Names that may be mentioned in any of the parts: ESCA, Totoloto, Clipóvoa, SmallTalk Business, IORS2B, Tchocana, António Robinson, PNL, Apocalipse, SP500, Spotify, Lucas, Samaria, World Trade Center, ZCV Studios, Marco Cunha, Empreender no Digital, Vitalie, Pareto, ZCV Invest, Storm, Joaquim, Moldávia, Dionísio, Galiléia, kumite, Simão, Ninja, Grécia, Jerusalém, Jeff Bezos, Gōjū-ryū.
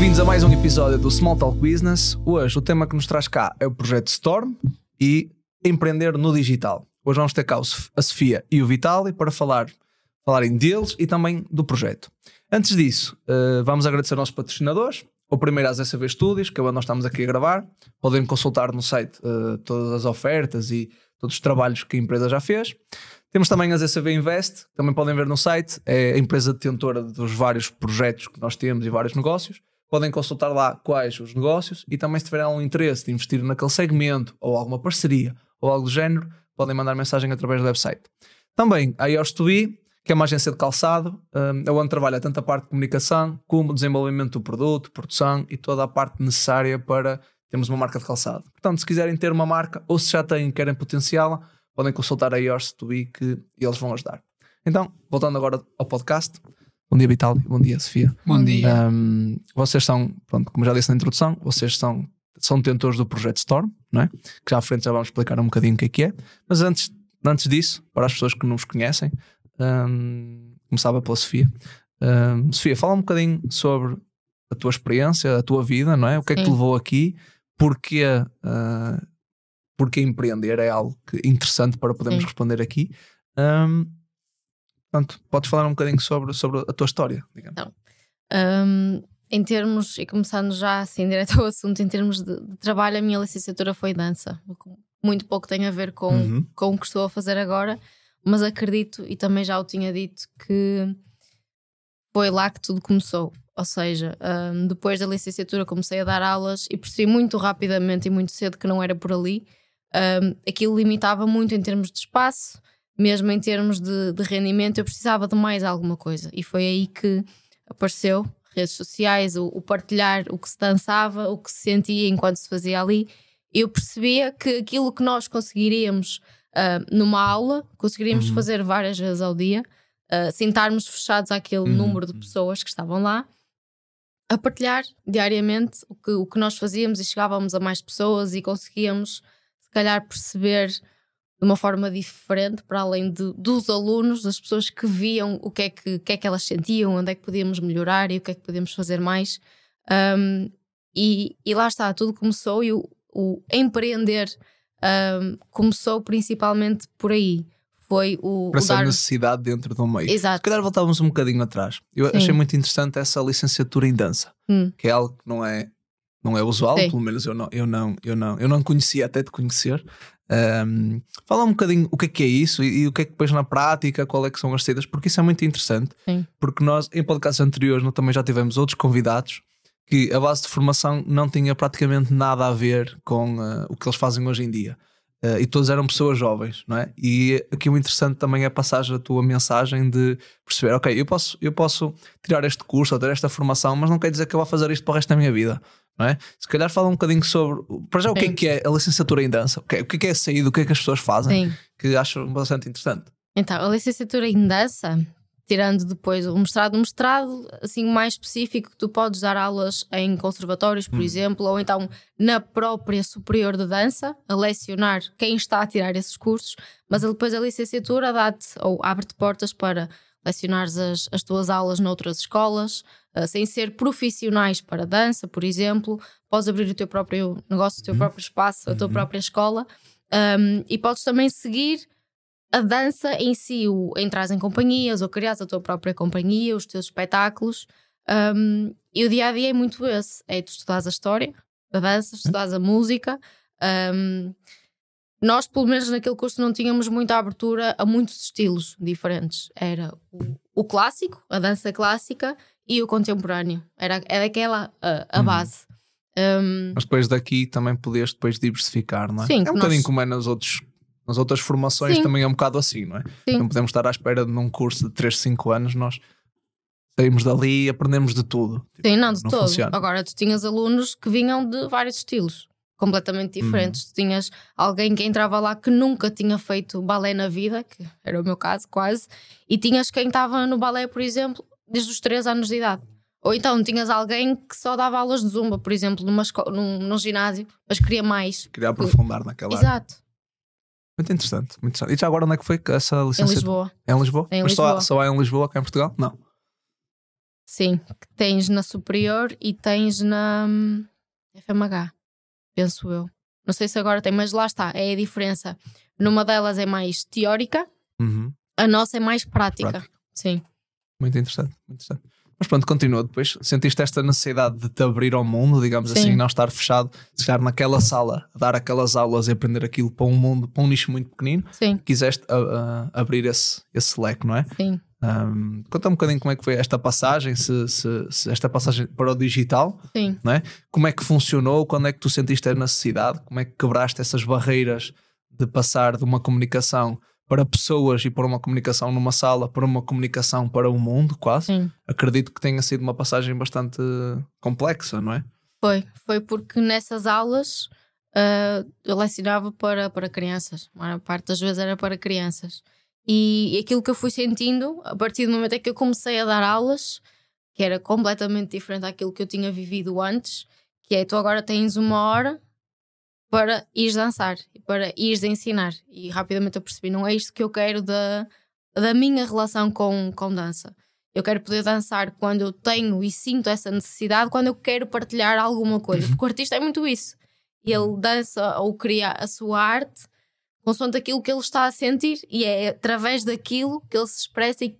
Bem-vindos a mais um episódio do SmallTalk Business. Hoje o tema que nos traz cá é o projeto Storm e Empreender no Digital. Hoje vamos ter cá a Sofia e o Vitalie para falarem deles e também do projeto. Antes disso, vamos agradecer aos nossos patrocinadores. O primeiro é a ZCV Studios, que é onde nós estamos aqui a gravar. Podem consultar no site todas as ofertas e todos os trabalhos que a empresa já fez. Temos também a ZCV Invest, que também podem ver no site. É a empresa detentora dos vários projetos que nós temos e vários negócios. Podem consultar lá quais os negócios e também, se tiverem algum interesse de investir naquele segmento ou alguma parceria ou algo do género, podem mandar mensagem através do website. Também a IORS2B, que é uma agência de calçado, onde trabalha tanto a parte de comunicação como o desenvolvimento do produto, produção e toda a parte necessária para termos uma marca de calçado. Portanto, se quiserem ter uma marca ou se já têm e querem potenciá-la, podem consultar a IORS2B que eles vão ajudar. Então, voltando agora ao podcast. Bom dia, Vitalie. Bom dia, Sofia. Bom dia. Vocês são, pronto, como já disse na introdução, vocês são detentores do projeto Storm, não é? Que já à frente já vamos explicar um bocadinho o que é. Mas antes disso, para as pessoas que não os conhecem, começava pela Sofia. Sofia, fala um bocadinho sobre a tua experiência, a tua vida, não é? O que é que te levou aqui? Porque empreender é algo interessante para podermos responder aqui. Portanto, podes falar um bocadinho sobre a tua história, digamos. Então, em termos, e começando já assim direto ao assunto, em termos de trabalho, a minha licenciatura foi dança. Muito pouco tem a ver com o que estou a fazer agora. Mas acredito, e também já o tinha dito, que foi lá que tudo começou. Ou seja, depois da licenciatura comecei a dar aulas e percebi muito rapidamente e muito cedo que não era por ali. Aquilo limitava muito em termos de espaço, mesmo em termos de rendimento. Eu precisava de mais alguma coisa. E foi aí que apareceu redes sociais, o partilhar o que se dançava, o que se sentia enquanto se fazia ali. Eu percebia que aquilo que nós conseguiríamos... numa aula, conseguiríamos fazer várias vezes ao dia, sem estarmos fechados àquele número de pessoas que estavam lá, a partilhar diariamente o que nós fazíamos, e chegávamos a mais pessoas e conseguíamos, se calhar, perceber de uma forma diferente, para além dos alunos, das pessoas que viam o que é que elas sentiam, onde é que podíamos melhorar e o que é que podíamos fazer mais. E lá está, tudo começou, e o empreender começou principalmente por aí. Foi o essa necessidade dentro do meio. Exato. Se calhar voltávamos um bocadinho atrás. Eu achei muito interessante essa licenciatura em dança, que é algo que não é usual. Sim. Pelo menos eu não conhecia até te conhecer. Fala um bocadinho o que é isso e o que é que depois na prática, qual é que são as saídas, porque isso é muito interessante. Sim. Porque nós em podcasts anteriores nós também já tivemos outros convidados que a base de formação não tinha praticamente nada a ver com o que eles fazem hoje em dia. E todos eram pessoas jovens, não é? E aqui o interessante também é passar a tua mensagem de perceber, ok, eu posso tirar este curso ou ter esta formação, mas não quer dizer que eu vá fazer isto para o resto da minha vida, não é? Se calhar fala um bocadinho sobre, para já, o que é a licenciatura em dança, o que é a saída, o que é que as pessoas fazem, que acho bastante interessante. Então, a licenciatura em dança... Tirando depois o mestrado, assim mais específico, tu podes dar aulas em conservatórios, por exemplo, ou então na própria Superior de Dança, a lecionar quem está a tirar esses cursos, mas depois a licenciatura dá-te, ou abre-te portas para lecionares as tuas aulas noutras escolas, sem ser profissionais para dança, por exemplo. Podes abrir o teu próprio negócio, o teu próprio espaço, a tua própria escola, e podes também seguir a dança em si, entras em companhias ou crias a tua própria companhia, os teus espetáculos. E o dia-a-dia é muito esse. É tu estudares a história da dança, estudares a música. Nós, pelo menos naquele curso, não tínhamos muita abertura a muitos estilos diferentes. Era o clássico, a dança clássica, e o contemporâneo. Era aquela a base. Mas depois daqui também podias depois diversificar, não é? Sim, é um bocadinho como é nos outros... Nas outras formações também é um bocado assim, não é? Sim. Não podemos estar à espera de num curso de 3, 5 anos, nós saímos dali e aprendemos de tudo. Sim, não, de todo. Funciona. Agora, tu tinhas alunos que vinham de vários estilos, completamente diferentes. Tu tinhas alguém que entrava lá que nunca tinha feito balé na vida, que era o meu caso quase, e tinhas quem estava no balé, por exemplo, desde os 3 anos de idade. Ou então tinhas alguém que só dava aulas de zumba, por exemplo, num ginásio, mas queria mais. Queria aprofundar naquela área. Exato. Muito interessante, muito interessante. E já agora onde é que foi essa licença? Em Lisboa. É em Lisboa? Em Lisboa. Mas só há em Lisboa, cá em Portugal? Não. Sim, que tens na Superior e tens na FMH, penso eu. Não sei se agora tem, mas lá está, é a diferença. Numa delas é mais teórica, a nossa é mais prática. Sim. Muito interessante, muito interessante. Mas pronto, continua depois. Sentiste esta necessidade de te abrir ao mundo, digamos assim, não estar fechado, se calhar naquela sala, dar aquelas aulas e aprender aquilo para um mundo, para um nicho muito pequenino. Sim. Quiseste abrir esse leque, não é? Sim. Conta um bocadinho como é que foi esta passagem, se esta passagem para o digital, sim, não é? Como é que funcionou, quando é que tu sentiste a necessidade, como é que quebraste essas barreiras de passar de uma comunicação para pessoas e para uma comunicação numa sala, para uma comunicação para o mundo, quase. Sim. Acredito que tenha sido uma passagem bastante complexa, não é? Foi porque nessas aulas eu lecionava para crianças, a maior parte das vezes era para crianças. E aquilo que eu fui sentindo, a partir do momento em que eu comecei a dar aulas, que era completamente diferente daquilo que eu tinha vivido antes, que é, tu agora tens uma hora para ires dançar, para ires ensinar. E rapidamente eu percebi, não é isto que eu quero da minha relação com dança. Eu quero poder dançar quando eu tenho e sinto essa necessidade, quando eu quero partilhar alguma coisa. Porque o artista é muito isso. Ele dança ou cria a sua arte consoante aquilo que ele está a sentir, e é através daquilo que ele se expressa e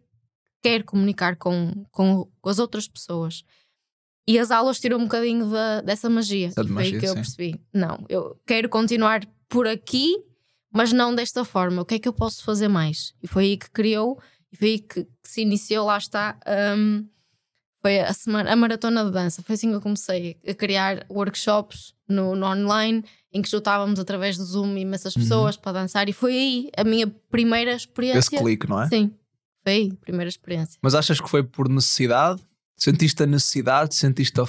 quer comunicar com as outras pessoas. E as aulas tiram um bocadinho dessa magia. Foi aí que eu percebi. Não, eu quero continuar por aqui, mas não desta forma. O que é que eu posso fazer mais? E foi aí que criou, e foi aí que se iniciou, lá está, foi a maratona de dança. Foi assim que eu comecei a criar workshops no online, em que juntávamos através do Zoom imensas pessoas para dançar, e foi aí a minha primeira experiência. Esse clique, não é? Sim, foi aí a primeira experiência. Mas achas que foi por necessidade? Sentiste a necessidade? Sentiste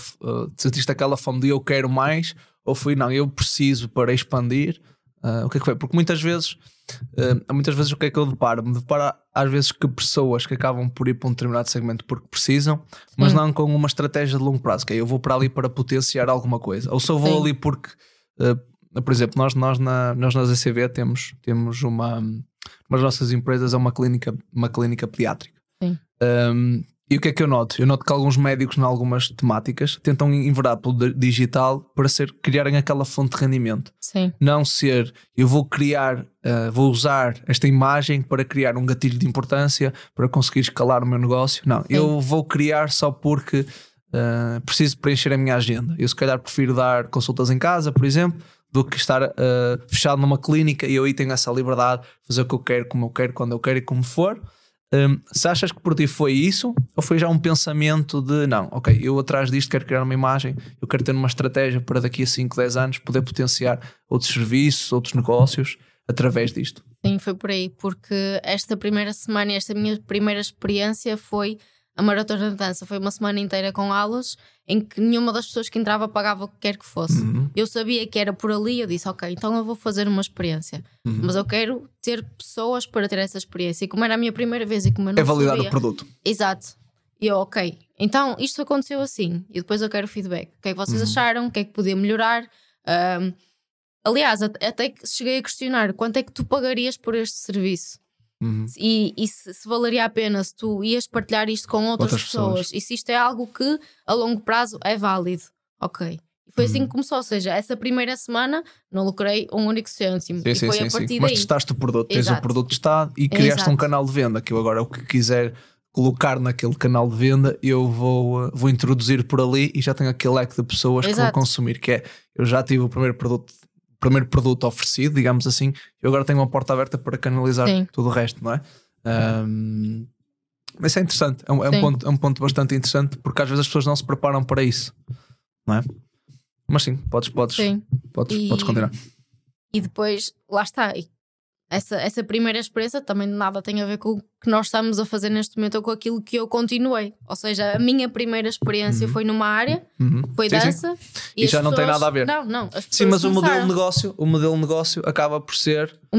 aquela fome de eu quero mais? Ou foi não, eu preciso para expandir? O que é que foi? Porque muitas vezes o que é que eu deparo? Me deparo às vezes que pessoas que acabam por ir para um determinado segmento porque precisam, mas não com uma estratégia de longo prazo, que é eu vou para ali para potenciar alguma coisa. Ou só vou ali porque... por exemplo, nós na ZCV temos uma das nossas empresas é uma clínica pediátrica. Sim. E o que é que eu noto? Eu noto que alguns médicos em algumas temáticas tentam enveredar pelo digital para criarem aquela fonte de rendimento. Sim. Não ser, eu vou criar, vou usar esta imagem para criar um gatilho de importância para conseguir escalar o meu negócio. Não, eu vou criar só porque... preciso preencher a minha agenda. Eu se calhar prefiro dar consultas em casa, por exemplo, do que estar fechado numa clínica, e eu aí tenho essa liberdade de fazer o que eu quero, como eu quero, quando eu quero e como for. Se achas que por ti foi isso, ou foi já um pensamento de não, ok, eu atrás disto quero criar uma imagem, eu quero ter uma estratégia para daqui a 5, 10 anos poder potenciar outros serviços, outros negócios através disto? Sim, foi por aí, porque esta primeira semana, esta minha primeira experiência foi a maratona de dança. Foi uma semana inteira com aulas em que nenhuma das pessoas que entrava pagava o que quer que fosse. Eu sabia que era por ali, eu disse, ok, então eu vou fazer uma experiência. Mas eu quero ter pessoas para ter essa experiência. E como era a minha primeira vez e como eu não sabia... É validar o produto. Exato. E eu, ok, então isto aconteceu assim. E depois eu quero feedback. O que é que vocês acharam? O que é que podia melhorar? Aliás, até que cheguei a questionar quanto é que tu pagarias por este serviço? E se valeria a pena se tu ias partilhar isto com outras pessoas, e se isto é algo que a longo prazo é válido. Ok. E foi assim que começou, ou seja, essa primeira semana não lucrei um único cêntimo. E foi a partir daí. Mas testaste o produto, tens o produto testado e criaste um canal de venda, que eu agora o que quiser colocar naquele canal de venda eu vou introduzir por ali, e já tenho aquele leque de pessoas que vão consumir, que é, eu já tive o primeiro produto oferecido, digamos assim, eu agora tenho uma porta aberta para canalizar tudo o resto, não é? Mas isso é interessante, é um ponto bastante interessante, porque às vezes as pessoas não se preparam para isso, não é? Mas sim, podes continuar. E depois, lá está, essa primeira experiência também nada tem a ver com o que nós estamos a fazer neste momento ou com aquilo que eu continuei. Ou seja, a minha primeira experiência foi numa área, foi dança. E já não tem nada a ver. Não. Sim, mas o modelo de negócio acaba por ser o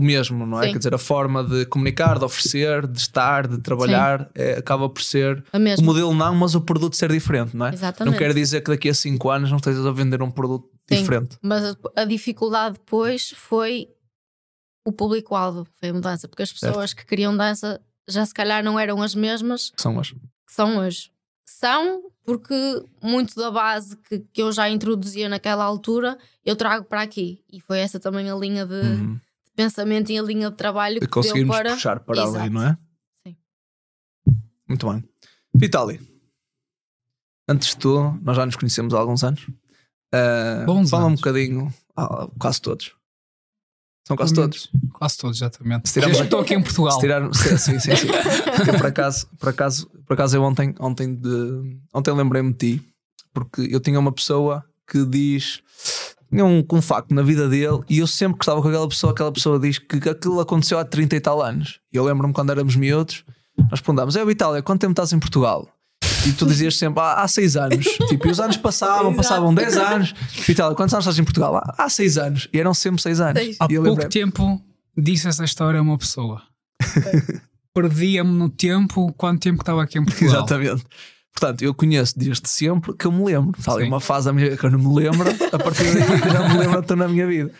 mesmo, não é? Sim. Quer dizer, a forma de comunicar, de oferecer, de estar, de trabalhar, acaba por ser o modelo, não, mas o produto ser diferente, não é? Exatamente. Não quer dizer que daqui a 5 anos não estejas a vender um produto diferente. Mas a dificuldade depois foi... O público-alvo foi a mudança, porque as pessoas que queriam dança já se calhar não eram as mesmas que são hoje. são, porque muito da base que eu já introduzia naquela altura, eu trago para aqui. E foi essa também a linha de, de pensamento e a linha de trabalho que conseguimos deu para... puxar para ali, não é? Sim. Muito bem. Vitalie, antes de tudo, nós já nos conhecemos há alguns anos. Fala um bocadinho, quase todos. São quase todos? Quase todos, exatamente. Eu estou aqui em Portugal. Se tirar, sim. Eu, por acaso eu ontem lembrei-me de ti, porque eu tinha uma pessoa que diz... Tinha um facto na vida dele e eu sempre que estava com aquela pessoa diz que aquilo aconteceu há 30 e tal anos. E eu lembro-me quando éramos miúdos, nós perguntámos, Vitalie, quanto tempo estás em Portugal? E tu dizias sempre, há 6 anos. Tipo, e os anos passavam 10 anos. Vitalie, quantos anos estás em Portugal? Há 6 anos. E eram sempre 6 anos. Há pouco tempo disse essa história a uma pessoa. Perdia-me no tempo, quanto tempo que estava aqui em Portugal. Exatamente. Portanto, eu conheço desde sempre que eu me lembro. Está ali uma fase da minha vida que eu não me lembro. A partir daí eu já me lembro de estar na minha vida.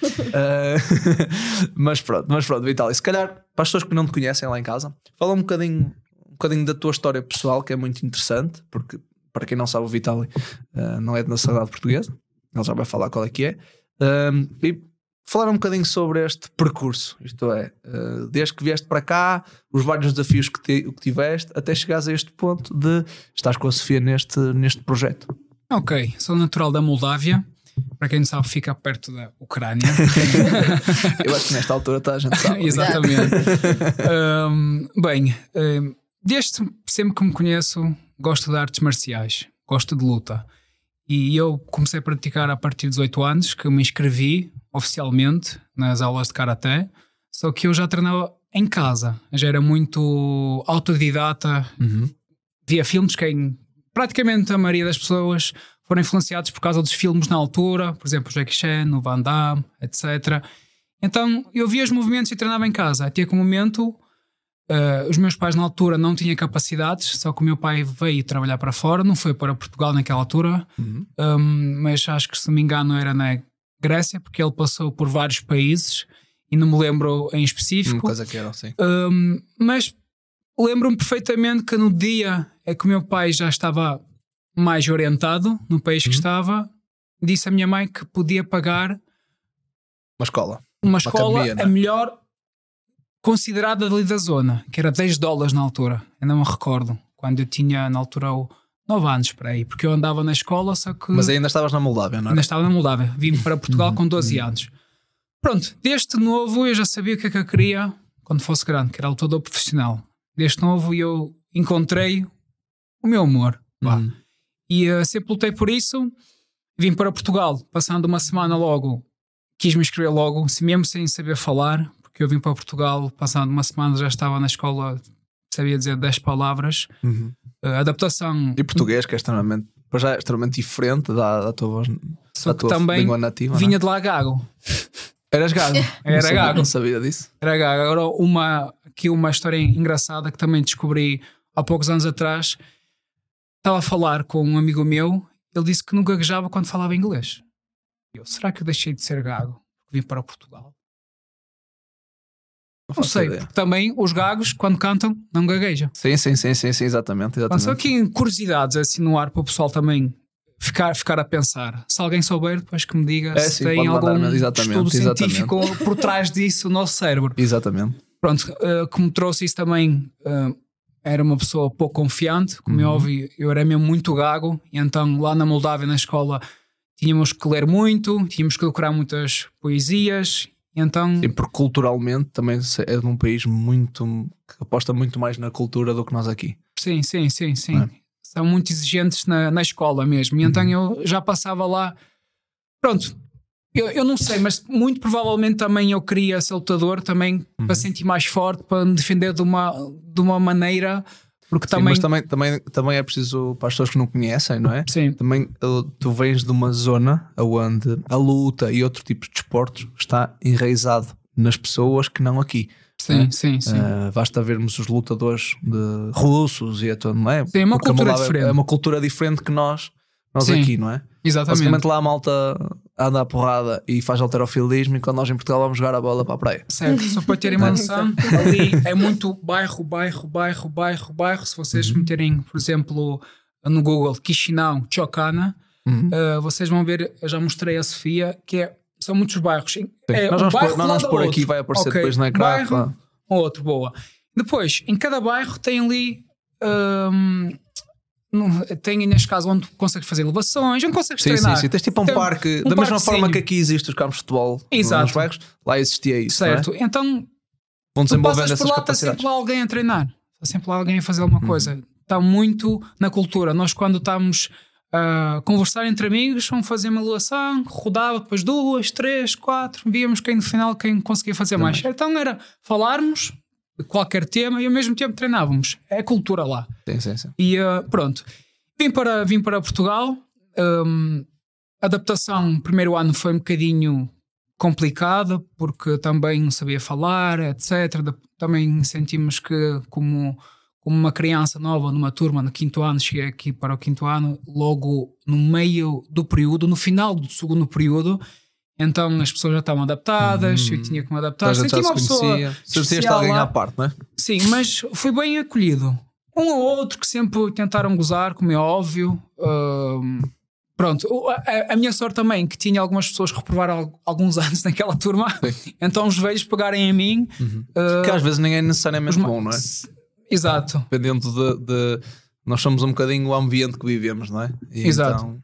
Mas pronto, Vitalie, se calhar, para as pessoas que não te conhecem lá em casa, fala um bocadinho da tua história pessoal, que é muito interessante, porque para quem não sabe o Vitalie não é de nacionalidade portuguesa, ele já vai falar qual é que é, e falar um bocadinho sobre este percurso, isto é, desde que vieste para cá, os vários desafios que tiveste, até chegares a este ponto de estás com a Sofia neste projeto. Ok, sou natural da Moldávia, para quem não sabe fica perto da Ucrânia. Eu acho que nesta altura está a gente sabe. Exatamente. Desde sempre que me conheço, gosto de artes marciais, gosto de luta. E eu comecei a praticar a partir dos 18 anos, que me inscrevi oficialmente nas aulas de Karate, só que eu já treinava em casa, já era muito autodidata, via filmes que praticamente a maioria das pessoas foram influenciados por causa dos filmes na altura, por exemplo, o Jackie Chan, o Van Damme, etc. Então eu via os movimentos e treinava em casa, até que o momento... os meus pais na altura não tinham capacidades, só que o meu pai veio trabalhar para fora, não foi para Portugal naquela altura, mas acho que se não me engano era na Grécia, porque ele passou por vários países e não me lembro em específico. Coisa que era, sim. Mas lembro-me perfeitamente que no dia em que o meu pai já estava mais orientado no país que estava, disse à minha mãe que podia pagar uma escola academia, a melhor considerada ali da zona, que era $10 na altura, ainda me recordo, quando eu tinha na altura 9 anos para aí, porque eu andava na escola, só que... Mas ainda estavas na Moldávia, não é? Ainda estava na Moldávia, vim para Portugal com 12 anos. Pronto, deste novo eu já sabia o que é que eu queria quando fosse grande, que era lutador profissional. Deste novo eu encontrei o meu amor. E sempre lutei por isso, vim para Portugal, passando uma semana logo, quis-me inscrever logo, mesmo sem saber falar, que eu vim para Portugal, passando uma semana já estava na escola, sabia dizer 10 palavras. Adaptação... E português, que é extremamente diferente da tua voz, só da tua também língua nativa. Vinha de lá gago. Eras gago? Era gago. Não sabia disso. Era gago. Agora, uma história engraçada que também descobri há poucos anos atrás. Estava a falar com um amigo meu, ele disse que não gaguejava quando falava inglês. Eu, será que eu deixei de ser gago? Vim para Portugal. Não sei, porque também os gagos, quando cantam, não gaguejam. Sim, exatamente. Só aqui curiosidades assim no ar para o pessoal também ficar a pensar. Se alguém souber, depois que me diga se tem algum estudo científico por trás disso, o nosso cérebro. Exatamente. Pronto, que me trouxe isso também, era uma pessoa pouco confiante, como é óbvio, eu era mesmo muito gago, e então lá na Moldávia, na escola, tínhamos que ler muito, tínhamos que decorar muitas poesias... Então... Sim, porque culturalmente também é de um país muito que aposta muito mais na cultura do que nós aqui. Sim. É? São muito exigentes na escola mesmo. E então eu já passava lá. Pronto, eu não sei, mas muito provavelmente também eu queria ser lutador também para sentir mais forte, para me defender de uma maneira. Porque também... Sim, mas também é preciso, para as pessoas que não conhecem, não é? Sim. Também tu vens de uma zona onde a luta e outro tipo de desportos está enraizado nas pessoas que não aqui. Sim. Basta vermos os lutadores russos e tudo, não é? Sim, é uma cultura diferente. É uma cultura diferente que nós aqui, não é? Exatamente. Basicamente lá a malta anda à porrada e faz halterofilismo, e quando nós em Portugal vamos jogar a bola para a praia. Certo, só para terem uma noção, ali é muito bairro, se vocês meterem, por exemplo, no Google Chișinău, Tchocana, vocês vão ver, eu já mostrei a Sofia, que é, são muitos bairros. É, nós vamos pôr aqui, vai aparecer depois na grava. Outro, boa. Depois, em cada bairro tem ali, tem neste caso onde consegues fazer elevações, onde consegues treinar. Sim, sim, tens tipo um parque, da mesma forma que aqui existem os campos de futebol nos bairros, lá existia isso, certo, não é? Então, vão desenvolvendo essas capacidades. Está sempre lá alguém a treinar, está sempre lá alguém a fazer alguma coisa. Está muito na cultura. Nós quando estamos a conversar entre amigos, vamos fazer uma loação, rodava depois 2, 3, 4, víamos quem no final quem conseguia fazer mais. Então era falarmos de qualquer tema e ao mesmo tempo treinávamos. É cultura lá. Sim, sim, sim. E pronto. Vim para Portugal. A adaptação no primeiro ano foi um bocadinho complicada porque também não sabia falar, etc. Também sentimos que como uma criança nova numa turma no 5º ano, cheguei aqui para o 5º ano, logo no meio do período, no final do 2º período, então as pessoas já estavam adaptadas, eu tinha que me adaptar. Senti uma pessoa especial alguém à parte, não é? Sim, mas fui bem acolhido. Um ou outro que sempre tentaram gozar, como é óbvio. Pronto, a minha sorte também, que tinha algumas pessoas que reprovaram alguns anos naquela turma, então os velhos pegarem a mim. Que às vezes ninguém é necessariamente bom, não é? Exato. Dependendo de nós somos um bocadinho o ambiente que vivemos, não é? E exato. Então,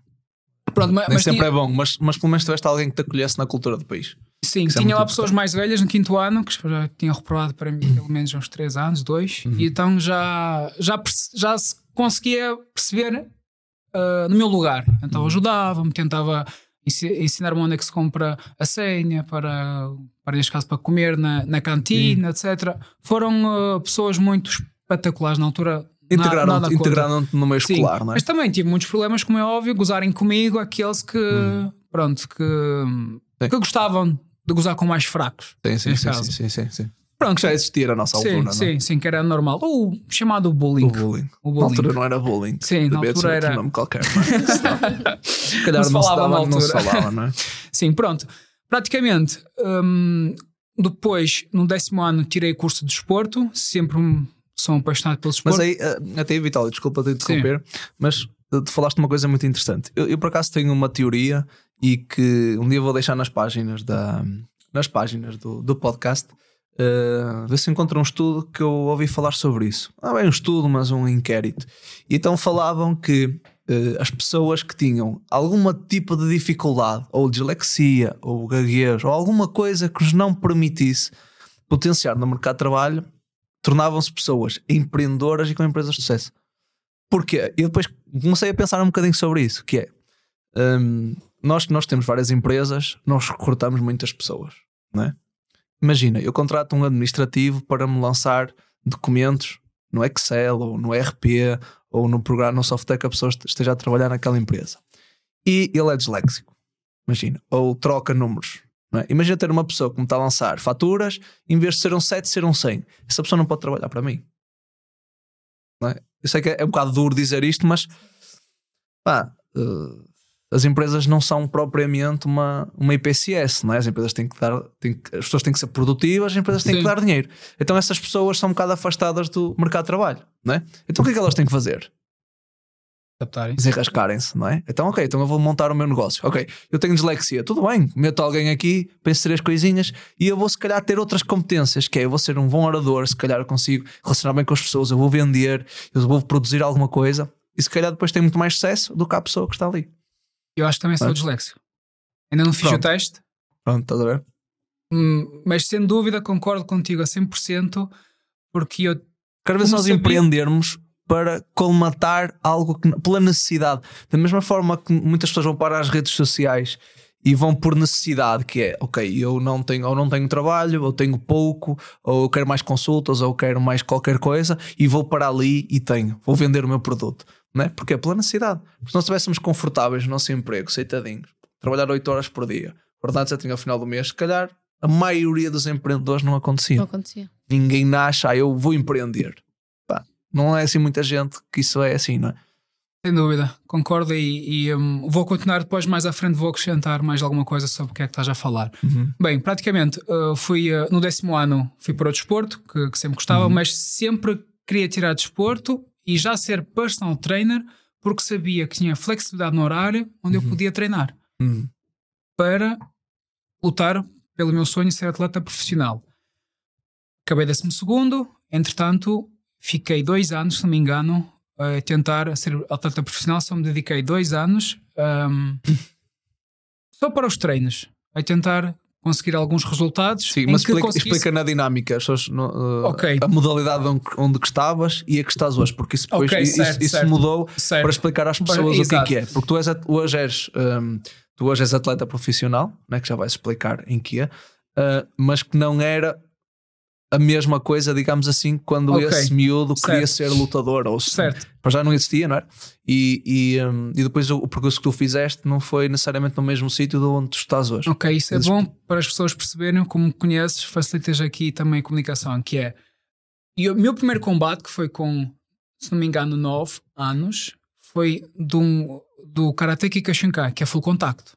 pronto, mas sempre tinha... é bom, mas pelo menos tiveste alguém que te acolhesse na cultura do país. Sim, tinha lá pessoas mais velhas no 5º ano, que já tinham reprovado para mim pelo menos uns 3 anos, 2, e então já se conseguia perceber no meu lugar. Então ajudava-me, tentava ensinar-me onde é que se compra a senha para neste caso para comer na cantina, etc. Foram pessoas muito espetaculares na altura. Integraram-te no meio escolar, não é? Mas também tive muitos problemas, como é óbvio, gozarem comigo aqueles que, pronto, que gostavam de gozar com mais fracos. Sim. Pronto, que já existia na nossa altura, não é? Sim, que era normal. O chamado bullying. O bullying. Na altura não era bullying. Sim, na altura era... nome qualquer, não é? não se falava, não é? Sim, pronto. Praticamente, depois, no 10º ano, tirei curso de desporto, sempre... são apaixonados pelos esportes. Mas aí, até aí, Vitalie, desculpa te interromper, mas tu falaste uma coisa muito interessante. Eu por acaso tenho uma teoria e que um dia vou deixar nas páginas, do podcast, ver se encontro um estudo que eu ouvi falar sobre isso. Não é um estudo, mas um inquérito. E então falavam que as pessoas que tinham algum tipo de dificuldade, ou dislexia, ou gaguejo, ou alguma coisa que os não permitisse potenciar no mercado de trabalho, tornavam-se pessoas empreendedoras e com empresas de sucesso. Porquê? Eu depois comecei a pensar um bocadinho sobre isso, que é, nós temos várias empresas, nós recrutamos muitas pessoas, não é? Imagina, eu contrato um administrativo para me lançar documentos no Excel, ou no ERP, ou no programa, no software que a pessoa esteja a trabalhar naquela empresa. E ele é disléxico, imagina, ou troca números. É? Imagina ter uma pessoa que me está a lançar faturas, em vez de ser um 7, ser um 100. Essa pessoa não pode trabalhar para mim, não é? Eu sei que é um bocado duro dizer isto, mas as empresas não são propriamente uma IPCS, não é? As empresas têm que dar, as pessoas têm que ser produtivas, as empresas têm que dar dinheiro. Então essas pessoas são um bocado afastadas do mercado de trabalho, não é? Então o que é que elas têm que fazer? Desenrascarem-se, não é? Então, ok, então eu vou montar o meu negócio. Ok, eu tenho dislexia, tudo bem, meto alguém aqui, penso 3 coisinhas e eu vou se calhar ter outras competências, que é, eu vou ser um bom orador, se calhar eu consigo relacionar bem com as pessoas, eu vou vender, eu vou produzir alguma coisa e se calhar depois tem muito mais sucesso do que a pessoa que está ali. Eu acho que também sou disléxico. Ainda não fiz o teste. Pronto, estás a ver? Mas sem dúvida concordo contigo a 100%, porque eu... Cada vez nós empreendermos... para colmatar algo que, pela necessidade, da mesma forma que muitas pessoas vão para as redes sociais e vão por necessidade, que é, ok, eu não tenho, ou não tenho trabalho, ou tenho pouco, ou eu quero mais consultas, ou eu quero mais qualquer coisa, e vou para ali e vou vender o meu produto, não é? Porque é pela necessidade. Se nós estivéssemos confortáveis no nosso emprego, sentadinhos, trabalhar 8 horas por dia, guardar ao final do mês, se calhar a maioria dos empreendedores não acontecia. Ninguém nasce, eu vou empreender. Não é assim muita gente que isso é assim, não é? Sem dúvida, concordo e vou continuar depois, mais à frente vou acrescentar mais alguma coisa sobre o que é que estás a falar. Bem, praticamente fui no 10º ano fui para o desporto, que sempre gostava, mas sempre queria tirar desporto e já ser personal trainer porque sabia que tinha flexibilidade no horário onde eu podia treinar para lutar pelo meu sonho de ser atleta profissional. Acabei 12º, entretanto fiquei 2 anos, se não me engano, a tentar ser atleta profissional. Só me dediquei 2 anos só para os treinos, a tentar conseguir alguns resultados. Sim, mas explica na dinâmica a modalidade onde que estavas e a que estás hoje, porque isso depois certo. Mudou certo. Para explicar às pessoas o que é, porque tu és, hoje és atleta profissional, né, que já vais explicar em que é, mas que não era a mesma coisa, digamos assim, quando esse miúdo queria ser lutador, ou já não existia, não era? E depois o percurso que tu fizeste não foi necessariamente no mesmo sítio de onde tu estás hoje. Ok, isso é bom para as pessoas perceberem, como conheces, facilitas aqui também a comunicação, que é... E o meu primeiro combate, que foi com, se não me engano, 9 anos, foi do Karate Kika Xancá, que é full contacto.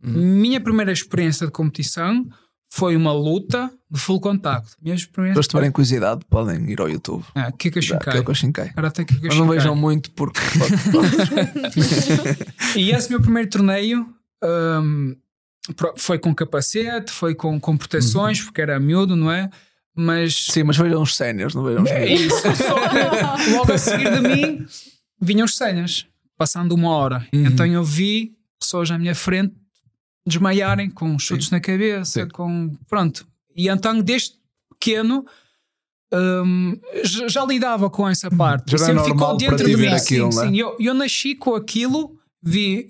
Minha primeira experiência de competição... Foi uma luta de full contacto. Se tiverem curiosidade, podem ir ao YouTube. Kiko Shinkai. Mas não vejam muito porque... E esse meu primeiro torneio foi com capacete, foi com proteções, porque era miúdo, não é? Mas... Sim, mas vejam os séniores, não vejam os miúdos. Só que logo a seguir de mim vinham os séniores, passando 1 hora. Então eu vi pessoas à minha frente desmaiarem com chutes na cabeça, com... Pronto. E então, desde pequeno, já lidava com essa parte. Já sempre ficou dentro de mim. Aquilo, sim. Eu nasci com aquilo, vi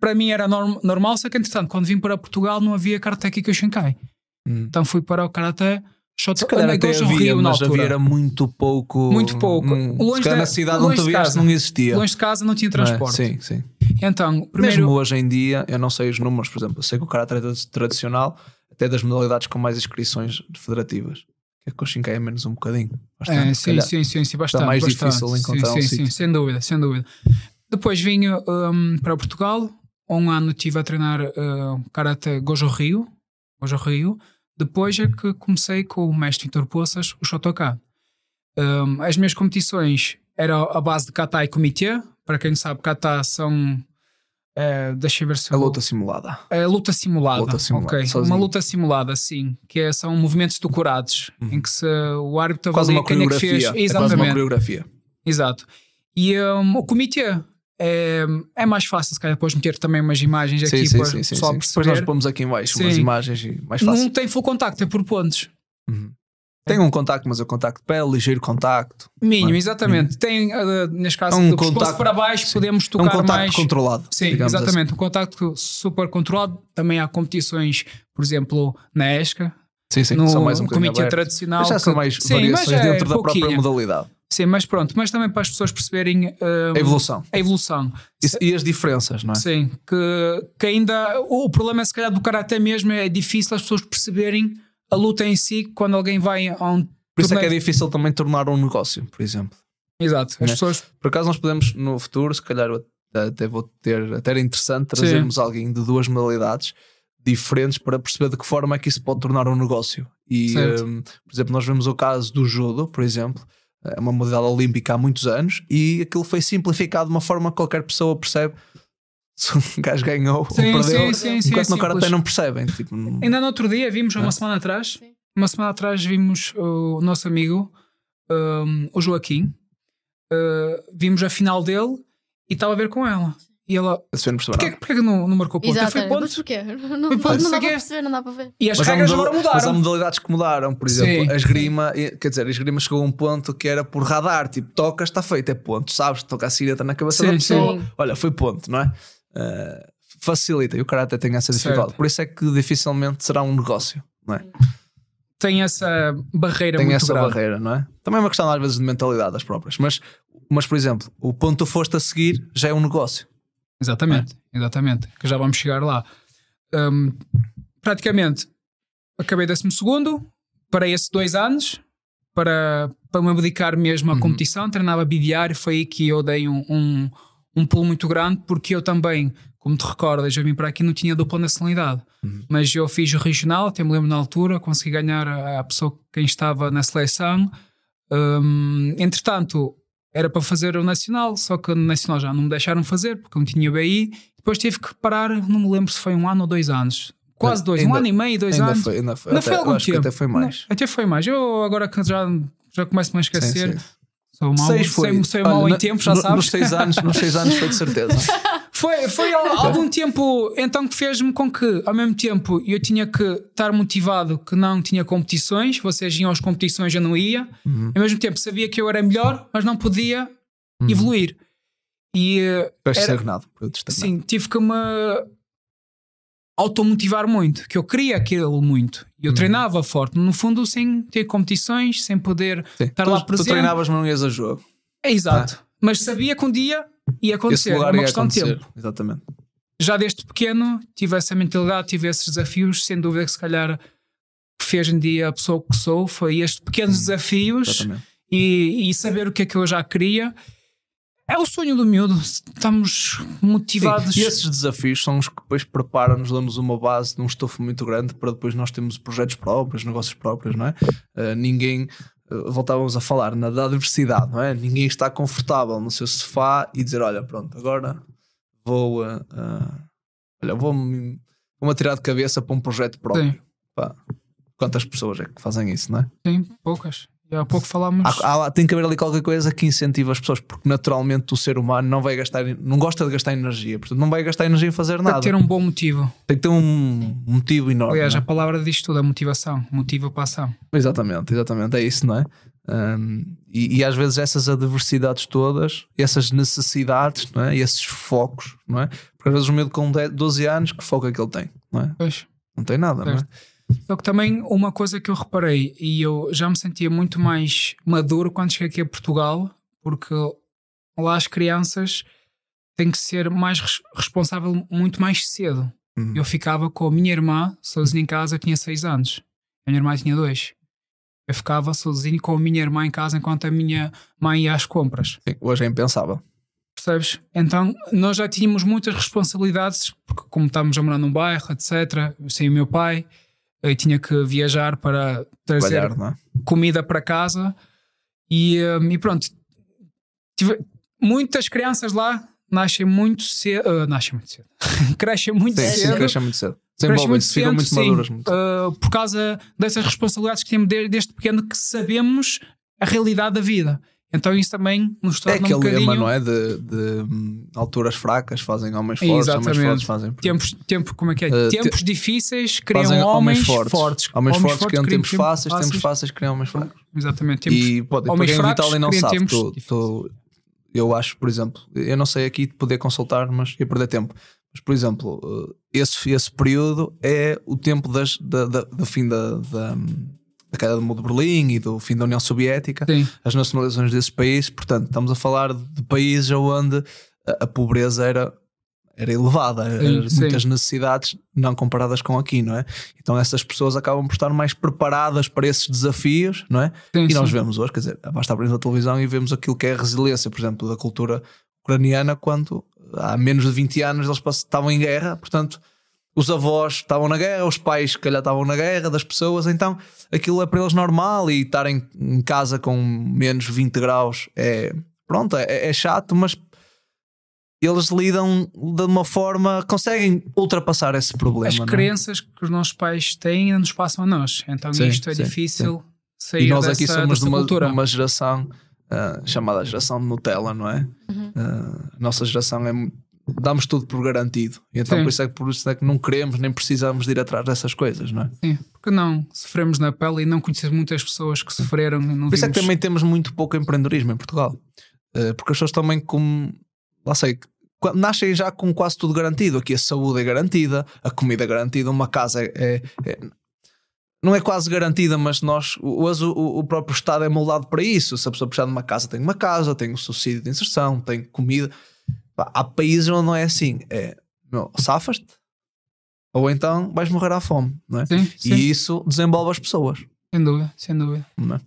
para mim era normal, só que, entretanto, quando vim para Portugal, não havia Karate Kika Xancá. Então fui para o Karate Shotokan, Gōjū-ryū na altura. Havia era muito pouco. Muito pouco. Longe da cidade onde tu vieste não existia. Longe de casa não tinha transporte. Sim, sim. Então, primeiro... Mesmo hoje em dia, eu não sei os números, por exemplo, eu sei que o karate tradicional até das modalidades com mais inscrições federativas, que é que o Shinkai é menos um bocadinho. Bastante, sim, bastante. Está mais difícil encontrar um sítio. Sim, sem dúvida. Depois vim para Portugal, 1 ano estive a treinar karate Gōjū-ryū. Depois é que comecei com o mestre Vitor Poças, o Shotokan. As minhas competições eram à base de kata e kumite. Para quem não sabe, kata são... deixa eu ver se... A luta simulada. Ok, sozinho. Uma luta simulada, sim. Que são movimentos decorados, em que se o árbitro avalia quem é que fez. Exatamente. É quase uma coreografia. Exato. E o kumite é mais fácil, se calhar, depois meter também umas imagens aqui para o pessoal perceber. Depois nós pomos aqui em baixo umas imagens e mais fácil. Não tem full contacto, é por pontos. Tem um contacto, mas é contacto de pele, ligeiro contacto. Mínimo, exatamente. Tem, neste caso, do pescoço para baixo, podemos tocar mais... contacto controlado. Sim, exatamente. Assim. Um contacto super controlado. Também há competições, por exemplo, na ESCA. Sim, são mais um comitê tradicional. Mas já são mais variações dentro da própria modalidade. Sim, mas pronto. Mas também para as pessoas perceberem... A evolução. E as diferenças, não é? Sim. Que ainda... O problema, se calhar, do karate mesmo é difícil as pessoas perceberem... A luta em si, quando alguém vai a um... Por isso é que é difícil também tornar um negócio, por exemplo. Exato. As pessoas... Por acaso nós podemos, no futuro, se calhar até vou ter... Até era interessante trazermos alguém de 2 modalidades diferentes para perceber de que forma é que isso pode tornar um negócio. E, por exemplo, nós vemos o caso do Judo, por exemplo. É uma modalidade olímpica há muitos anos e aquilo foi simplificado de uma forma que qualquer pessoa percebe. Se um gajo ganhou ou perdeu, enquanto no karate não percebem. Tipo, ainda no outro dia vimos, uma semana atrás vimos o nosso amigo, o Joaquim, vimos a final dele e estava a ver com ela. E ela, porquê que não marcou ponto? Exato, mas porquê? Não dá para perceber, não dá para ver. E as regras agora mudaram. Mas há modalidades que mudaram, por exemplo, a esgrima, a esgrima chegou a um ponto que era por radar, tipo, tocas, está feito, é ponto, sabes, toca a sireta na cabeça da pessoa, olha, foi ponto, não é? Facilita, e o karate tem essa dificuldade, por isso é que dificilmente será um negócio, não é? Tem essa barreira barreira, não é? Também é uma questão às vezes de mentalidade das próprias, mas por exemplo, o ponto que tu foste a seguir já é um negócio. Exatamente, que já vamos chegar lá. Praticamente acabei 12º, parei esses 2 anos para me dedicar mesmo à competição, treinava bidiário, foi aí que eu dei um pulo muito grande, porque eu também, como te recordas, eu vim para aqui, não tinha dupla nacionalidade, mas eu fiz o regional, até me lembro na altura, consegui ganhar a pessoa, quem estava na seleção. Entretanto, Era para fazer o Nacional, só que o Nacional já não me deixaram fazer, porque eu não tinha BI. Depois tive que parar, não me lembro se foi 1 ano ou 2 anos. Quase dois, ainda, 1 ano e meio, 2 anos. Ainda foi algum tempo. Até foi mais. Não, até foi mais. Eu agora que já começo a me esquecer. Sim. Sou mal, sei mal em tempo, já sabes. Nos 6 anos foi de certeza. Foi algum tempo, então, que fez-me com que, ao mesmo tempo, eu tinha que estar motivado que não tinha competições, vocês iam às competições, eu não ia. Uhum. Ao mesmo tempo, sabia que eu era melhor, mas não podia evoluir. E estagnado, sim, tive que me automotivar muito, que eu queria aquilo muito. Eu treinava forte, no fundo, sem ter competições, sem poder estar lá presente. Tu treinavas, mas não ias a jogo. É, exato. Ah. Mas sabia que um dia ia acontecer, era uma questão de tempo. Exatamente. Já desde pequeno tive essa mentalidade, tive esses desafios, sem dúvida que se calhar que fez um dia a pessoa que sou, foi estes pequenos desafios e saber o que é que eu já queria. É o sonho do miúdo, estamos motivados. Sim. E esses desafios são os que depois preparam-nos, dão-nos uma base de um estofo muito grande para depois nós termos projetos próprios, negócios próprios, não é? Voltávamos a falar da adversidade, não é? Ninguém está confortável no seu sofá e dizer, olha, pronto, agora vou-me atirar de cabeça para um projeto próprio. Sim. Pá, quantas pessoas é que fazem isso, não é? Sim, poucas. Há pouco falámos. Tem que haver ali qualquer coisa que incentive as pessoas, porque naturalmente o ser humano não gosta de gastar energia, portanto não vai gastar energia em fazer nada. Tem que ter um bom motivo. Tem que ter um motivo enorme. Aliás, a palavra diz tudo, a motivação, motiva para a ação. Exatamente, é isso, não é? E às vezes essas adversidades todas, essas necessidades, não é? E esses focos, não é? Porque às vezes o medo com 12 anos, que foco é que ele tem, não é? Pois. Não tem nada, certo. Não é? Só que também uma coisa que eu reparei, e eu já me sentia muito mais maduro quando cheguei aqui a Portugal, porque lá as crianças têm que ser mais responsável muito mais cedo. Eu ficava com a minha irmã sozinha em casa, eu tinha 6 anos, a minha irmã tinha 2. Eu ficava sozinho com a minha irmã em casa enquanto a minha mãe ia às compras. Sim, hoje é impensável. Percebes? Então nós já tínhamos muitas responsabilidades, porque como estávamos a morar num bairro, etc., sem o meu pai... Eu tinha que viajar para trazer comida para casa e pronto. Muitas crianças lá nascem muito cedo. Crescem muito cedo. Crescem muito cedo. Desenvolvem-se, ficam muito maduras. Por causa dessas responsabilidades que temos desde pequeno, que sabemos a realidade da vida. Então isso também nos torna um bocadinho... É aquele lema, não é? De alturas fracas fazem homens fortes, homens fortes fazem... Tempos difíceis criam homens fortes. Homens fortes criam tempos fáceis, tempos fáceis criam homens fracos. Exatamente. E homens fracos criam tempos difíceis. Eu acho, por exemplo, eu não sei aqui de poder consultar, mas ia perder tempo. Mas, por exemplo, esse período é o tempo do fim da queda do muro de Berlim e do fim da União Soviética, sim, as nacionalizações desses países. Portanto, estamos a falar de países onde a pobreza era elevada, sim, muitas necessidades não comparadas com aqui, não é? Então essas pessoas acabam por estar mais preparadas para esses desafios, não é? Sim, e nós vemos hoje, quer dizer, basta abrirmos a televisão e vemos aquilo que é a resiliência, por exemplo, da cultura ucraniana, quando há menos de 20 anos eles estavam em guerra, portanto... Os avós estavam na guerra, os pais, se calhar, estavam na guerra das pessoas, então aquilo é para eles normal e estarem em casa com menos 20 graus é chato, mas eles lidam de uma forma, conseguem ultrapassar esse problema. As crenças que os nossos pais têm nos passam a nós, então sim, isto é difícil sair dessa cultura. E nós aqui somos de uma geração chamada geração de Nutella, não é? Nossa geração é muito... Damos tudo por garantido. E então por isso é que não queremos nem precisamos de ir atrás dessas coisas, não é? Sim, porque não sofremos na pele e não conhecemos muitas pessoas que sofreram. Por isso é que também temos muito pouco empreendedorismo em Portugal. Porque as pessoas também, nascem já com quase tudo garantido. Aqui a saúde é garantida, a comida é garantida, uma casa não é quase garantida, mas nós hoje o próprio Estado é moldado para isso. Se a pessoa precisar de uma casa, tem um subsídio de inserção, tem comida. Há países onde não é assim, safas-te ou então vais morrer à fome, não é? Sim. E isso desenvolve as pessoas, sem dúvida,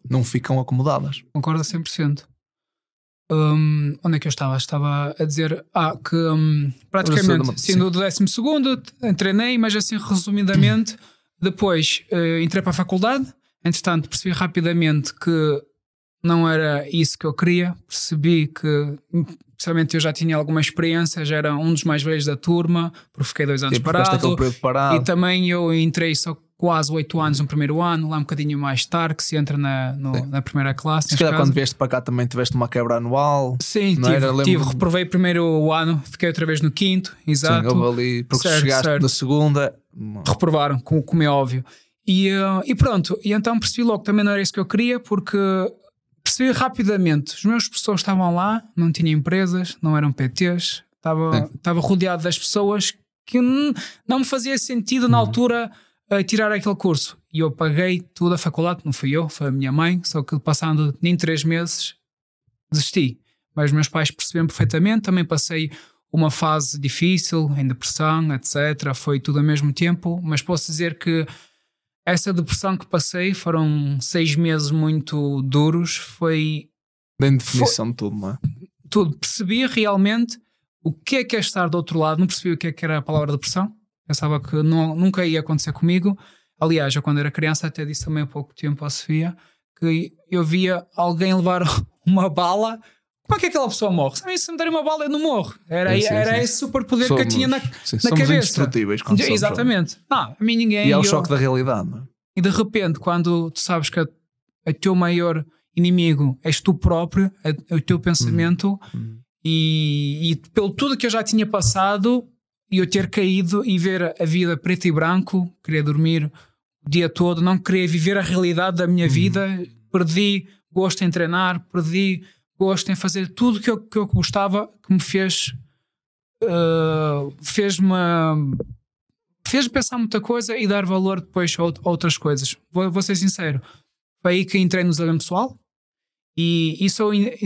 não ficam acomodadas. Concordo a 100%. Onde é que eu estava a dizer que praticamente sendo do 12º treinei, mas assim resumidamente depois entrei para a faculdade. Entretanto percebi rapidamente que não era isso que eu queria. Percebi que, principalmente eu já tinha alguma experiência, já era um dos mais velhos da turma, porque fiquei 2 anos parado. E também eu entrei só quase 8 anos no primeiro ano, lá um bocadinho mais tarde, que se entra na primeira classe. Se calhar quando vieste para cá também tiveste uma quebra anual. Sim, reprovei primeiro o ano, fiquei outra vez no 5º, exato. Sim, houve ali, porque certo, chegaste certo. Na segunda... Reprovaram, como é óbvio. E pronto, e então percebi logo que também não era isso que eu queria, porque... Percebi rapidamente, os meus professores estavam lá, não tinham empresas, não eram PTs, estava rodeado das pessoas que não me fazia sentido na altura tirar aquele curso. E eu paguei toda a faculdade, não fui eu, foi a minha mãe, só que passando nem 3 meses desisti. Mas meus pais perceberam perfeitamente, também passei uma fase difícil, em depressão, etc. Foi tudo ao mesmo tempo, mas posso dizer que essa depressão que passei, foram 6 meses muito duros, foi... Bem definição de tudo, não é? Tudo. Percebi realmente o que é estar do outro lado. Não percebi o que era a palavra depressão. Pensava que nunca ia acontecer comigo. Aliás, eu quando era criança até disse também há pouco tempo à Sofia que eu via alguém levar uma bala... Como é que aquela pessoa morre? Se me der uma bala eu não morro. Era esse super poder que eu tinha na cabeça. Somos indestrutíveis quando somos. Exatamente. Não, a mim ninguém... E é o choque da realidade, não é? E de repente, quando tu sabes que o teu maior inimigo és tu próprio, o teu pensamento, e pelo tudo que eu já tinha passado, e eu ter caído e ver a vida preto e branco, queria dormir o dia todo, não queria viver a realidade da minha vida, perdi gosto em treinar, perdi... gosto em fazer tudo que eu gostava, que me fez pensar muita coisa e dar valor depois a outras coisas. Vou ser sincero, foi aí que entrei no exame pessoal e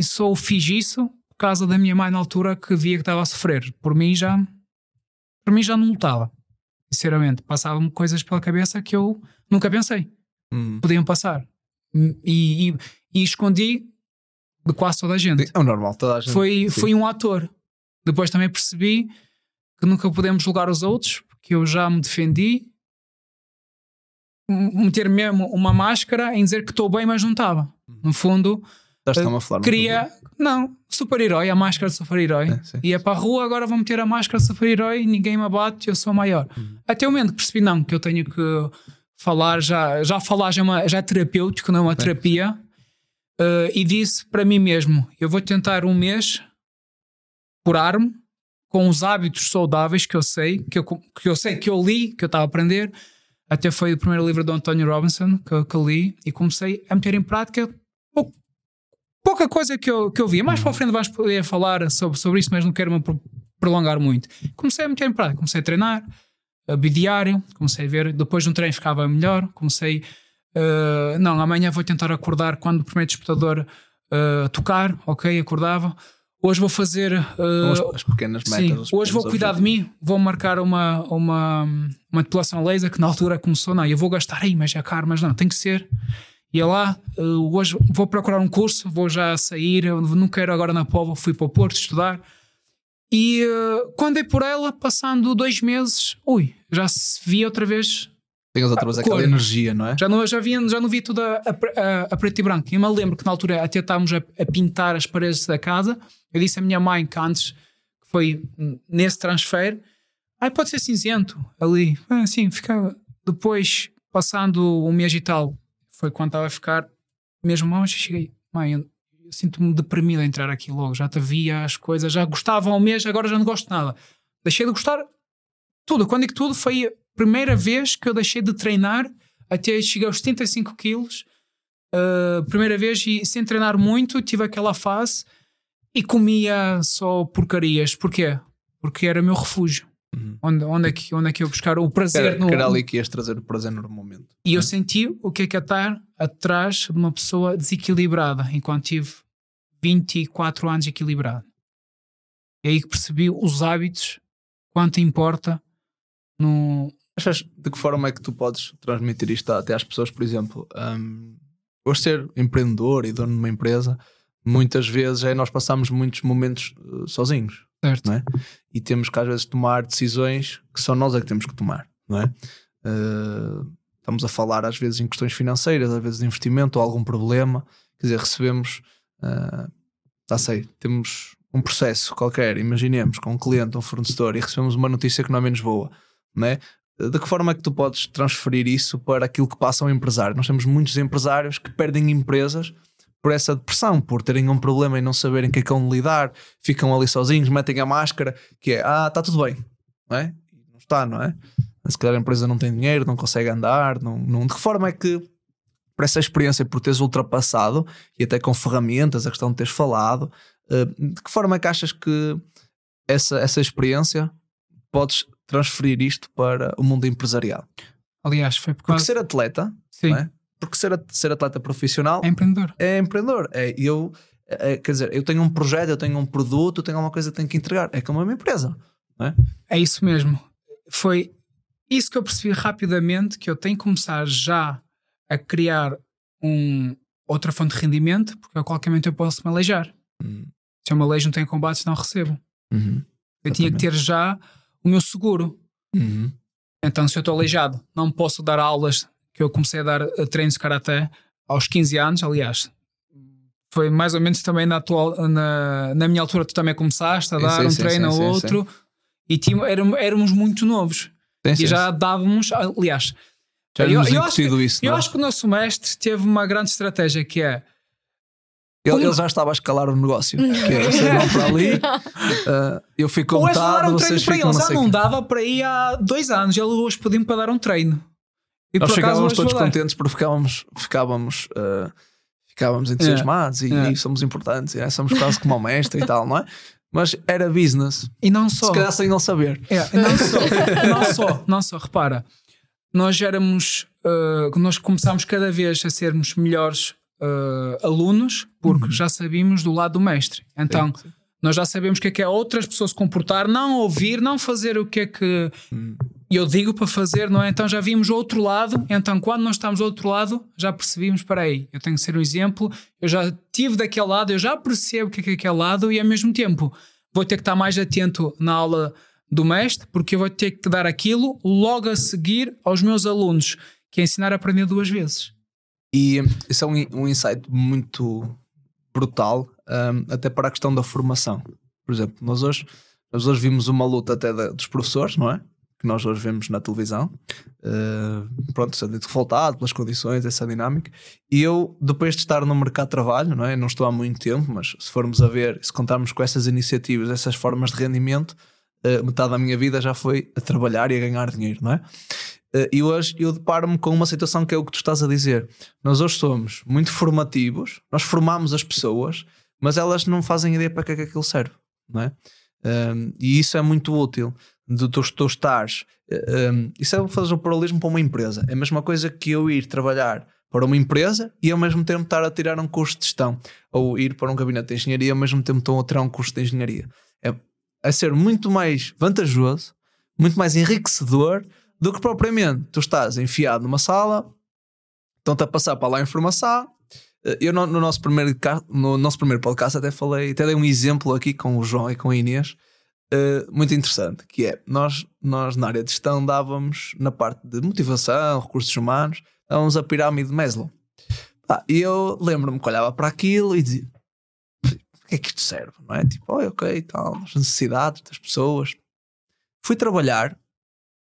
só fiz isso por causa da minha mãe na altura, que via que estava a sofrer. Por mim já não lutava, sinceramente. Passavam-me coisas pela cabeça que eu nunca pensei podiam passar, e escondi de quase toda a gente. É o normal, toda a gente. Foi um ator. Depois também percebi que nunca podemos julgar os outros, porque eu já me defendi, meter mesmo uma máscara em dizer que estou bem, mas não estava. No fundo, queria... Não, super-herói, a máscara de super-herói. Ia para a rua, agora vou meter a máscara de super-herói, ninguém me abate, eu sou maior. Até o momento que percebi, não, que eu tenho que falar, já é terapêutico, não é uma terapia. E disse para mim mesmo, eu vou tentar um mês curar-me com os hábitos saudáveis que eu sei, que eu li, que eu estava a aprender. Até foi o primeiro livro do António Robinson que eu li, e comecei a meter em prática pouca coisa que eu vi. Mais para a frente vais poder falar sobre isso, mas não quero me prolongar muito. Comecei a meter em prática, comecei a treinar, a bidiário, comecei a ver, depois de um treino ficava melhor, comecei... não, amanhã vou tentar acordar quando o primeiro despertador tocar, ok, acordava. Hoje vou fazer as pequenas metas. Sim, hoje vou cuidar de mim, vou marcar uma depilação laser, que na altura começou, não, eu vou gastar, aí, mas é caro, mas não, tem que ser. E lá, hoje vou procurar um curso, vou já sair, eu não quero agora na Póvoa, fui para o Porto estudar. E quando é por ela, passando 2 meses, já se via outra vez... Tinhas outra vez aquela energia, não é? Já não via tudo a preto e branco. Eu me lembro que na altura até estávamos a pintar as paredes da casa. Eu disse à minha mãe que antes, que foi nesse transfer, pode ser cinzento ali. Sim, ficava. Depois, passando um mês e tal, foi quando estava a ficar, mesmo mal, cheguei. Mãe, eu sinto-me deprimido a entrar aqui logo. Já te via as coisas, já gostava ao mês, agora já não gosto de nada. Deixei de gostar tudo. Quando é que tudo foi... Primeira vez que eu deixei de treinar, até cheguei aos 75 quilos, primeira vez, e sem treinar muito, tive aquela fase e comia só porcarias. Porquê? Porque era o meu refúgio. Onde é que eu buscar o prazer? Era ali que ias trazer o prazer no momento. E eu senti o que é estar atrás de uma pessoa desequilibrada, enquanto tive 24 anos equilibrado. E aí que percebi os hábitos, quanto importa. Achas, de que forma é que tu podes transmitir isto até às pessoas? Por exemplo, hoje ser empreendedor e dono de uma empresa, muitas vezes nós passamos muitos momentos sozinhos, certo. Não é? E temos que às vezes tomar decisões que só nós é que temos que tomar, não é? Estamos a falar às vezes em questões financeiras, às vezes de investimento ou algum problema, Quer dizer, recebemos, já sei, temos um processo qualquer, imaginemos, com um cliente, um fornecedor, e recebemos uma notícia que não é menos boa, não é? De que forma é que tu podes transferir isso para aquilo que passa ao empresário? Nós temos muitos empresários que perdem empresas por essa depressão, por terem um problema e não saberem que é como lidar, ficam ali sozinhos, metem a máscara, que é, está tudo bem, não é? Não está, não é? Se calhar a empresa não tem dinheiro, não consegue andar, de que forma é que, por essa experiência, por teres ultrapassado, e até com ferramentas, a questão de teres falado, de que forma é que achas que essa experiência podes transferir isto para o mundo empresarial? Aliás, foi porque ser atleta, sim, não é? Porque ser atleta profissional é empreendedor. É empreendedor. Quer dizer, eu tenho um projeto, eu tenho um produto, eu tenho alguma coisa que tenho que entregar. É como uma empresa, não é? É isso mesmo. Foi isso que eu percebi rapidamente, que eu tenho que começar já a criar outra fonte de rendimento, porque a qualquer momento eu posso me aleijar. Se eu me aleijo, não tenho combates, não recebo. Eu tinha que ter já o meu seguro. Então, se eu estou aleijado, não posso dar aulas, que eu comecei a dar treinos de karaté aos 15 anos, aliás. Foi mais ou menos também na minha altura, tu também começaste a dar treino a outro. E éramos muito novos. Já dávamos, aliás. Já eu acho que o nosso mestre teve uma grande estratégia, que é... Ele já estava a escalar o negócio. Que é, vocês vão para ali, eu fui contado, vocês ficam... Já não dava para ir há 2 anos, ele hoje pediu-me para dar um treino. E nós ficávamos todos contentes porque ficávamos entusiasmados e somos importantes, somos quase como o mestre e tal, não é? Mas era business. E não só. Se calhar sem não saber. Não só, repara. Nós éramos... nós começámos cada vez a sermos melhores alunos, porque já sabíamos do lado do mestre. Então, sim. Nós já sabemos o que é outras pessoas se comportar, não ouvir, não fazer o que é que eu digo para fazer, não é? Então já vimos o outro lado. Então, quando nós estamos do outro lado, já percebimos, espera aí, eu tenho que ser um exemplo, eu já estive daquele lado, eu já percebo o que é aquele lado, e ao mesmo tempo vou ter que estar mais atento na aula do mestre, porque eu vou ter que dar aquilo logo a seguir aos meus alunos, que é ensinar a aprender 2 vezes. E isso é um insight muito brutal, até para a questão da formação. Por exemplo, nós hoje vimos uma luta até dos professores, não é? Que nós hoje vemos na televisão, sendo revoltado pelas condições, essa dinâmica. E eu, depois de estar no mercado de trabalho, não é? Não estou há muito tempo, mas se formos a ver, se contarmos com essas iniciativas, essas formas de rendimento, metade da minha vida já foi a trabalhar e a ganhar dinheiro, não é? E hoje eu deparo-me com uma situação que é o que tu estás a dizer. Nós hoje somos muito formativos, nós formamos as pessoas, mas elas não fazem ideia para que é que aquilo serve, não é? E isso é muito útil. De tu estares... isso é fazer o paralelismo para uma empresa. É a mesma coisa que eu ir trabalhar para uma empresa e ao mesmo tempo estar a tirar um curso de gestão, ou ir para um gabinete de engenharia e ao mesmo tempo estou a tirar um curso de engenharia. É ser muito mais vantajoso, muito mais enriquecedor, do que propriamente tu estás enfiado numa sala, estão-te a passar para lá a informação. Eu no nosso primeiro podcast até dei um exemplo aqui com o João e com a Inês, muito interessante, que é, nós na área de gestão dávamos, na parte de motivação, recursos humanos, dávamos a pirâmide de Maslow. E eu lembro-me que olhava para aquilo e dizia, o que é que isto serve? Não é? Tipo, ok, tal, as necessidades das pessoas. Fui trabalhar,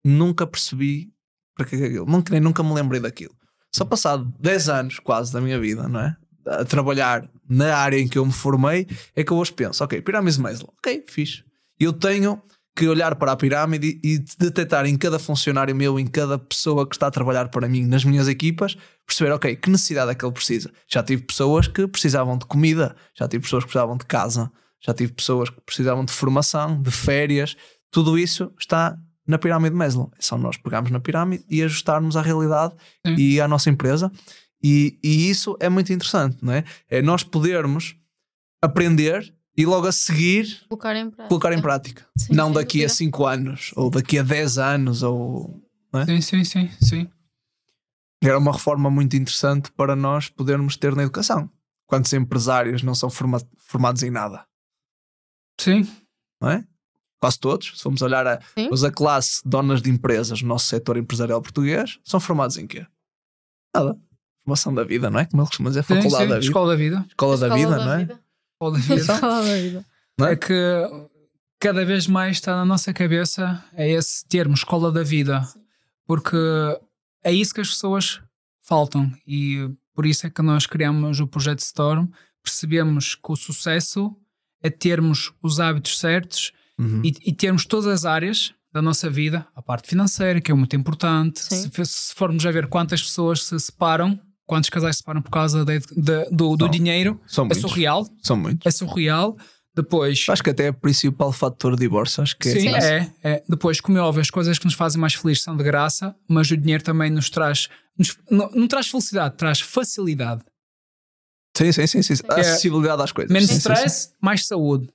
nunca percebi para que aquilo, nunca me lembrei daquilo. Só passado 10 anos quase da minha vida, não é? A trabalhar na área em que eu me formei, é que eu hoje penso, ok, pirâmide de Maslow, ok, fixe. Eu tenho que olhar para a pirâmide e detectar em cada funcionário meu, em cada pessoa que está a trabalhar para mim, nas minhas equipas, perceber, ok, que necessidade é que ele precisa. Já tive pessoas que precisavam de comida, já tive pessoas que precisavam de casa, já tive pessoas que precisavam de formação, de férias. Tudo isso está na pirâmide de Maslow. É só nós pegarmos na pirâmide e ajustarmos à realidade e à nossa empresa. E isso é muito interessante, não é? É nós podermos aprender e logo a seguir colocar em prática. Sim, não daqui a 5 anos, ou daqui a 10 anos, ou... Não é? Sim. Era uma reforma muito interessante para nós podermos ter na educação. Quantos empresários não são formados em nada? Sim. Não é? Quase todos, se formos olhar a classe donas de empresas no nosso setor empresarial português, são formados em quê? Nada. Formação da vida, não é? Como ele costuma dizer, faculdade da vida. Escola da vida. Escola da vida, não é? Escola da vida. É que cada vez mais está na nossa cabeça é esse termo, escola da vida. Sim. Porque é isso que as pessoas faltam. E por isso é que nós criamos o projeto Storm. Percebemos que o sucesso é termos os hábitos certos, uhum, e termos todas as áreas da nossa vida, a parte financeira, que é muito importante. Se formos a ver quantas pessoas se separam, quantos casais se separam por causa do dinheiro, são muitos. Surreal. São muitos. É surreal. Depois, acho que até é o principal fator de divórcio. Acho que sim, é. Depois, como é óbvio, as coisas que nos fazem mais felizes são de graça, mas o dinheiro também nos traz, não traz felicidade, traz facilidade. Sim. A acessibilidade às coisas. Menos stress, mais saúde.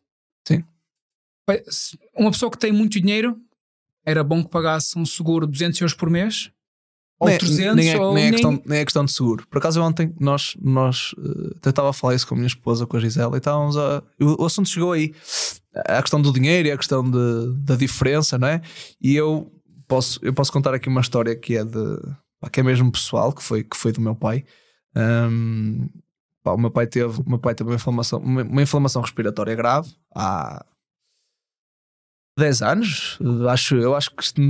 Sim. Uma pessoa que tem muito dinheiro, era bom que pagasse um seguro de 200 euros por mês, ou nem, 300, nem é questão de seguro. Por acaso, ontem, nós eu estava a falar isso com a minha esposa, com a Gisela, e estávamos a... O assunto chegou aí. A questão do dinheiro e a questão da diferença, não é? E eu posso contar aqui uma história que é mesmo pessoal, que foi do meu pai. O meu pai teve uma inflamação respiratória grave há 10 anos, acho eu. Acho que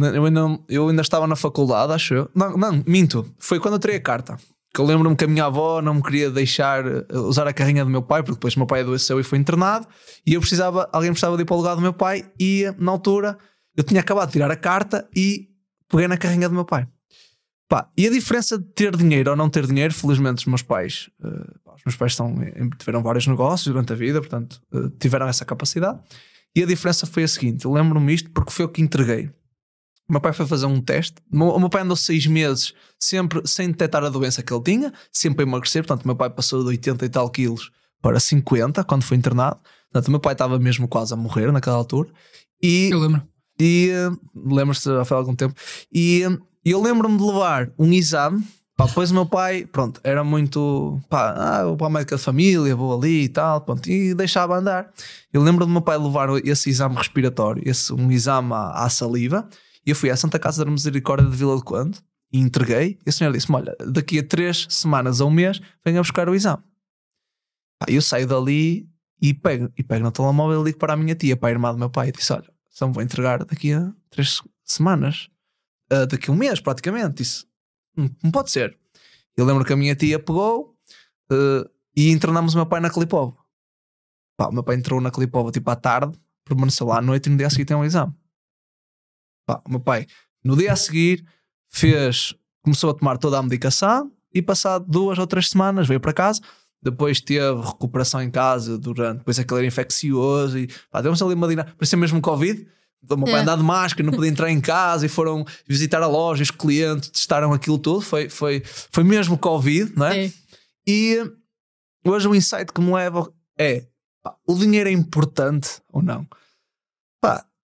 eu ainda estava na faculdade, acho eu. Não, minto. Foi quando eu tirei a carta. Que eu lembro-me que a minha avó não me queria deixar usar a carrinha do meu pai, porque depois o meu pai adoeceu e foi internado. E alguém precisava de ir para o lugar do meu pai. E na altura eu tinha acabado de tirar a carta e peguei na carrinha do meu pai. E a diferença de ter dinheiro ou não ter dinheiro, felizmente os meus pais tiveram vários negócios durante a vida, portanto tiveram essa capacidade. E a diferença foi a seguinte, eu lembro-me isto porque foi eu que entreguei. O meu pai foi fazer um teste, o meu pai andou 6 meses sempre sem detectar a doença que ele tinha, sempre a emagrecer, portanto o meu pai passou de 80 e tal quilos para 50 quando foi internado, portanto o meu pai estava mesmo quase a morrer naquela altura. Eu lembro. E lembro-se, já foi há algum tempo, e eu lembro-me de levar um exame. Depois o meu pai, pronto, era muito vou para a médica de família, vou ali e tal, pronto, e deixava andar. Eu lembro do meu pai levar esse exame respiratório, um exame à saliva, e eu fui à Santa Casa da Misericórdia de Vila de Conde e entreguei, e a senhora disse-me, olha, daqui a 3 semanas a um mês venha buscar o exame. Eu saio dali e pego no telemóvel e ligo para a minha tia, para a irmã do meu pai, e disse, olha, só me vou entregar daqui a 3 semanas, daqui a um mês praticamente, disse, não pode ser. Eu lembro que a minha tia pegou e internámos o meu pai na Clipóvoa. O meu pai entrou na Clipóvoa tipo à tarde, permaneceu lá à noite e no dia a seguir tem um exame. O meu pai no dia a seguir começou a tomar toda a medicação e passado 2 ou 3 semanas veio para casa. Depois teve recuperação em casa depois aquele era infeccioso e demos ali uma dinâmica, parecia mesmo Covid. O meu pai andar de máscara, não podia entrar em casa e foram visitar a loja, os clientes testaram aquilo tudo, foi mesmo Covid, não é? Sim. E hoje o insight que me leva é, o dinheiro é importante ou não?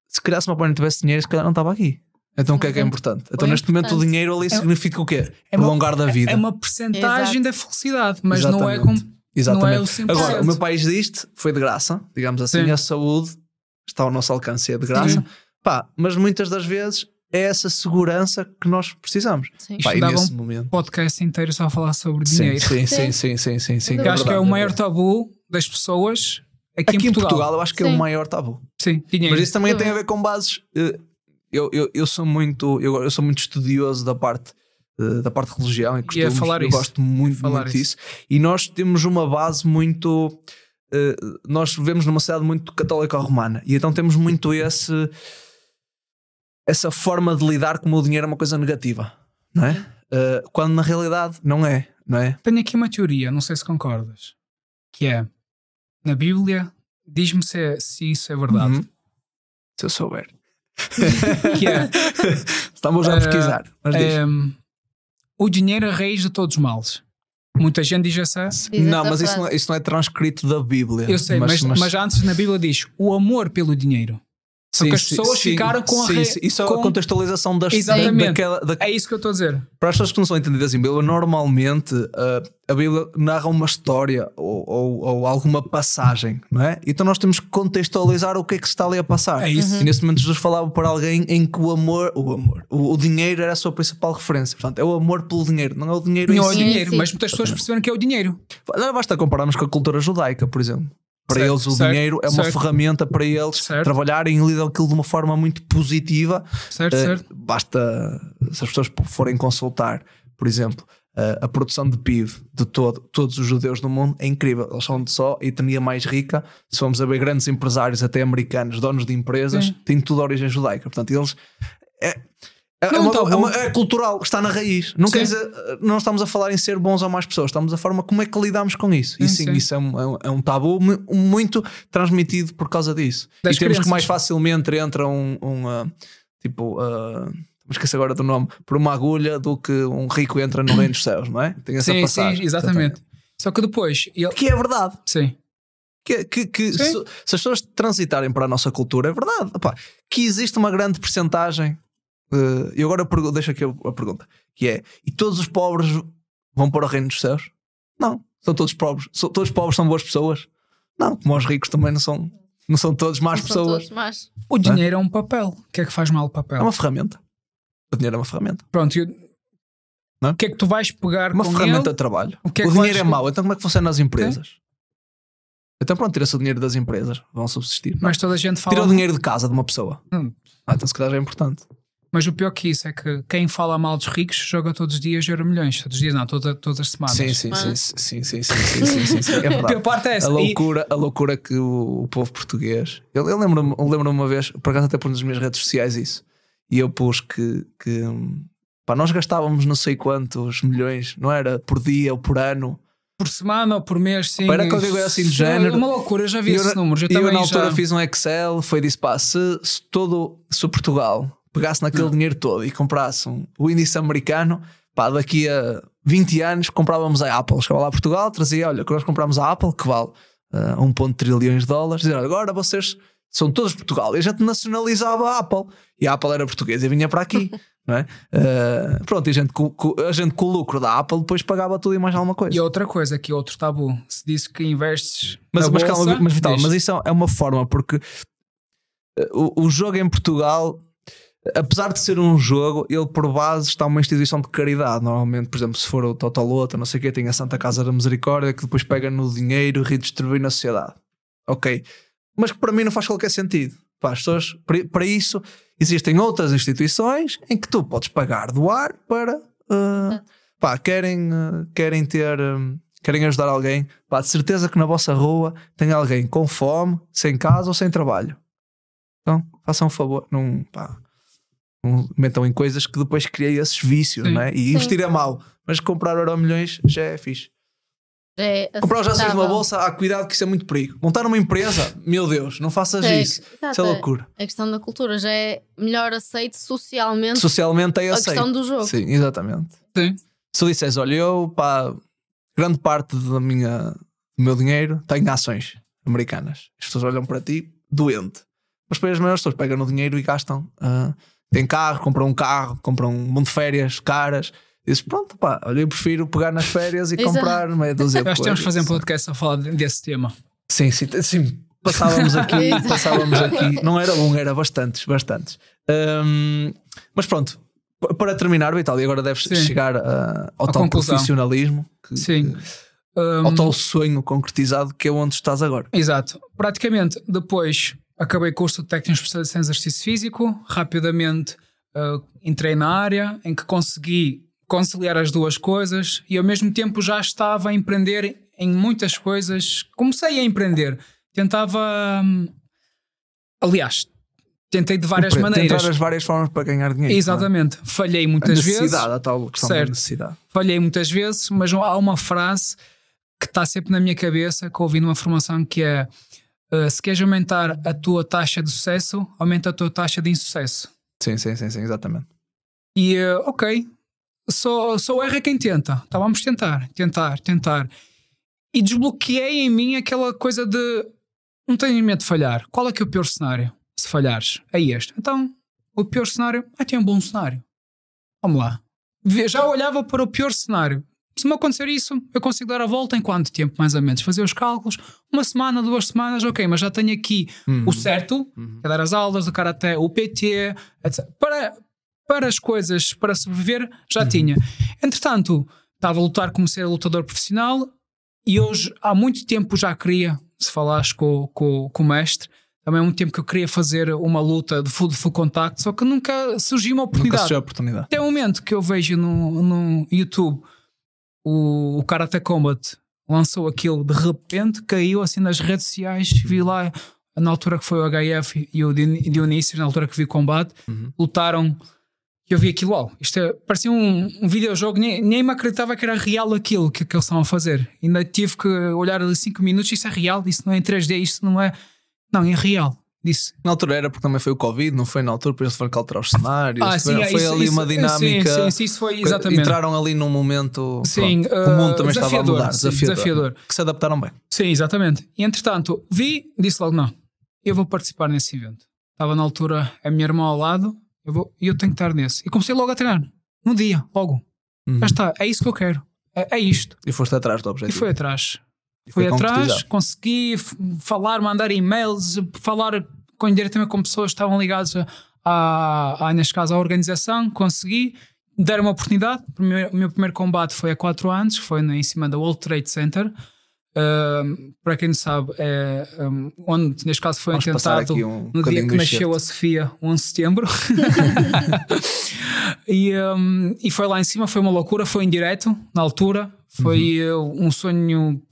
Se calhar se o meu pai não tivesse dinheiro, se calhar não estava aqui. Então o que é importante? Então neste momento o dinheiro ali significa o quê? Prolongar da vida. É uma percentagem da felicidade, mas não é como... Exatamente. Não é o Agora, o meu pai diz-te, foi de graça, digamos assim, sim, a saúde... está ao nosso alcance, é de graça, mas muitas das vezes é essa segurança que nós precisamos. Sim. E nesse momento podcast inteiro só a falar sobre dinheiro. Sim. Eu acho que é o maior tabu das pessoas aqui em Portugal. Eu acho que é o maior tabu. Sim, dinheiro. Mas isso também tem a ver com bases. Eu sou muito estudioso da parte de religião e costumes. Eu gosto muito disso. E nós temos uma base muito... nós vivemos numa cidade muito católica-romana e então temos muito essa forma de lidar com o dinheiro é uma coisa negativa, não é? Quando na realidade não é? Tenho aqui uma teoria, não sei se concordas, que é, na Bíblia, diz-me se isso é verdade. Se eu souber. Que é, estamos a pesquisar, mas o dinheiro é a raiz de todos os males. Muita gente diz essa. Não, mas isso não é transcrito da Bíblia. Eu sei, mas antes na Bíblia diz o amor pelo dinheiro. Porque as pessoas ficaram com a isso é a contextualização das daquela. É isso que eu estou a dizer. Para as pessoas que não são entendidas em Bíblia, normalmente a Bíblia narra uma história ou alguma passagem, não é? Então nós temos que contextualizar o que é que se está ali a passar. É isso. E nesse momento Jesus falava para alguém em que o dinheiro era a sua principal referência. Portanto, é o amor pelo dinheiro, não é o dinheiro em si. Não é o dinheiro, mas muitas pessoas perceberam que é o dinheiro. Basta compararmos com a cultura judaica, por exemplo. Para eles o dinheiro é uma ferramenta para eles trabalharem e lidam aquilo de uma forma muito positiva. Basta, se as pessoas forem consultar, por exemplo, a produção de PIB de todos os judeus do mundo é incrível. Eles são de só a etnia mais rica. Se vamos a ver grandes empresários, até americanos, donos de empresas, têm tudo de origem judaica. Portanto, eles... É cultural, está na raiz. Não quer dizer, não estamos a falar em ser bons ou mais pessoas, estamos a forma como é que lidamos com isso. E sim, isso é um tabu muito transmitido por causa disso. E temos que mais facilmente entra esqueci agora do nome, por uma agulha do que um rico entra no reino dos céus, não é? Tem essa passagem. Sim, exatamente. Só que depois... Que é verdade. Sim. Se as pessoas transitarem para a nossa cultura, é verdade. Epá, que existe uma grande percentagem. E agora deixo aqui a pergunta, que é: e todos os pobres vão para o reino dos céus? Não, são todos pobres. Todos os pobres são boas pessoas? Não, como os ricos também não são todos más pessoas. O dinheiro é um papel. O que é que faz mal o papel? É uma ferramenta. O dinheiro é uma ferramenta. Pronto, o que é que tu vais pegar uma com ferramenta ele? De trabalho. O dinheiro é mau, então como é que funciona nas empresas? Okay. Então pronto, tira-se o dinheiro das empresas, vão subsistir. Não. Mas toda a gente fala... Tira o dinheiro de casa de uma pessoa. Então se calhar já é importante. Mas o pior que isso é que quem fala mal dos ricos joga todos os dias euro milhões. Todos os dias não, todas as semanas. Sim. É a pior parte é essa. A loucura que o povo português... Eu lembro-me uma vez, por acaso até pôr nas minhas redes sociais isso, e eu pus que nós gastávamos não sei quantos milhões, não era por dia ou por ano... Por semana ou por mês, sim. Para que eu digo assim de género. É uma loucura, eu já vi esse número. Eu na altura fiz um Excel, foi disso, pá, se Portugal pegasse naquele dinheiro todo e comprasse o índice americano, pá, daqui a 20 anos comprávamos a Apple. Chegava lá a Portugal, trazia, olha, que nós comprámos a Apple, que vale 1,1 trilhões de dólares, dizia, agora vocês são todos Portugal. E a gente nacionalizava a Apple. E a Apple era portuguesa e vinha para aqui. Não é? Pronto, a gente com o lucro da Apple depois pagava tudo e mais alguma coisa. E outra coisa, que é outro tabu, se diz que investes na bolsa, calma, mas isso é uma forma, porque o jogo em Portugal, apesar de ser um jogo, ele por base está uma instituição de caridade. Normalmente, por exemplo, se for o Totoloto, não sei o que, tem a Santa Casa da Misericórdia, que depois pega no dinheiro e redistribui na sociedade. Ok, mas que para mim não faz qualquer sentido. Para as pessoas, para isso existem outras instituições em que tu podes pagar, doar para querem ajudar alguém. Pá, de certeza que na vossa rua tem alguém com fome, sem casa ou sem trabalho. Então façam um favor, não metam em coisas que depois criem esses vícios, não é? E investir é mau, mas comprar euro milhões já é fixe. Comprar os ações numa bolsa, cuidado que isso é muito perigo. Montar uma empresa, meu Deus, não faças isso. Isso é loucura. A questão da cultura já é melhor aceito socialmente. Socialmente é aceito. A questão do jogo. Sim, exatamente. Sim. Se tu disseres, olha, grande parte do meu dinheiro está em ações americanas. As pessoas olham para ti, doente. Mas depois as maiores pessoas pegam no dinheiro e gastam. Tem carro, compram um carro, compram um monte de férias caras. Disse, pronto, pá, olha, eu prefiro pegar nas férias e comprar meia dúzia de coisas. Nós temos que fazer um podcast a falar desse tema. Sim. Passávamos aqui. Não era um, era bastantes. Mas pronto, para terminar, Vitalie, agora deves chegar ao tal profissionalismo. Ao tal sonho concretizado que é onde estás agora. Exato. Praticamente, depois acabei curso de técnico especialista em exercício físico. Rapidamente entrei na área em que consegui conciliar as duas coisas e ao mesmo tempo já estava a empreender em muitas coisas. Comecei a empreender. Tentei de várias maneiras. Tentar as várias formas para ganhar dinheiro. Exatamente. Não é? Falhei muitas vezes. A tal questão da necessidade. Falhei muitas vezes, mas há uma frase que está sempre na minha cabeça, que ouvi numa formação, que é: se queres aumentar a tua taxa de sucesso, aumenta a tua taxa de insucesso. Sim, exatamente. E, ok... Só erra quem tenta. Tá, vamos tentar. E desbloqueei em mim aquela coisa de não tenho medo de falhar. Qual é que é o pior cenário? se falhares, é este. Então, o pior cenário, tem um bom cenário. Vamos lá. Já olhava para o pior cenário. Se me acontecer isso, eu consigo dar a volta em quanto tempo, mais ou menos? Fazer os cálculos, 1 semana, 2 semanas, ok, mas já tenho aqui o certo, que é dar as aulas do Karate, o PT, etc. Para as coisas, para sobreviver, já tinha. Entretanto, estava a lutar, comecei a lutador profissional e hoje, há muito tempo já queria, se falaste com o mestre, também há muito tempo que eu queria fazer uma luta de full contacto, só que nunca surgiu uma oportunidade. Nunca surgiu a oportunidade. Até o momento que eu vejo no YouTube o Karate Combat lançou aquilo, de repente caiu assim nas redes sociais, vi lá, na altura que foi o HF e o Dionísio, na altura que vi o combate, lutaram, eu vi aquilo, uau, isto parecia um videojogo, nem me acreditava que era real aquilo que eles estavam a fazer, ainda tive que olhar ali 5 minutos, isto é real, isto não é em 3D, isto não é, não, é real. Disse. Na altura era porque também foi o Covid, não foi na altura, por eles foram alterar os cenários, foi ali uma dinâmica. Sim, isso foi exatamente. Entraram ali num momento, sim, pronto, o mundo também estava a mudar, desafiador, que se adaptaram bem. Sim, exatamente. E entretanto, vi, disse logo, não, eu vou participar nesse evento. Estava na altura a minha irmã ao lado, eu tenho que estar nesse. E comecei logo a treinar, num dia, logo. Já está, é isso que eu quero, é isto. E foste atrás do objetivo. E foi atrás. Fui atrás, consegui falar, mandar e-mails, falar diretamente com pessoas que estavam ligadas neste caso, à organização. Consegui, deram uma oportunidade. O meu primeiro combate foi há 4 anos, foi em cima da World Trade Center. Para quem não sabe, onde neste caso foi atentado no dia que nasceu a Sofia, 11 de setembro. E foi lá em cima, foi uma loucura, foi em direto, na altura. Foi um sonho,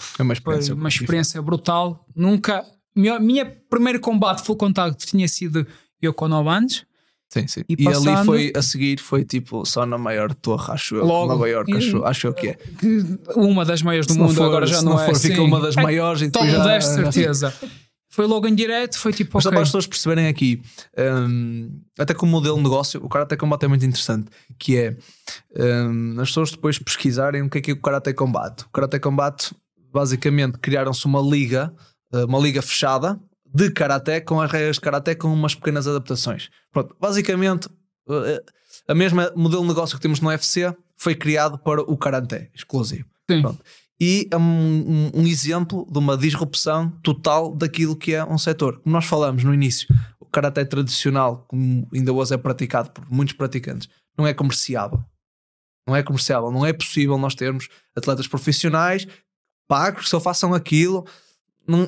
uma experiência brutal. Nunca, minha primeiro combate full contacto tinha sido eu com 9 anos. Sim, sim. E ali foi, a seguir foi tipo só na maior torre, acho eu, Nova Iorque, acho eu que é. Uma das maiores do mundo, agora já não é. Fica uma das maiores e depois já... certeza. Foi logo em direto, foi tipo... Mas só para as pessoas perceberem aqui, até com o modelo de negócio, o Karate Combat é muito interessante, que é as pessoas depois pesquisarem o que é o Karate Combat. O Karate Combat, basicamente, criaram-se uma liga fechada de Karate, com as regras de Karate, com umas pequenas adaptações. Pronto, basicamente, a mesma modelo de negócio que temos no UFC foi criado para o Karate, exclusivo. Sim. Pronto. E é um exemplo de uma disrupção total daquilo que é um setor. Como nós falamos no início, o Karate tradicional, como ainda hoje é praticado por muitos praticantes, não é comerciável. Não é comerciável. Não é possível nós termos atletas profissionais pagos que só façam aquilo.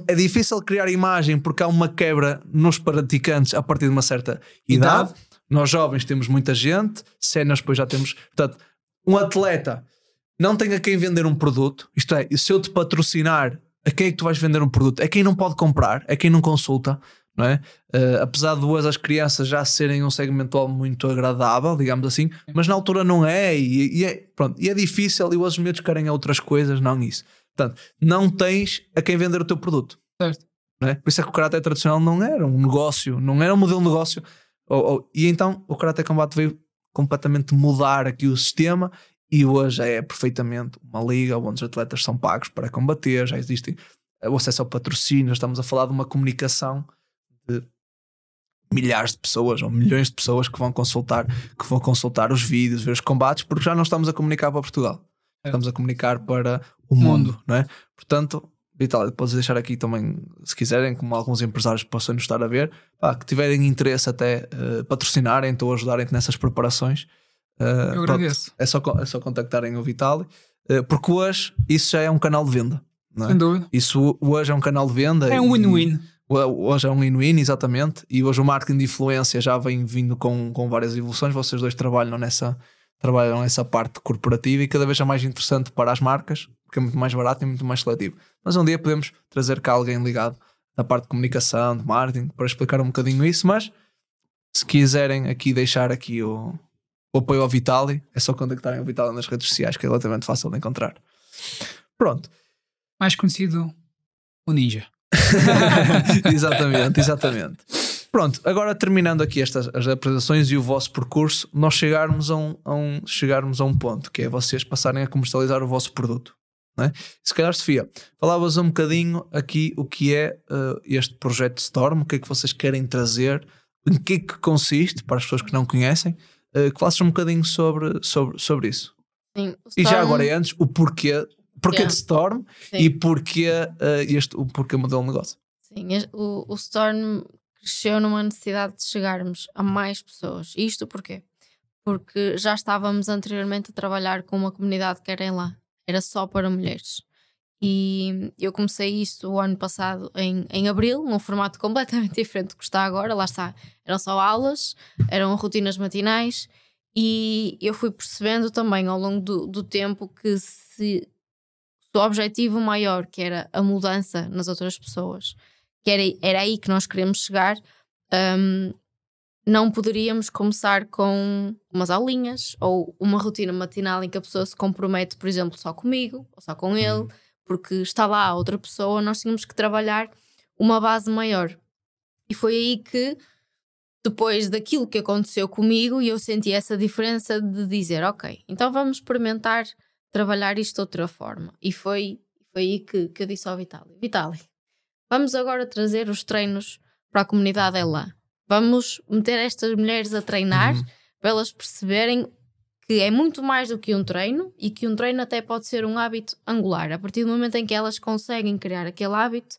É difícil criar imagem porque há uma quebra nos praticantes a partir de uma certa idade. Nós jovens temos muita gente, séniores depois já temos... Portanto, um atleta... Não tem a quem vender um produto, isto é, se eu te patrocinar, a quem é que tu vais vender um produto? É quem não pode comprar, é quem não consulta, não é? Apesar de hoje as crianças já serem um segmento muito agradável, digamos assim, mas na altura não é, e é difícil, e hoje os medos querem outras coisas, não isso. Portanto, não tens a quem vender o teu produto. Certo. Não é? Por isso é que o Karate tradicional não era um negócio, não era um modelo de negócio, e então o Karate Combat veio completamente mudar aqui o sistema. E hoje é perfeitamente uma liga onde os atletas são pagos para combater, já existe o acesso ao patrocínio, estamos a falar de uma comunicação de milhares de pessoas ou milhões de pessoas que vão consultar os vídeos, ver os combates, porque já não estamos a comunicar para Portugal, estamos a comunicar para o mundo, não é? Portanto, Vitalie, podes deixar aqui também, se quiserem, como alguns empresários possam nos estar a ver, que tiverem interesse até patrocinarem-te ou ajudarem-te nessas preparações. Eu agradeço. Pronto, é só contactarem o Vitalie, porque hoje isso já é um canal de venda, não é? Sem dúvida. Isso hoje é um canal de venda. É um win-win. Hoje é um win-win, exatamente. E hoje o marketing de influência já vem vindo com várias evoluções. Vocês dois trabalham nessa parte corporativa e cada vez é mais interessante para as marcas, porque é muito mais barato e muito mais seletivo. Mas um dia podemos trazer cá alguém ligado na parte de comunicação, de marketing, para explicar um bocadinho isso. Mas se quiserem aqui deixar aqui o apoio ao Vitalie, é só contactarem o Vitalie nas redes sociais, que é relativamente fácil de encontrar. Pronto. Mais conhecido, o Ninja. Exatamente. Pronto, agora terminando aqui as apresentações e o vosso percurso, nós chegarmos a um ponto, que é vocês passarem a comercializar o vosso produto. Não é? Se calhar, Sofia, falavas um bocadinho aqui o que é este projeto Storm, o que é que vocês querem trazer, em que é que consiste, para as pessoas que não conhecem, que falasses um bocadinho sobre isso. Sim, Storm... E já agora, antes, o porquê de Storm. Sim. E porquê modelo de negócio. Sim, o Storm cresceu numa necessidade de chegarmos a mais pessoas. E isto porquê? Porque já estávamos anteriormente a trabalhar com uma comunidade que era em lá. Era só para mulheres. E eu comecei isto o ano passado em abril, num formato completamente diferente do que está agora. Lá está, eram só aulas, eram rotinas matinais. E eu fui percebendo também ao longo do tempo que se o objetivo maior, que era a mudança nas outras pessoas, que era aí que nós queremos chegar, não poderíamos começar com umas aulinhas ou uma rotina matinal em que a pessoa se compromete, por exemplo, só comigo ou só com ele, porque está lá outra pessoa. Nós tínhamos que trabalhar uma base maior. E foi aí que, depois daquilo que aconteceu comigo, eu senti essa diferença de dizer, ok, então vamos experimentar trabalhar isto de outra forma. E foi aí que eu disse ao Vitalie, vamos agora trazer os treinos para a comunidade ELA. Vamos meter estas mulheres a treinar para elas perceberem que é muito mais do que um treino, e que um treino até pode ser um hábito angular. A partir do momento em que elas conseguem criar aquele hábito,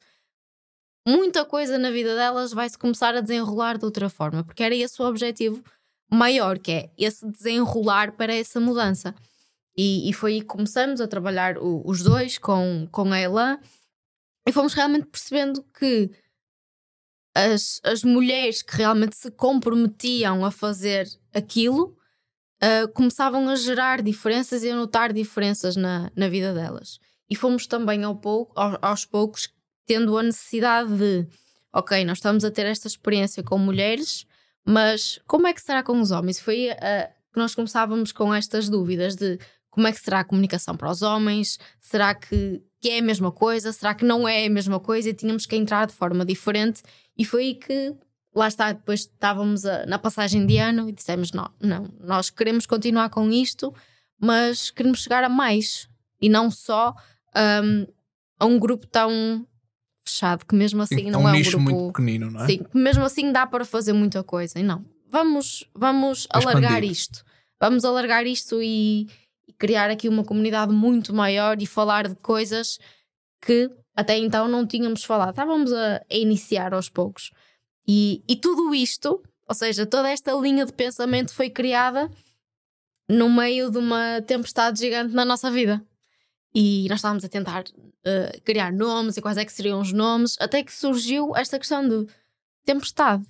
muita coisa na vida delas vai-se começar a desenrolar de outra forma, porque era esse o objetivo maior, que é esse desenrolar para essa mudança. E foi aí que começamos a trabalhar os dois com a Elan, e fomos realmente percebendo que as mulheres que realmente se comprometiam a fazer aquilo começavam a gerar diferenças e a notar diferenças na vida delas. E fomos também aos poucos tendo a necessidade de, ok, nós estamos a ter esta experiência com mulheres, mas como é que será com os homens? Foi que nós começávamos com estas dúvidas de como é que será a comunicação para os homens? Será que é a mesma coisa? Será que não é a mesma coisa? E tínhamos que entrar de forma diferente. E foi aí que, lá está, depois estávamos na passagem de ano e dissemos, não, nós queremos continuar com isto, mas queremos chegar a mais. E não só a um grupo tão fechado, que mesmo assim sim, não é um grupo... muito pequenino, não é? Sim, que mesmo assim dá para fazer muita coisa. E não, vamos alargar isto. Vamos alargar isto e criar aqui uma comunidade muito maior e falar de coisas que... até então não tínhamos falado, estávamos a iniciar aos poucos. E tudo isto, ou seja, toda esta linha de pensamento foi criada no meio de uma tempestade gigante na nossa vida. E nós estávamos a tentar criar nomes e quais é que seriam os nomes, até que surgiu esta questão de tempestade.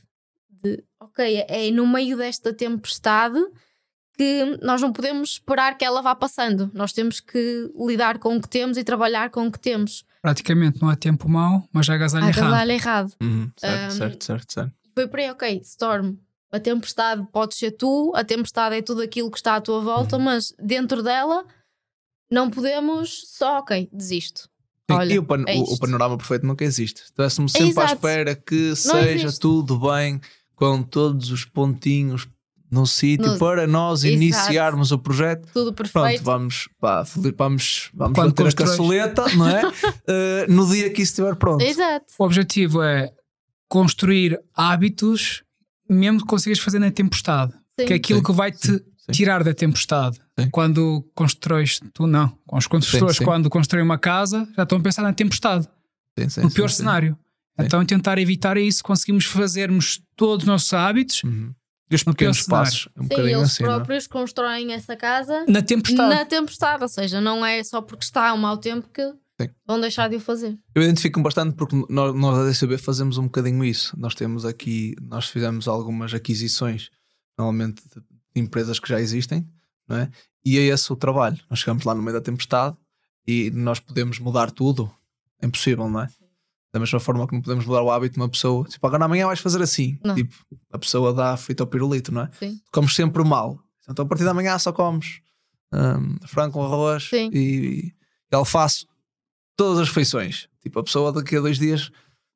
De, ok, é no meio desta tempestade que nós não podemos esperar que ela vá passando. Nós temos que lidar com o que temos e trabalhar com o que temos. Praticamente não há tempo mau, mas já agasalha errado. Certo. Foi por aí, ok, Storm, a tempestade pode ser tu, a tempestade é tudo aquilo que está à tua volta, mas dentro dela não podemos só, ok, desisto. Sim, olha, e o panorama perfeito nunca existe. Estávamos sempre à espera que não seja existe. Tudo bem, com todos os pontinhos num sítio para nós iniciarmos o projeto. Tudo perfeito. Pronto, vamos bater a caçoleta, não é? No dia que isso estiver pronto. Exato. O objetivo é construir hábitos, mesmo que consigas fazer na tempestade. Sim. Que é aquilo que vai te tirar da tempestade. Sim. Quando constróis, tu não. As pessoas quando constroem uma casa já estão a pensar na tempestade. Sim, no pior cenário. Sim. Então tentar evitar isso, conseguimos fazermos todos os nossos hábitos. E os pequenos passos. Sim, eles próprios constroem essa casa na tempestade, ou seja, não é só porque está um mau tempo que vão deixar de o fazer. Eu identifico-me bastante porque nós da DCB fazemos um bocadinho isso. Nós fizemos algumas aquisições, normalmente de empresas que já existem, não é? E é esse o trabalho. Nós chegamos lá no meio da tempestade e nós podemos mudar tudo. É impossível, não é? Da mesma forma que não podemos mudar o hábito de uma pessoa, tipo, agora amanhã vais fazer assim. Não. Tipo, a pessoa dá frito ao pirulito, não é? Sim. Comes sempre mal. Então a partir da manhã só comes frango, arroz e alface, todas as refeições. Tipo, a pessoa daqui a 2 dias.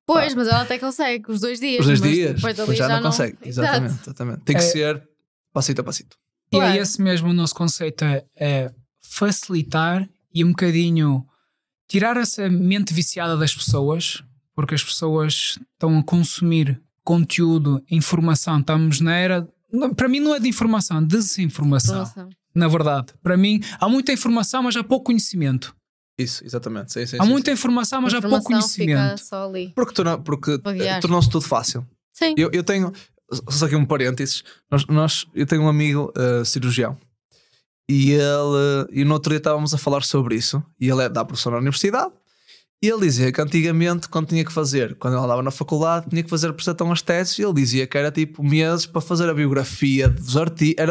Pois, mas ela até consegue, os 2 dias. Os 2 dias, depois ali já não consegue. Exatamente. Tem que ser passito a passito. E é esse mesmo o nosso conceito: é facilitar e um bocadinho tirar essa mente viciada das pessoas, porque as pessoas estão a consumir conteúdo, informação. Estamos na era... Para mim não é de informação, desinformação. Nossa. Na verdade, para mim há muita informação, mas há pouco conhecimento. Isso, exatamente. Sim, sim, há muita informação, mas há pouco conhecimento. Fica só ali. Porque tornou-se tudo fácil. Sim. Eu tenho... Só aqui um parênteses. Eu tenho um amigo cirurgião. E ele... E no outro dia estávamos a falar sobre isso. E ele é da profissão na universidade. E ele dizia que antigamente, quando ele andava na faculdade, tinha que fazer apresentação às teses. E ele dizia que era tipo meses para fazer a biografia dos artistas.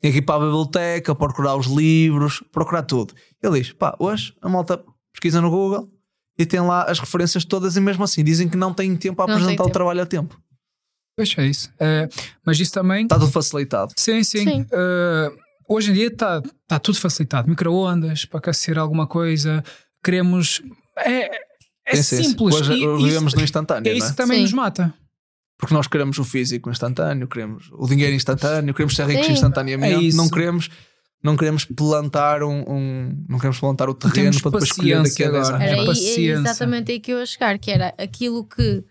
Tinha que ir para a biblioteca, procurar os livros, procurar tudo. Ele diz, pá, hoje a malta pesquisa no Google e tem lá as referências todas e mesmo assim dizem que não têm tempo a apresentar o trabalho a tempo. Pois é isso. Mas isso também... Está tudo facilitado. Sim, sim. Sim. Hoje em dia está tudo facilitado. Micro-ondas, para aquecer alguma coisa, queremos... É simples. Hoje vivemos no instantâneo, não é? Isso também nos mata. Porque nós queremos o físico instantâneo, queremos o dinheiro instantâneo, queremos ser ricos instantaneamente, não queremos plantar não queremos plantar o terreno para depois colher daqui a 10 anos. É exatamente aí que eu ia chegar, que era aquilo que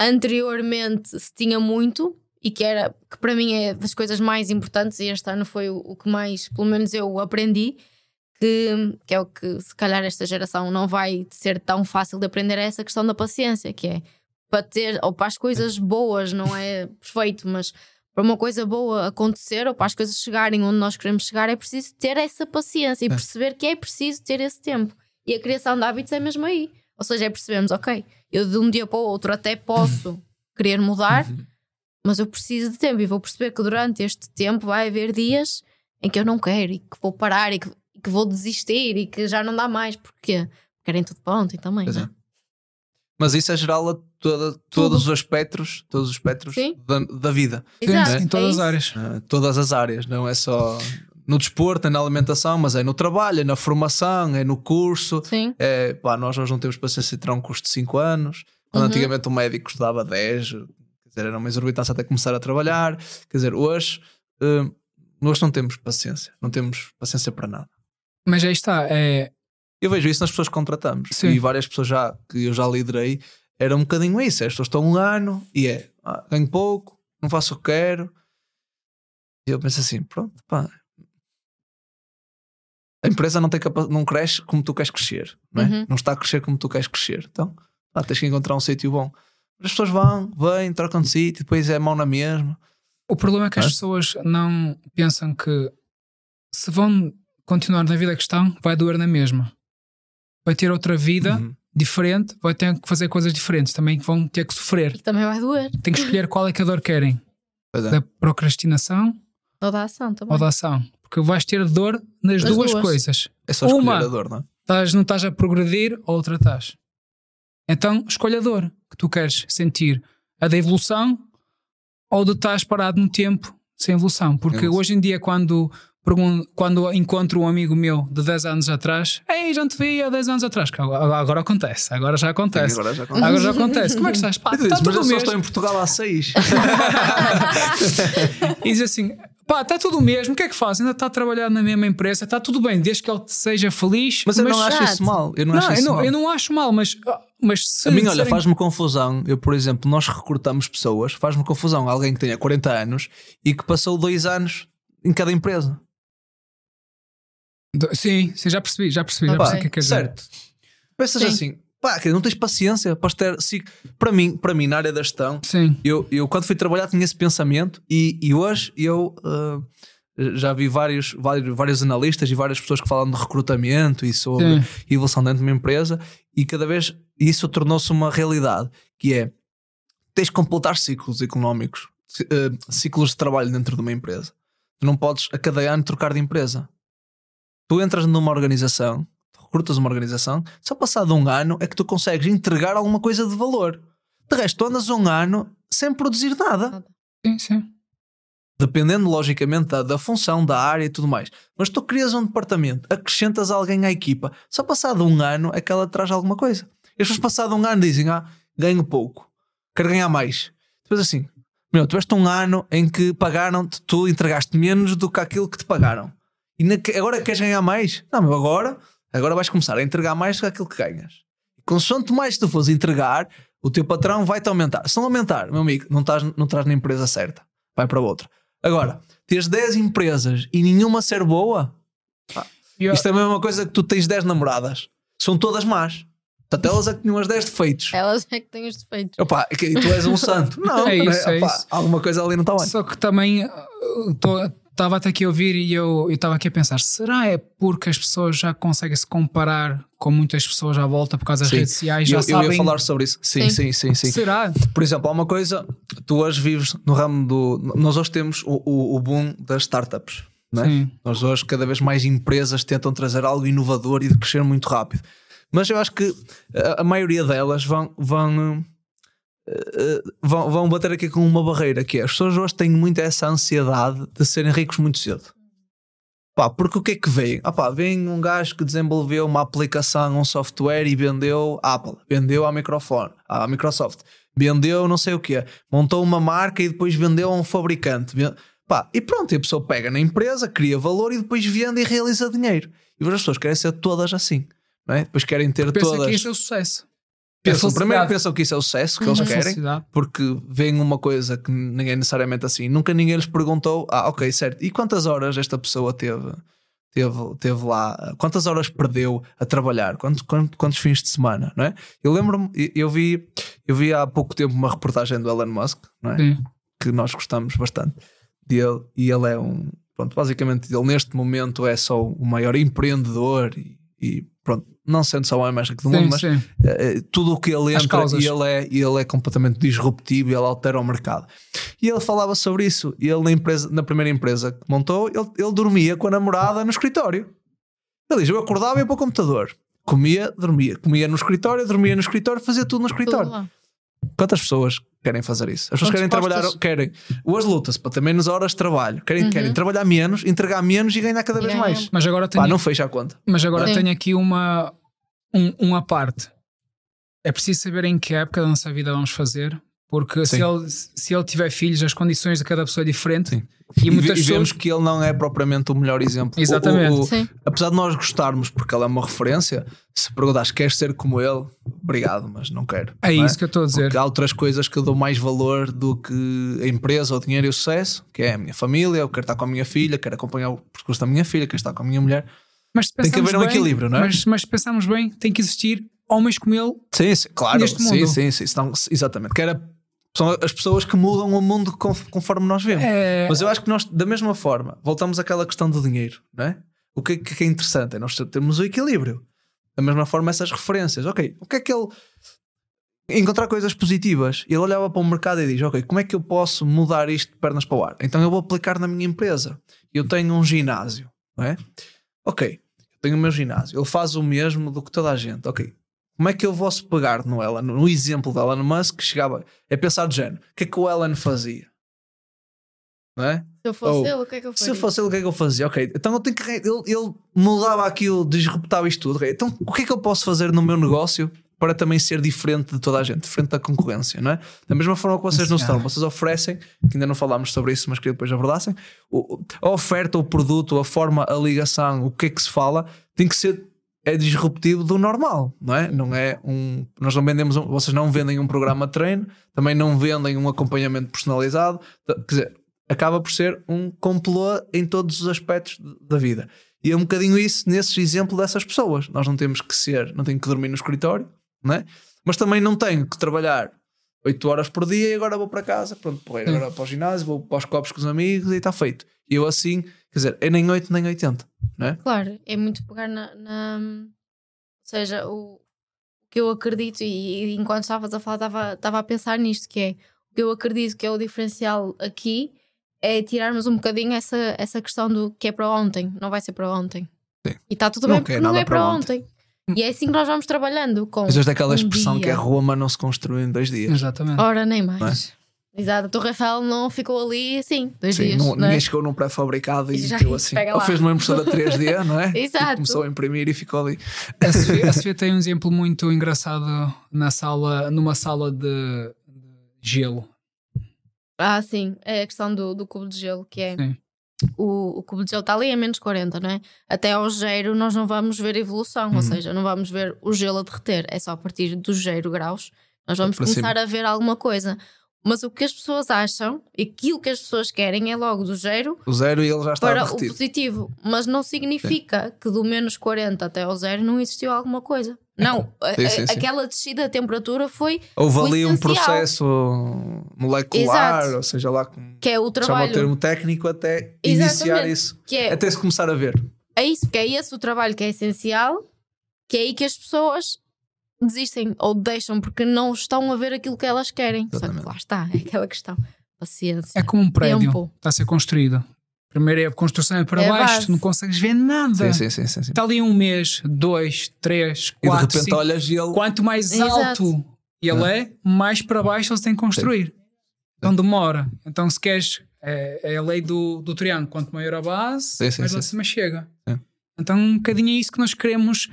anteriormente se tinha muito e que para mim é das coisas mais importantes, e este ano foi o que mais, pelo menos eu aprendi, que é o que se calhar esta geração não vai ser tão fácil de aprender, é essa questão da paciência, que é para ter, ou para as coisas boas, não é perfeito, mas para uma coisa boa acontecer ou para as coisas chegarem onde nós queremos chegar, é preciso ter essa paciência e perceber que é preciso ter esse tempo. E a criação de hábitos é mesmo aí. Ou seja, é percebemos, ok, eu de um dia para o outro até posso querer mudar, mas eu preciso de tempo e vou perceber que durante este tempo vai haver dias em que eu não quero e que vou parar e que vou desistir e que já não dá mais. Porquê? Querem tudo para ontem também, não é? Mas isso é geral a todos os espectros da vida. Exato, em todas as áreas. Todas as áreas, não é só no desporto, é na alimentação, mas é no trabalho, é na formação, é no curso. Sim. Nós hoje não temos paciência de tirar um curso de 5 anos. Quando antigamente um médico estudava 10, quer dizer, era uma exorbitância até começar a trabalhar. Quer dizer, hoje não temos paciência. Não temos paciência para nada. Mas aí está, eu vejo isso nas pessoas que contratamos. Sim. E várias pessoas que eu já liderei, era um bocadinho isso. As pessoas estão um ano e ganho pouco, não faço o que quero. E eu penso assim, pronto, pá. A empresa não cresce como tu queres crescer, não é? Não está a crescer como tu queres crescer. Então, tens que encontrar um sítio bom. Mas as pessoas vêm, trocam de sítio, depois é mão na mesma. O problema é que as pessoas não pensam que se vão continuar na vida que estão, vai doer na mesma. Vai ter outra vida diferente, vai ter que fazer coisas diferentes, também vão ter que sofrer. E também vai doer. Tem que escolher qual é que a dor querem. Da procrastinação ou da ação também. Porque vais ter dor nas duas coisas. É só escolher a dor, não é? Não estás a progredir, outra estás. Então escolha a dor que tu queres sentir. A da evolução ou de estás parado no tempo sem evolução. Porque hoje em dia quando encontro um amigo meu de 10 anos atrás, ei, já te vi há 10 anos atrás, agora já acontece. Como é que estás? Pá, está tudo o mesmo. Eu só estou em Portugal há 6. E diz assim, pá, está tudo o mesmo, o que é que faz? Ainda está a trabalhar na mesma empresa, está tudo bem, desde que ele seja feliz. Mas eu não acho isso mal. Eu não acho mal, mas se... A mim, olha, faz-me confusão. Eu, por exemplo, nós recrutamos pessoas, faz-me confusão alguém que tenha 40 anos e que passou 2 anos em cada empresa. Sim, já percebi. Já percebi o que é certo. Pensas assim, pá, não tens paciência para ter. Para mim, na área da gestão, eu quando fui trabalhar tinha esse pensamento e hoje eu já vi vários analistas e várias pessoas que falam de recrutamento e sobre evolução dentro de uma empresa, e cada vez isso tornou-se uma realidade, que é tens de completar ciclos económicos, ciclos de trabalho dentro de uma empresa. Tu não podes a cada ano trocar de empresa. Tu entras numa organização, recrutas uma organização, só passado um ano é que tu consegues entregar alguma coisa de valor. De resto, tu andas um ano sem produzir nada. Sim, sim. Dependendo, logicamente, da função, da área e tudo mais. Mas tu crias um departamento, acrescentas alguém à equipa, só passado um ano é que ela traz alguma coisa. E as pessoas passado um ano dizem, ganho pouco, quero ganhar mais. Depois assim, meu, tiveste um ano em que pagaram-te, tu entregaste menos do que aquilo que te pagaram. E agora queres ganhar mais? Não, meu, agora Agora vais começar a entregar mais do que aquilo que ganhas. Consoante mais tu fores entregar, o teu patrão vai-te aumentar. Se não aumentar, meu amigo, não estás na empresa certa. Vai para outra. Agora, tens 10 empresas e nenhuma ser boa? Isto é a mesma coisa que tu tens 10 namoradas. São todas más. Portanto, elas é que tinham as 10 defeitos. Elas é que têm os defeitos. Opa, e tu és um santo. Não, é isso, né? Opa, é isso. Alguma coisa ali não está bem. Só que também estava até aqui a ouvir e eu estava aqui a pensar, será é porque as pessoas já conseguem se comparar com muitas pessoas à volta por causa das redes sociais? Já sabem... eu ia falar sobre isso. Sim. Será? Por exemplo, há uma coisa, tu hoje vives no ramo do... Nós hoje temos o boom das startups, não é? Sim. Nós hoje cada vez mais empresas tentam trazer algo inovador e de crescer muito rápido. Mas eu acho que a maioria delas vão bater aqui com uma barreira, que é, as pessoas hoje têm muito essa ansiedade de serem ricos muito cedo. Pá, porque o que é que vem? Ah, pá, vem um gajo que desenvolveu uma aplicação, um software e vendeu à Apple, vendeu à Microsoft, vendeu não sei o quê, montou uma marca e depois vendeu a um fabricante. Pá, e pronto, a pessoa pega na empresa, cria valor e depois vende e realiza dinheiro. E as pessoas querem ser todas assim. Não é? Depois querem ter todas. Pensam que isso é o sucesso. Primeiro pensam que isso é o sucesso que eles querem, porque vem uma coisa que ninguém necessariamente assim. Nunca ninguém lhes perguntou: ah, ok, certo. E quantas horas esta pessoa teve lá? Quantas horas perdeu a trabalhar? Quantos fins de semana? Não é? Eu lembro-me, eu vi há pouco tempo uma reportagem do Elon Musk, não é? Que nós gostamos bastante dele. E ele é pronto, basicamente, ele neste momento é só o maior empreendedor e pronto, não sendo só o homem mais rico do mundo, mas tudo o que ele entra e ele é completamente disruptivo e ele altera o mercado. E ele falava sobre isso. E ele na primeira empresa que montou, ele dormia com a namorada no escritório. Ele diz, eu acordava e ia para o computador. Comia, dormia. Comia no escritório, dormia no escritório, fazia tudo no escritório. Tudo. Quantas pessoas querem fazer isso? As pessoas querem trabalhar, querem. Hoje luta-se para ter menos horas de trabalho. Querem trabalhar menos, entregar menos e ganhar cada vez mais. Mas agora tenho... Pá, não fecha a conta. Mas agora tenho aqui uma parte. É preciso saber em que época da nossa vida vamos fazer, porque se ele tiver filhos, as condições de cada pessoa é diferente. Sim. E muitas pessoas... vemos que ele não é propriamente o melhor exemplo. Exatamente. Apesar de nós gostarmos, porque ele é uma referência, se perguntas, queres ser como ele? Obrigado, mas não quero. É isso que eu estou a dizer. Porque há outras coisas que eu dou mais valor do que a empresa, o dinheiro e o sucesso, que é a minha família, eu quero estar com a minha filha, quero acompanhar o percurso da minha filha, quero estar com a minha mulher. Mas tem que haver um equilíbrio, não é? Mas se pensarmos bem, tem que existir homens como ele. Sim, claro. Neste mundo. Sim. Então, exatamente. São as pessoas que mudam o mundo conforme nós vemos. Mas eu acho que nós, da mesma forma, voltamos àquela questão do dinheiro, não é? O que é interessante é nós termos o equilíbrio. Da mesma forma, essas referências. Ok, o que é que ele... Encontrar coisas positivas. Ele olhava para o mercado e diz, ok, como é que eu posso mudar isto de pernas para o ar? Então eu vou aplicar na minha empresa. Eu tenho um ginásio, não é? Ok, eu tenho o meu ginásio. Ele faz o mesmo do que toda a gente. Ok. Como é que eu posso pegar no exemplo do Elon Musk que chegava a pensar do género? O que é que o Elon fazia? Não é? Se eu fosse ele, o que é que eu fazia? Se eu fosse ele, o que é que eu fazia? Ok, então eu tenho que... Ele mudava aquilo, disruptava isto tudo. Okay. Então o que é que eu posso fazer no meu negócio para também ser diferente de toda a gente? Diferente da concorrência, não é? Da mesma forma que vocês não estão. Vocês oferecem, que ainda não falámos sobre isso, mas que depois abordassem, a oferta, o produto, a forma, a ligação, o que é que se fala, tem que ser... é disruptivo do normal, não é? Não é nós não vendemos, vocês não vendem um programa de treino, também não vendem um acompanhamento personalizado, quer dizer, acaba por ser um complô em todos os aspectos da vida. E é um bocadinho isso nesse exemplo dessas pessoas. Nós não temos que ser, não tenho que dormir no escritório, não é? Mas também não tenho que trabalhar 8 horas por dia e agora vou para casa, pronto, vou agora para o ginásio, vou para os copos com os amigos e está feito. E eu assim, quer dizer, é nem 8 nem 80, não é? Claro, é muito pegar Ou seja, o que eu acredito, e enquanto estavas a falar estava a pensar nisto, que é o que eu acredito que é o diferencial aqui, é tirarmos um bocadinho essa questão do que é para ontem, não vai ser para ontem. Sim. E está tudo bem porque não é para ontem. E é assim que nós vamos trabalhando com... Mas hoje daquela expressão que é Roma não se construiu em 2 dias. Exatamente. Ora, nem mais. É? Exato, a Torre Eiffel não ficou ali assim, 2 dias. Não, ninguém chegou num pré-fabricado e deu assim. Ou fez uma impressora 3D, não é? Exato. E começou a imprimir e ficou ali. A Sofia tem um exemplo muito engraçado numa sala de gelo. Ah, sim, é a questão do cubo de gelo, que é... Sim. o cubo de gelo está ali a menos 40, não é? Até ao geiro nós não vamos ver evolução, ou seja, não vamos ver o gelo a derreter, é só a partir dos geiro graus nós vamos começar a ver alguma coisa. Mas o que as pessoas acham, aquilo que as pessoas querem é logo do zero, o zero e ele já está para o positivo. Mas não significa que do menos 40 até ao zero não existiu alguma coisa. Não, aquela descida da temperatura foi houve ali um processo molecular, ou seja lá que é o trabalho, chama o termo técnico até iniciar isso, até se começar a ver. É isso, que é esse o trabalho que é essencial, que é aí que as pessoas desistem ou deixam porque não estão a ver aquilo que elas querem. Exatamente. Só que lá está, é aquela questão. Paciência. É como um prédio que está a ser construído. Primeiro é a construção é para baixo, não consegues ver nada. Sim. Está ali um mês, 2, 3, 4. E de repente cinco, olhas e ele. Quanto mais alto ele é, mais para baixo ele tem que construir. Então demora. Então se queres, é a lei do triângulo. Quanto maior a base, mais acima chega. Então um bocadinho é isso que nós queremos.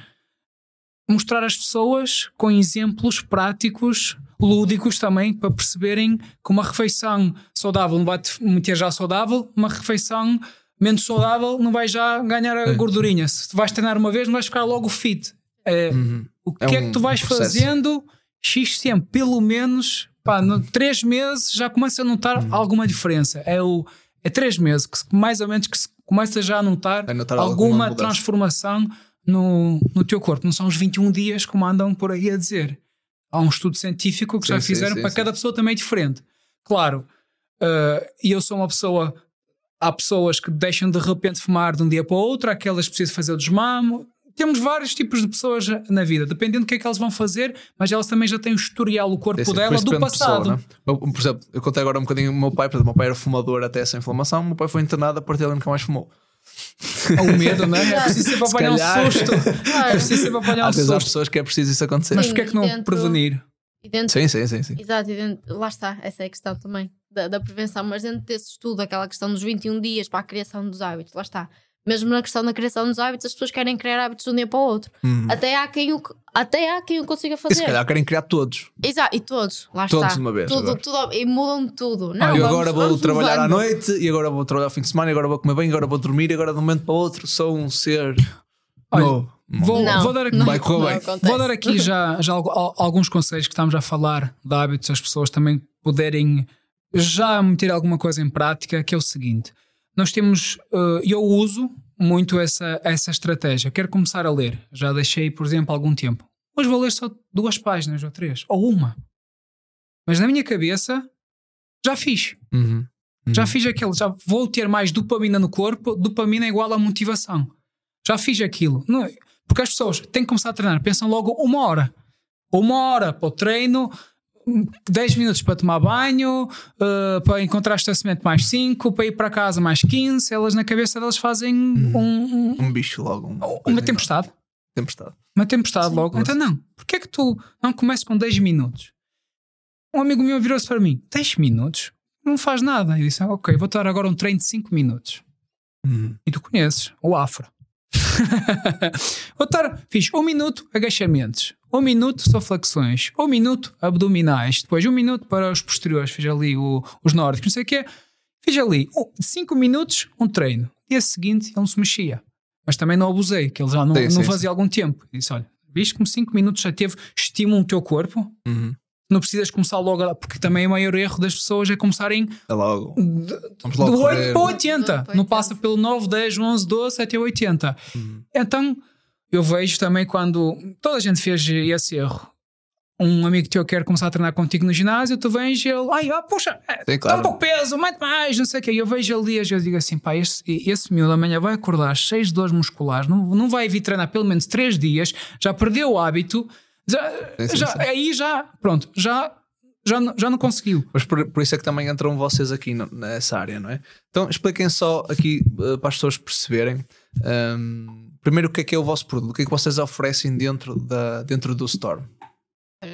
Mostrar às pessoas com exemplos práticos, lúdicos também, para perceberem que uma refeição saudável não vai te meter já saudável, uma refeição menos saudável não vai já ganhar a gordurinha. Se tu vais treinar uma vez, não vais ficar logo fit. O que é que tu vais fazendo? X tempo, pelo menos, 3 meses já começa a notar alguma diferença. É 3 meses, que mais ou menos que se começa já a notar alguma transformação no teu corpo. Não são os 21 dias como andam por aí a dizer. Há um estudo científico que já fizeram para cada pessoa também diferente. Claro, e eu sou uma pessoa. Há pessoas que deixam de repente fumar de um dia para o outro, há aquelas que precisam fazer o desmamo. Temos vários tipos de pessoas na vida, dependendo do que é que elas vão fazer, mas elas também já têm o historial, o corpo dela do passado. Pessoa, né? Por exemplo, eu contei agora um bocadinho do meu pai, porque o meu pai era fumador até essa inflamação, o meu pai foi internado, a partir dele nunca mais fumou. O medo, não é? É preciso sempre apanhar um susto. É preciso sempre apanhar um susto. Há pessoas que é preciso isso acontecer. Sim, mas porquê é que não prevenir? Sim. Exato, lá está, essa é a questão também da prevenção. Mas dentro desse estudo, aquela questão dos 21 dias para a criação dos hábitos, lá está. Mesmo na questão da criação dos hábitos, as pessoas querem criar hábitos de um dia para o outro. Até há quem o consiga fazer. E se calhar querem criar todos. Exato, e todos. Lá todos está. Todos de uma vez. Tudo, e mudam tudo. Não, eu agora vou trabalhar à noite, e agora vou trabalhar ao fim de semana, e agora vou comer bem, e agora vou dormir, e agora de um momento para o outro sou um ser. Vou dar aqui já alguns conselhos que estamos a falar de hábitos, as pessoas também poderem já meter alguma coisa em prática, que é o seguinte. Nós temos, eu uso muito essa estratégia. Quero começar a ler. Já deixei, por exemplo, algum tempo. Hoje vou ler só 2 páginas ou 3, ou 1. Mas na minha cabeça, já fiz. Já fiz aquilo. Já vou ter mais dopamina no corpo. Dopamina é igual a motivação. Já fiz aquilo. Não, porque as pessoas têm que começar a treinar. Pensam logo 1 hora. 1 hora para o treino. 10 minutos para tomar banho, para encontrar estacionamento mais 5, para ir para casa mais 15. Elas na cabeça delas fazem um bicho logo, uma tempestade. Uma tempestade. Sim, logo. Então não, porque é que tu não começas com 10 minutos? Um amigo meu virou-se para mim: 10 minutos? Não faz nada. Eu disse: ok, vou dar agora um treino de 5 minutos. E tu conheces o afro. Fiz 1 minuto agachamentos, 1 minuto só flexões, 1 minuto abdominais, depois 1 minuto para os posteriores, fiz ali os nórdicos, não sei o que é, fiz ali 5 minutos um treino. Dia seguinte ele não se mexia, mas também não abusei, que ele já não fazia algum tempo. Disse: olha, viste como 5 minutos já teve estímulo no teu corpo, não precisas começar logo lá, porque também o maior erro das pessoas é começarem logo. Do 8 para 80, não passa pelo 9, 10, 11, 12 até 80. Então eu vejo também, quando toda a gente fez esse erro, um amigo teu quer começar a treinar contigo no ginásio, tu vens e ele: um pouco peso, mete mais, não sei o quê. Eu vejo ali, eu digo assim: pá, esse miúdo amanhã vai acordar cheio de dores musculares, não vai vir treinar pelo menos 3 dias, já perdeu o hábito, aí já, pronto, já não conseguiu. Mas por isso é que também entram vocês aqui nessa área, não é? Então expliquem só aqui para as pessoas perceberem. Primeiro, o que é o vosso produto? O que é que vocês oferecem dentro do Storm?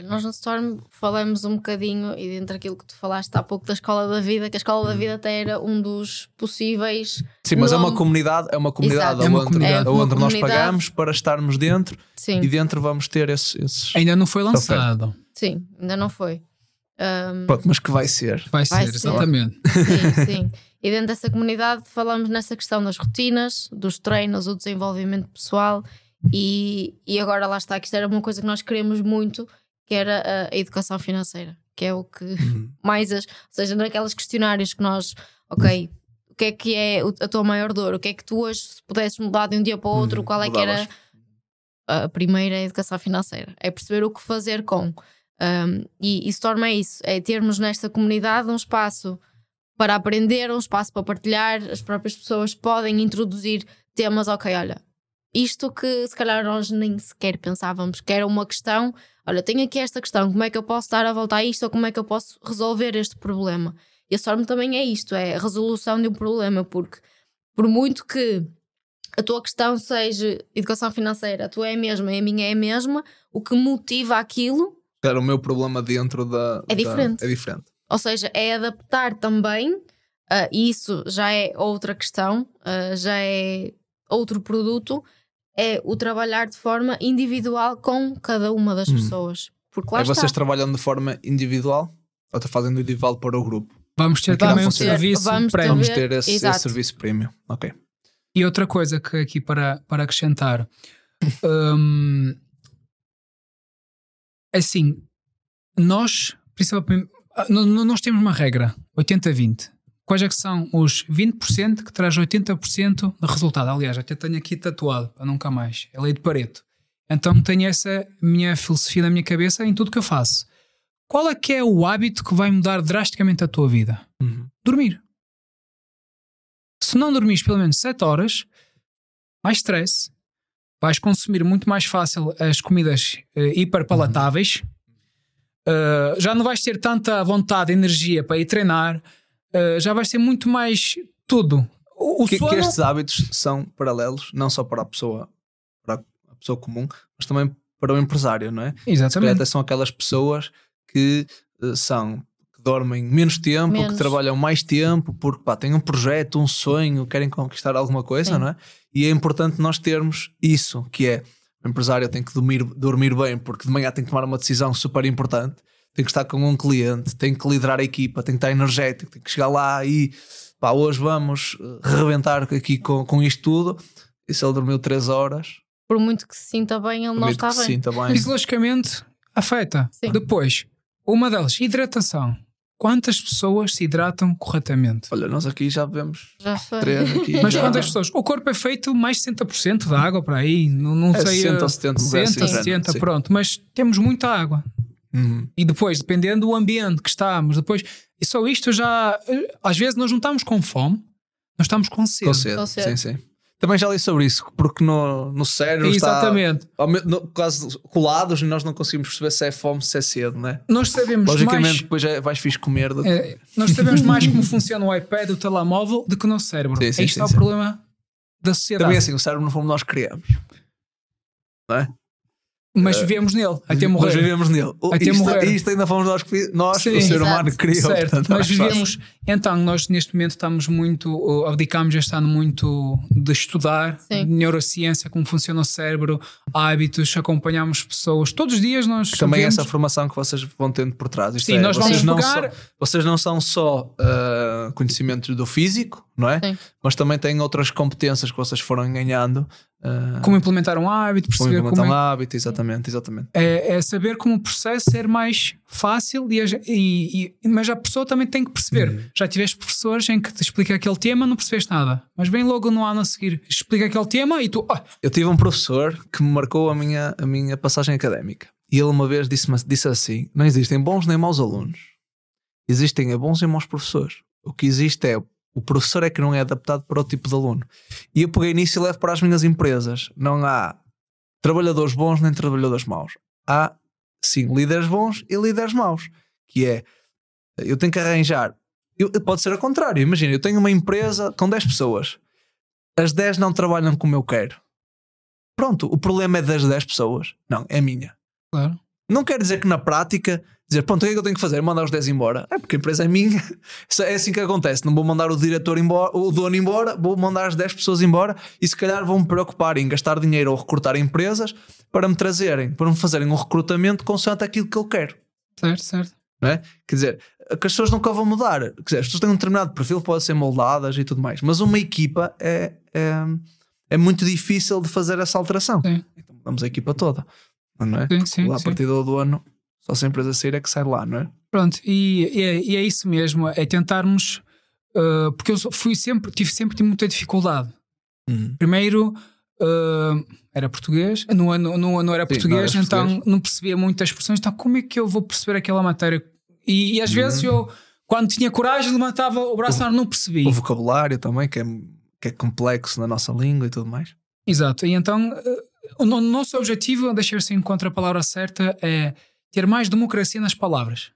Nós no Storm falamos um bocadinho, e dentro daquilo que tu falaste há pouco, da Escola da Vida, que a Escola da Vida até era um dos possíveis... Sim, mas é uma comunidade onde nós pagamos para estarmos dentro. Sim. E dentro vamos ter esses... Ainda não foi lançado. Sim, ainda não foi. Pronto, mas que vai ser. Vai ser, exatamente. Sim, sim. E dentro dessa comunidade falamos nessa questão das rotinas, dos treinos, o desenvolvimento pessoal e agora lá está, que isto era uma coisa que nós queremos muito, que era a educação financeira, que é o que mais as... Ou seja, naqueles questionários que nós... Ok, o que é a tua maior dor? O que é que tu hoje, se pudesses mudar de um dia para o outro, qual é mudavas. Que era... A primeira é a educação financeira. É perceber o que fazer com... e Storm é isso, é termos nesta comunidade um espaço para aprender, um espaço para partilhar. As próprias pessoas podem introduzir temas, ok, olha, isto que se calhar nós nem sequer pensávamos que era uma questão, olha, tenho aqui esta questão, como é que eu posso dar a volta a isto, ou como é que eu posso resolver este problema? E a Storm também é isto, é a resolução de um problema, porque por muito que a tua questão seja educação financeira, a tua é a mesma e a minha é a mesma, o que motiva aquilo, o meu problema dentro da... É diferente. Ou seja, é adaptar também, isso já é outra questão, já é outro produto, é o trabalhar de forma individual com cada uma das pessoas. Porque lá está. Vocês trabalham de forma individual ou fazem do individual para o grupo? Vamos ter também um serviço premium. Vamos ter esse serviço premium. Ok. E outra coisa que aqui para acrescentar... Assim, nós temos uma regra, 80-20. Quais é que são os 20% que traz 80% do resultado? Aliás, até tenho aqui tatuado, para nunca mais. É lei de Pareto. Então tenho essa minha filosofia na minha cabeça em tudo que eu faço. Qual é que é o hábito que vai mudar drasticamente a tua vida? Dormir. Se não dormires pelo menos 7 horas, mais stress... Vais consumir muito mais fácil as comidas hiperpalatáveis, já não vais ter tanta vontade, energia para ir treinar, já vais ter muito mais tudo. Que estes hábitos são paralelos, não só para a pessoa comum, mas também para o empresário, não é? Exatamente. São aquelas pessoas que dormem menos tempo, que trabalham mais tempo, porque têm um projeto, um sonho, querem conquistar alguma coisa, não é? E é importante nós termos isso, que é o empresário tem que dormir bem, porque de manhã tem que tomar uma decisão super importante, tem que estar com um cliente, tem que liderar a equipa, tem que estar energético, tem que chegar lá e hoje vamos reventar aqui com isto tudo. E se ele dormiu 3 horas... Por muito que se sinta bem, ele não está bem. Fisiologicamente afeta. Sim. Depois, uma delas, hidratação. Quantas pessoas se hidratam corretamente? Olha, nós aqui já bebemos 3 aqui. Mas quantas pessoas? O corpo é feito mais de 60% de água para aí. Não sei, 60 ou 70%. 60, sim. Pronto. Mas temos muita água. E depois, dependendo do ambiente que estamos, depois... E só isto já... Às vezes nós não estamos com fome, nós estamos com sede. Sim, sim. Também já li sobre isso, porque no cérebro quase colados e nós não conseguimos perceber se é fome, se é sede, não é? Nós sabemos logicamente, depois vais fixe comer. Nós sabemos mais como funciona o iPad, o telemóvel, do que o nosso cérebro. Sim, sim, aí está o problema da sociedade. Também assim, o cérebro não fomos nós que criamos, não é? Mas vivemos nele, até morrer. Isto ainda fomos nós sim, o ser humano criou. Portanto, mas vivemos. Então, nós neste momento estamos muito, abdicamos este ano muito de estudar neurociência, como funciona o cérebro, hábitos, acompanhamos pessoas. Todos os dias nós também vivemos. Essa formação que vocês vão tendo por trás. Isto sim, nós vocês vamos pegar... vocês não são só conhecimentos do físico, não é? Sim. Mas também têm outras competências que vocês foram ganhando. Como implementar um hábito, perceber como implementar um hábito, exatamente. É saber como o processo ser mais fácil, mas a pessoa também tem que perceber. Já tiveste professores em que te explica aquele tema, não percebeste nada, mas vem logo no ano a seguir, explica aquele tema e tu... Eu tive um professor que me marcou a minha passagem académica e ele uma vez disse assim: não existem bons nem maus alunos, existem bons e maus professores. O que existe é... O professor é que não é adaptado para o tipo de aluno. E eu peguei nisso e levo para as minhas empresas. Não há trabalhadores bons nem trabalhadores maus. Há, sim, líderes bons e líderes maus. Que é, eu tenho que arranjar... pode ser ao contrário. Imagina, eu tenho uma empresa com 10 pessoas. As 10 não trabalham como eu quero. Pronto, o problema é das 10 pessoas. Não, é minha. Claro. Não quer dizer que na prática... pronto, o que é que eu tenho que fazer? Mandar os 10 embora? Porque a empresa é minha. É assim que acontece. Não vou mandar o diretor embora, o dono embora, vou mandar as 10 pessoas embora e se calhar vão me preocupar em gastar dinheiro ou recrutar empresas para me fazerem um recrutamento consoante aquilo que eu quero. Certo, certo. Não é? Quer dizer, que as pessoas nunca vão mudar. Quer dizer, as pessoas têm um determinado perfil, podem ser moldadas e tudo mais, mas uma equipa é muito difícil de fazer essa alteração. Sim. Então mudamos a equipa toda, não é? Sim, sim, lá, a partir do ano, só se a empresa sair é que sai lá, não é? Pronto, e é isso mesmo, é tentarmos, porque eu tive sempre muita dificuldade. Primeiro, era português, no ano não era português, então não percebia muitas expressões, então como é que eu vou perceber aquela matéria? E às vezes eu, quando tinha coragem, levantava o braço, não percebia. O vocabulário também, que é complexo na nossa língua e tudo mais. Exato, e então o nosso objetivo, deixar-se encontrar a palavra certa, é ter mais democracia nas palavras.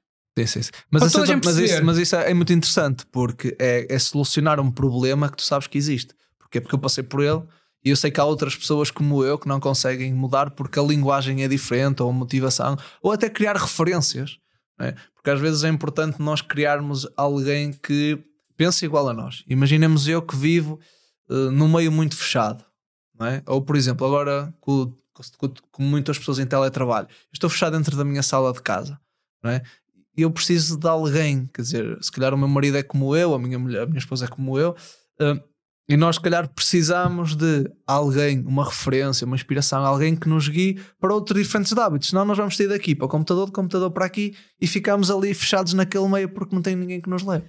Sim. Mas isso é muito interessante, porque é solucionar um problema que tu sabes que existe. Porquê? Porque eu passei por ele e eu sei que há outras pessoas como eu que não conseguem mudar porque a linguagem é diferente, ou a motivação, ou até criar referências, não é? Porque às vezes é importante nós criarmos alguém que pense igual a nós. Imaginemos eu que vivo num meio muito fechado, não é? Ou por exemplo, agora com muitas pessoas em teletrabalho, estou fechado dentro da minha sala de casa, não é? E eu preciso de alguém, quer dizer, se calhar o meu marido é como eu, a minha esposa é como eu, e nós se calhar precisamos de alguém, uma referência, uma inspiração, alguém que nos guie para outros diferentes hábitos, senão nós vamos sair daqui para o computador, do computador para aqui, e ficamos ali fechados naquele meio porque não tem ninguém que nos leve,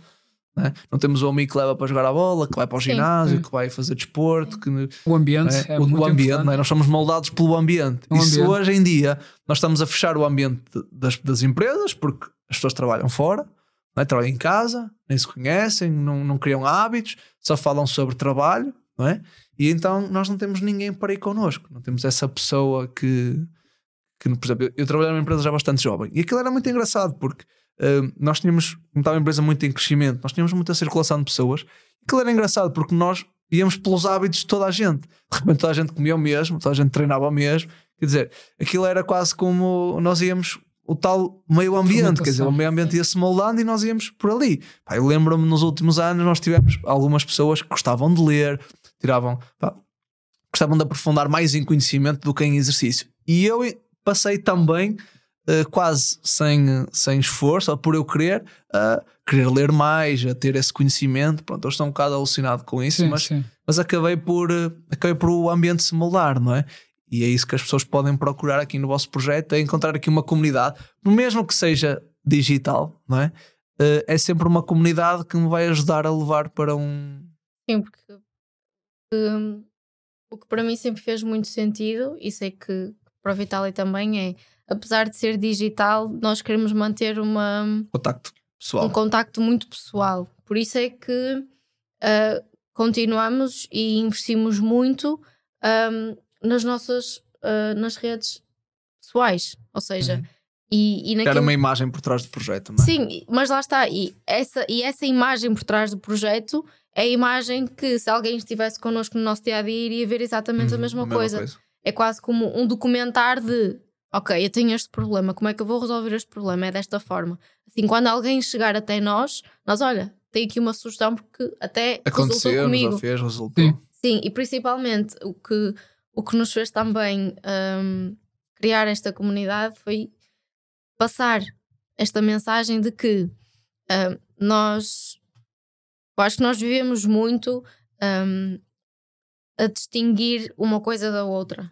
não é? Não temos o amigo que leva para jogar a bola, que vai para o ginásio, que vai fazer desporto, que, o ambiente, é? O ambiente, não é? Nós somos moldados pelo ambiente. Isso hoje em dia nós estamos a fechar o ambiente das empresas, porque as pessoas trabalham fora, não é? Trabalham em casa, nem se conhecem, não criam hábitos, só falam sobre trabalho, não é? E então nós não temos ninguém para ir connosco, não temos essa pessoa que por exemplo, eu trabalhei numa empresa já bastante jovem e aquilo era muito engraçado porque nós tínhamos, como estava uma empresa muito em crescimento, nós tínhamos muita circulação de pessoas, e aquilo era engraçado porque nós íamos pelos hábitos de toda a gente, de repente toda a gente comia o mesmo, toda a gente treinava o mesmo, quer dizer, aquilo era quase como nós íamos... o tal meio ambiente, quer dizer, o meio ambiente ia-se moldando e nós íamos por ali. Pá, eu lembro-me, nos últimos anos nós tivemos algumas pessoas que gostavam de ler, gostavam de aprofundar mais em conhecimento do que em exercício. E eu passei também, quase sem esforço, ou por eu querer, a querer ler mais, a ter esse conhecimento. Pronto, eu estou um bocado alucinado com isso, mas acabei por o ambiente se moldar, não é? E é isso que as pessoas podem procurar aqui no vosso projeto, é encontrar aqui uma comunidade, mesmo que seja digital, não é? É sempre uma comunidade que me vai ajudar a levar para um... Sim, porque o que para mim sempre fez muito sentido, e sei que para a Vitalie também é, apesar de ser digital, nós queremos manter um contacto muito pessoal. Por isso é que continuamos e investimos muito... nas redes pessoais, ou seja, e naquilo... Era uma imagem por trás do projeto, não é? Sim, mas lá está, e essa imagem por trás do projeto é a imagem que, se alguém estivesse connosco no nosso dia-a-dia, iria ver exatamente a mesma coisa. É quase como um documentar de, ok, eu tenho este problema, como é que eu vou resolver este problema? É desta forma. Assim, quando alguém chegar até nós, olha, tenho aqui uma sugestão porque até aconteceu comigo. Resultou. Sim, e principalmente o que nos fez também criar esta comunidade foi passar esta mensagem de que eu acho que nós vivemos muito a distinguir uma coisa da outra,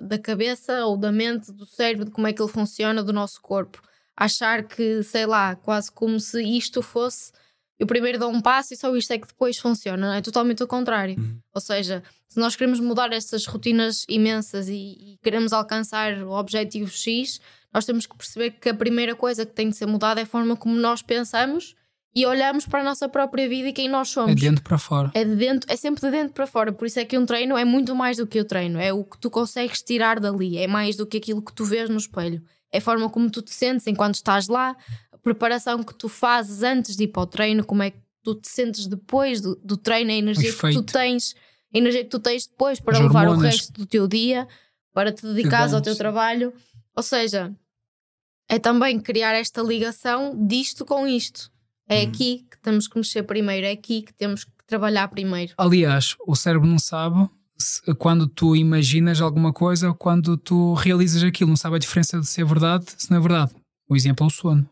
da cabeça ou da mente, do cérebro, de como é que ele funciona, do nosso corpo. Achar que, sei lá, quase como se isto fosse... eu primeiro dou um passo e só isto é que depois funciona, não é? Totalmente ao contrário. Ou seja, se nós queremos mudar estas rotinas imensas e queremos alcançar o objetivo X, nós temos que perceber que a primeira coisa que tem de ser mudada é a forma como nós pensamos e olhamos para a nossa própria vida e quem nós somos. É de dentro para fora. É sempre de dentro para fora. Por isso é que um treino é muito mais do que o treino. É o que tu consegues tirar dali. É mais do que aquilo que tu vês no espelho. É a forma como tu te sentes enquanto estás lá, preparação que tu fazes antes de ir para o treino, como é que tu te sentes depois do treino, a energia que tu tens depois para levar o resto do teu dia, para te dedicares ao teu trabalho. Ou seja, é também criar esta ligação disto com isto. É aqui que temos que mexer primeiro, é aqui que temos que trabalhar primeiro. Aliás, o cérebro não sabe quando tu imaginas alguma coisa ou quando tu realizas aquilo, não sabe a diferença de se é verdade, se não é verdade. O exemplo é o sono.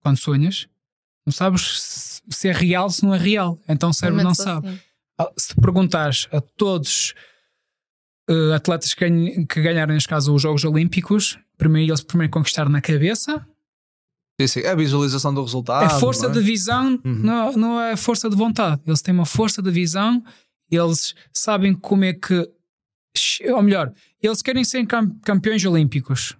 quando sonhas, não sabes se é real, se não é real. Então o cérebro não sabe. Assim. Se te perguntares a todos atletas que ganharam, neste caso, os Jogos Olímpicos, eles primeiro conquistaram na cabeça. Sim, é a visualização do resultado. É força de visão, não é força de vontade. Eles têm uma força de visão, eles sabem como é que... Ou melhor, eles querem ser campeões olímpicos.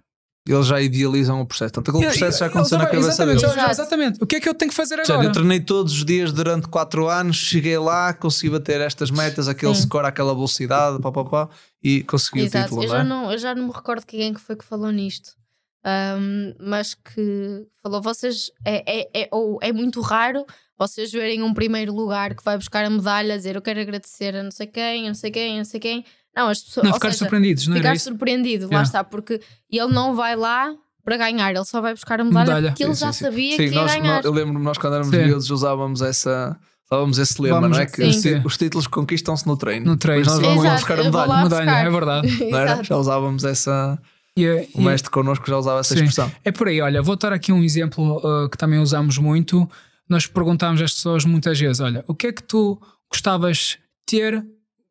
Eles já idealizam o processo. Portanto, aquele processo já aconteceu na cabeça deles. Exatamente. O que é que eu tenho que fazer agora? Eu treinei todos os dias durante 4 anos, cheguei lá, consegui bater estas metas, aquele score, aquela velocidade, e consegui o título. Eu já não me recordo quem foi que falou nisto. Mas que falou, vocês é muito raro vocês verem um primeiro lugar que vai buscar a medalha, dizer eu quero agradecer a não sei quem, a não sei quem, a não sei quem. Não, as pessoas, não ficar surpreendidos, não é? Ficar surpreendido, lá está, porque ele não vai lá para ganhar, ele só vai buscar a medalha porque ele já sabia que ia ganhar. Eu lembro-me, nós quando éramos miúdos usávamos esse lema, não é? Que os títulos conquistam-se no treino. No treino, nós vamos lá buscar a medalha, é verdade. Não era? Já usávamos essa. O mestre connosco já usava essa expressão. É por aí, olha, vou dar aqui um exemplo que também usamos muito. Nós perguntámos às pessoas muitas vezes: olha, o que é que tu gostavas de ter?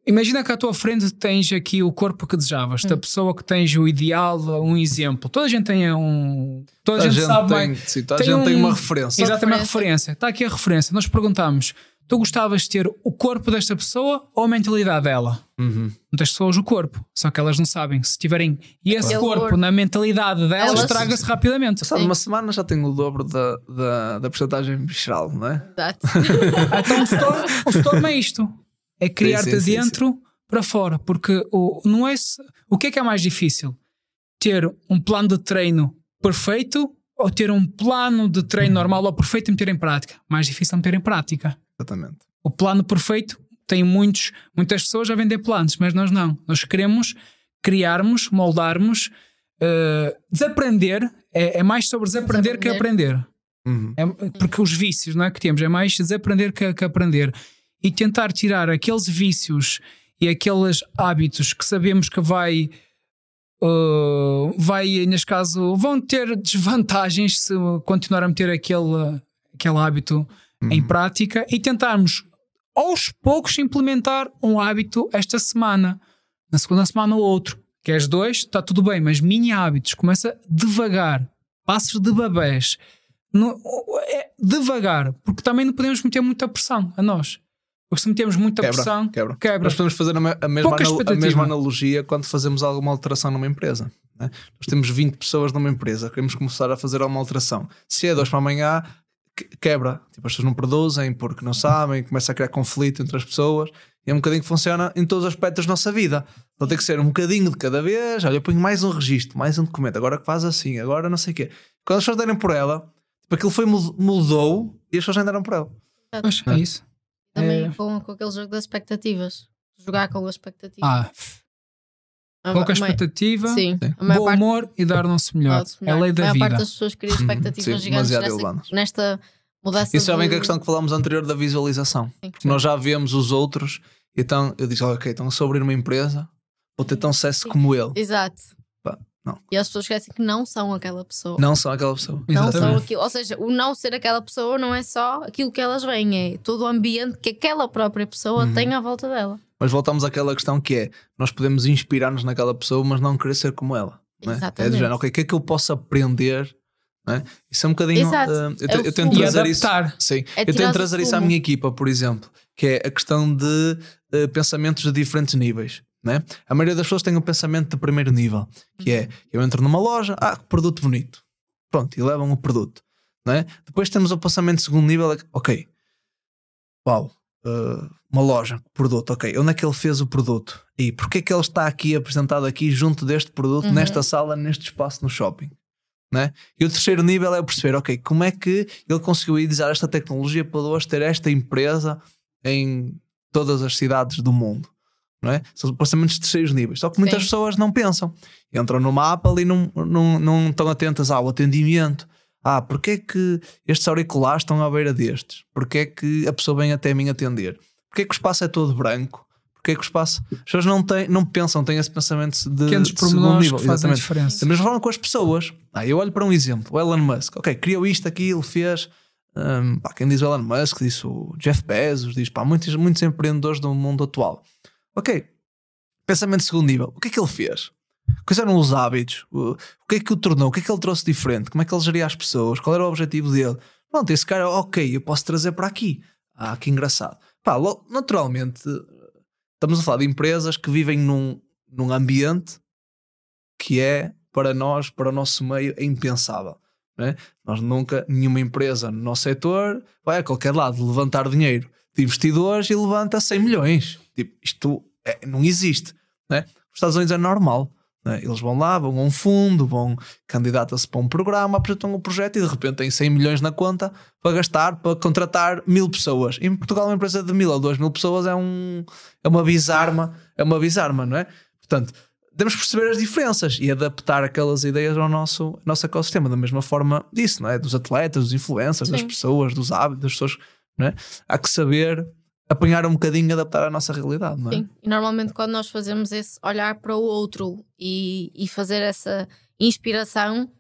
Imagina que à tua frente tens aqui o corpo que desejavas, da pessoa que tens o ideal, um exemplo. Toda a gente tem um... Toda a gente tem uma referência. Exatamente, uma referência. Está aqui a referência. Nós perguntámos: tu gostavas de ter o corpo desta pessoa ou a mentalidade dela? Muitas pessoas o corpo, só que elas não sabem. Se tiverem esse corpo na mentalidade delas, estraga-se rapidamente. Passado uma semana já tenho o dobro da porcentagem visceral, não é? Exato. Então o Storm é isto. É criar-te dentro para fora. Porque o que é mais difícil? Ter um plano de treino perfeito ou ter um plano de treino normal ou perfeito e meter em prática? Mais difícil é meter em prática. Exatamente. O plano perfeito tem muitas pessoas a vender planos, mas nós não. Nós queremos criarmos, moldarmos, desaprender. É mais sobre desaprender que aprender. Porque os vícios, não é, que temos, é mais desaprender que aprender. E tentar tirar aqueles vícios e aqueles hábitos que sabemos que vai neste caso, vão ter desvantagens se continuar a meter aquele hábito em prática, e tentarmos aos poucos implementar um hábito esta semana, na segunda semana ou outro. Queres 2, está tudo bem, mas mini hábitos, começa devagar, passos de babés, devagar, porque também não podemos meter muita pressão a nós. Porque se metemos muita pressão, quebra. Nós podemos fazer a mesma analogia quando fazemos alguma alteração numa empresa. Né? Nós temos 20 pessoas numa empresa, queremos começar a fazer alguma alteração. Se é 2 para amanhã, quebra. Tipo, as pessoas não produzem porque não sabem, começa a criar conflito entre as pessoas. E é um bocadinho que funciona em todos os aspectos da nossa vida. Então tem que ser um bocadinho de cada vez. Olha, eu ponho mais um registro, mais um documento, agora que faz assim, agora não sei o quê. Quando as pessoas derem por ela, aquilo mudou e as pessoas já andaram por ela. Mas é isso. Também com aquele jogo das expectativas. Jogar com as expectativas. Pouca expectativa, bom parte, humor e dar-nos melhor. É a lei da vida. A maior parte das pessoas cria expectativas gigantes nesta mudança. Isso já vem com a questão que falámos anterior da visualização. Sim. Porque nós já vemos os outros, então eu digo, ok, então se eu abrir uma empresa, vou ter tão sucesso como ele. Exato. Não. E as pessoas esquecem que não são aquela pessoa. Não são aquela pessoa. Não são aquilo. Ou seja, o não ser aquela pessoa não é só aquilo que elas veem, é todo o ambiente que aquela própria pessoa tem à volta dela. Mas voltamos àquela questão que é: nós podemos inspirar-nos naquela pessoa, mas não querer ser como ela. Não é? Exatamente. É do género, ok, o que é que eu posso aprender? Não é? Isso é um bocadinho. Eu tento trazer isso. Sim. Eu tento trazer isso à minha equipa, por exemplo, que é a questão de pensamentos de diferentes níveis. É? A maioria das pessoas tem um pensamento de primeiro nível, que é: eu entro numa loja, que produto bonito, pronto, e levam o produto, não é? Depois temos o pensamento de segundo nível, ok, uau, uma loja, produto, ok, onde é que ele fez o produto? E porquê é que ele está aqui apresentado aqui junto deste produto, nesta sala, neste espaço no shopping? Não é? E o terceiro nível é perceber, ok, como é que ele conseguiu idealizar esta tecnologia para hoje ter esta empresa em todas as cidades do mundo? Não é? São pensamentos de terceiros níveis. Só que muitas pessoas não pensam. Entram no mapa e não estão atentas ao atendimento. Porque é que estes auriculares estão à beira destes? Porque é que a pessoa vem até mim atender? Porque é que o espaço é todo branco? Porque é que o espaço, as pessoas não pensam, têm esse pensamento de segundo nível, exatamente. Da mesma forma com as pessoas. Eu olho para um exemplo, o Elon Musk, ok, criou isto aqui, ele fez. Quem diz o Elon Musk, diz o Jeff Bezos, diz muitos empreendedores do mundo atual. Ok, pensamento de segundo nível. O que é que ele fez? Quais eram os hábitos? O que é que o tornou? O que é que ele trouxe diferente? Como é que ele geria as pessoas? Qual era o objetivo dele? Pronto, esse cara, ok, eu posso trazer para aqui. Ah, que engraçado. Naturalmente, estamos a falar de empresas que vivem num ambiente que é, para nós, para o nosso meio, é impensável. Não é? Nós nunca, nenhuma empresa no nosso setor, vai a qualquer lado levantar dinheiro de investidores e levanta 100 milhões. Tipo, isto não existe. Não é? Os Estados Unidos é normal. Eles vão lá, vão a um fundo, vão candidata-se para um programa, apresentam um projeto e de repente têm 100 milhões na conta para gastar, para contratar 1000 pessoas. Em Portugal uma empresa de 1000 ou 2000 pessoas é uma bizarma, não é? Portanto, temos que perceber as diferenças e adaptar aquelas ideias ao nosso ecossistema, da mesma forma disso, não é? Dos atletas, dos influencers, das pessoas, dos hábitos, das pessoas, não é? Há que saber apanhar um bocadinho e adaptar à nossa realidade, não é? Sim, e normalmente quando nós fazemos esse olhar para o outro e fazer essa inspiração,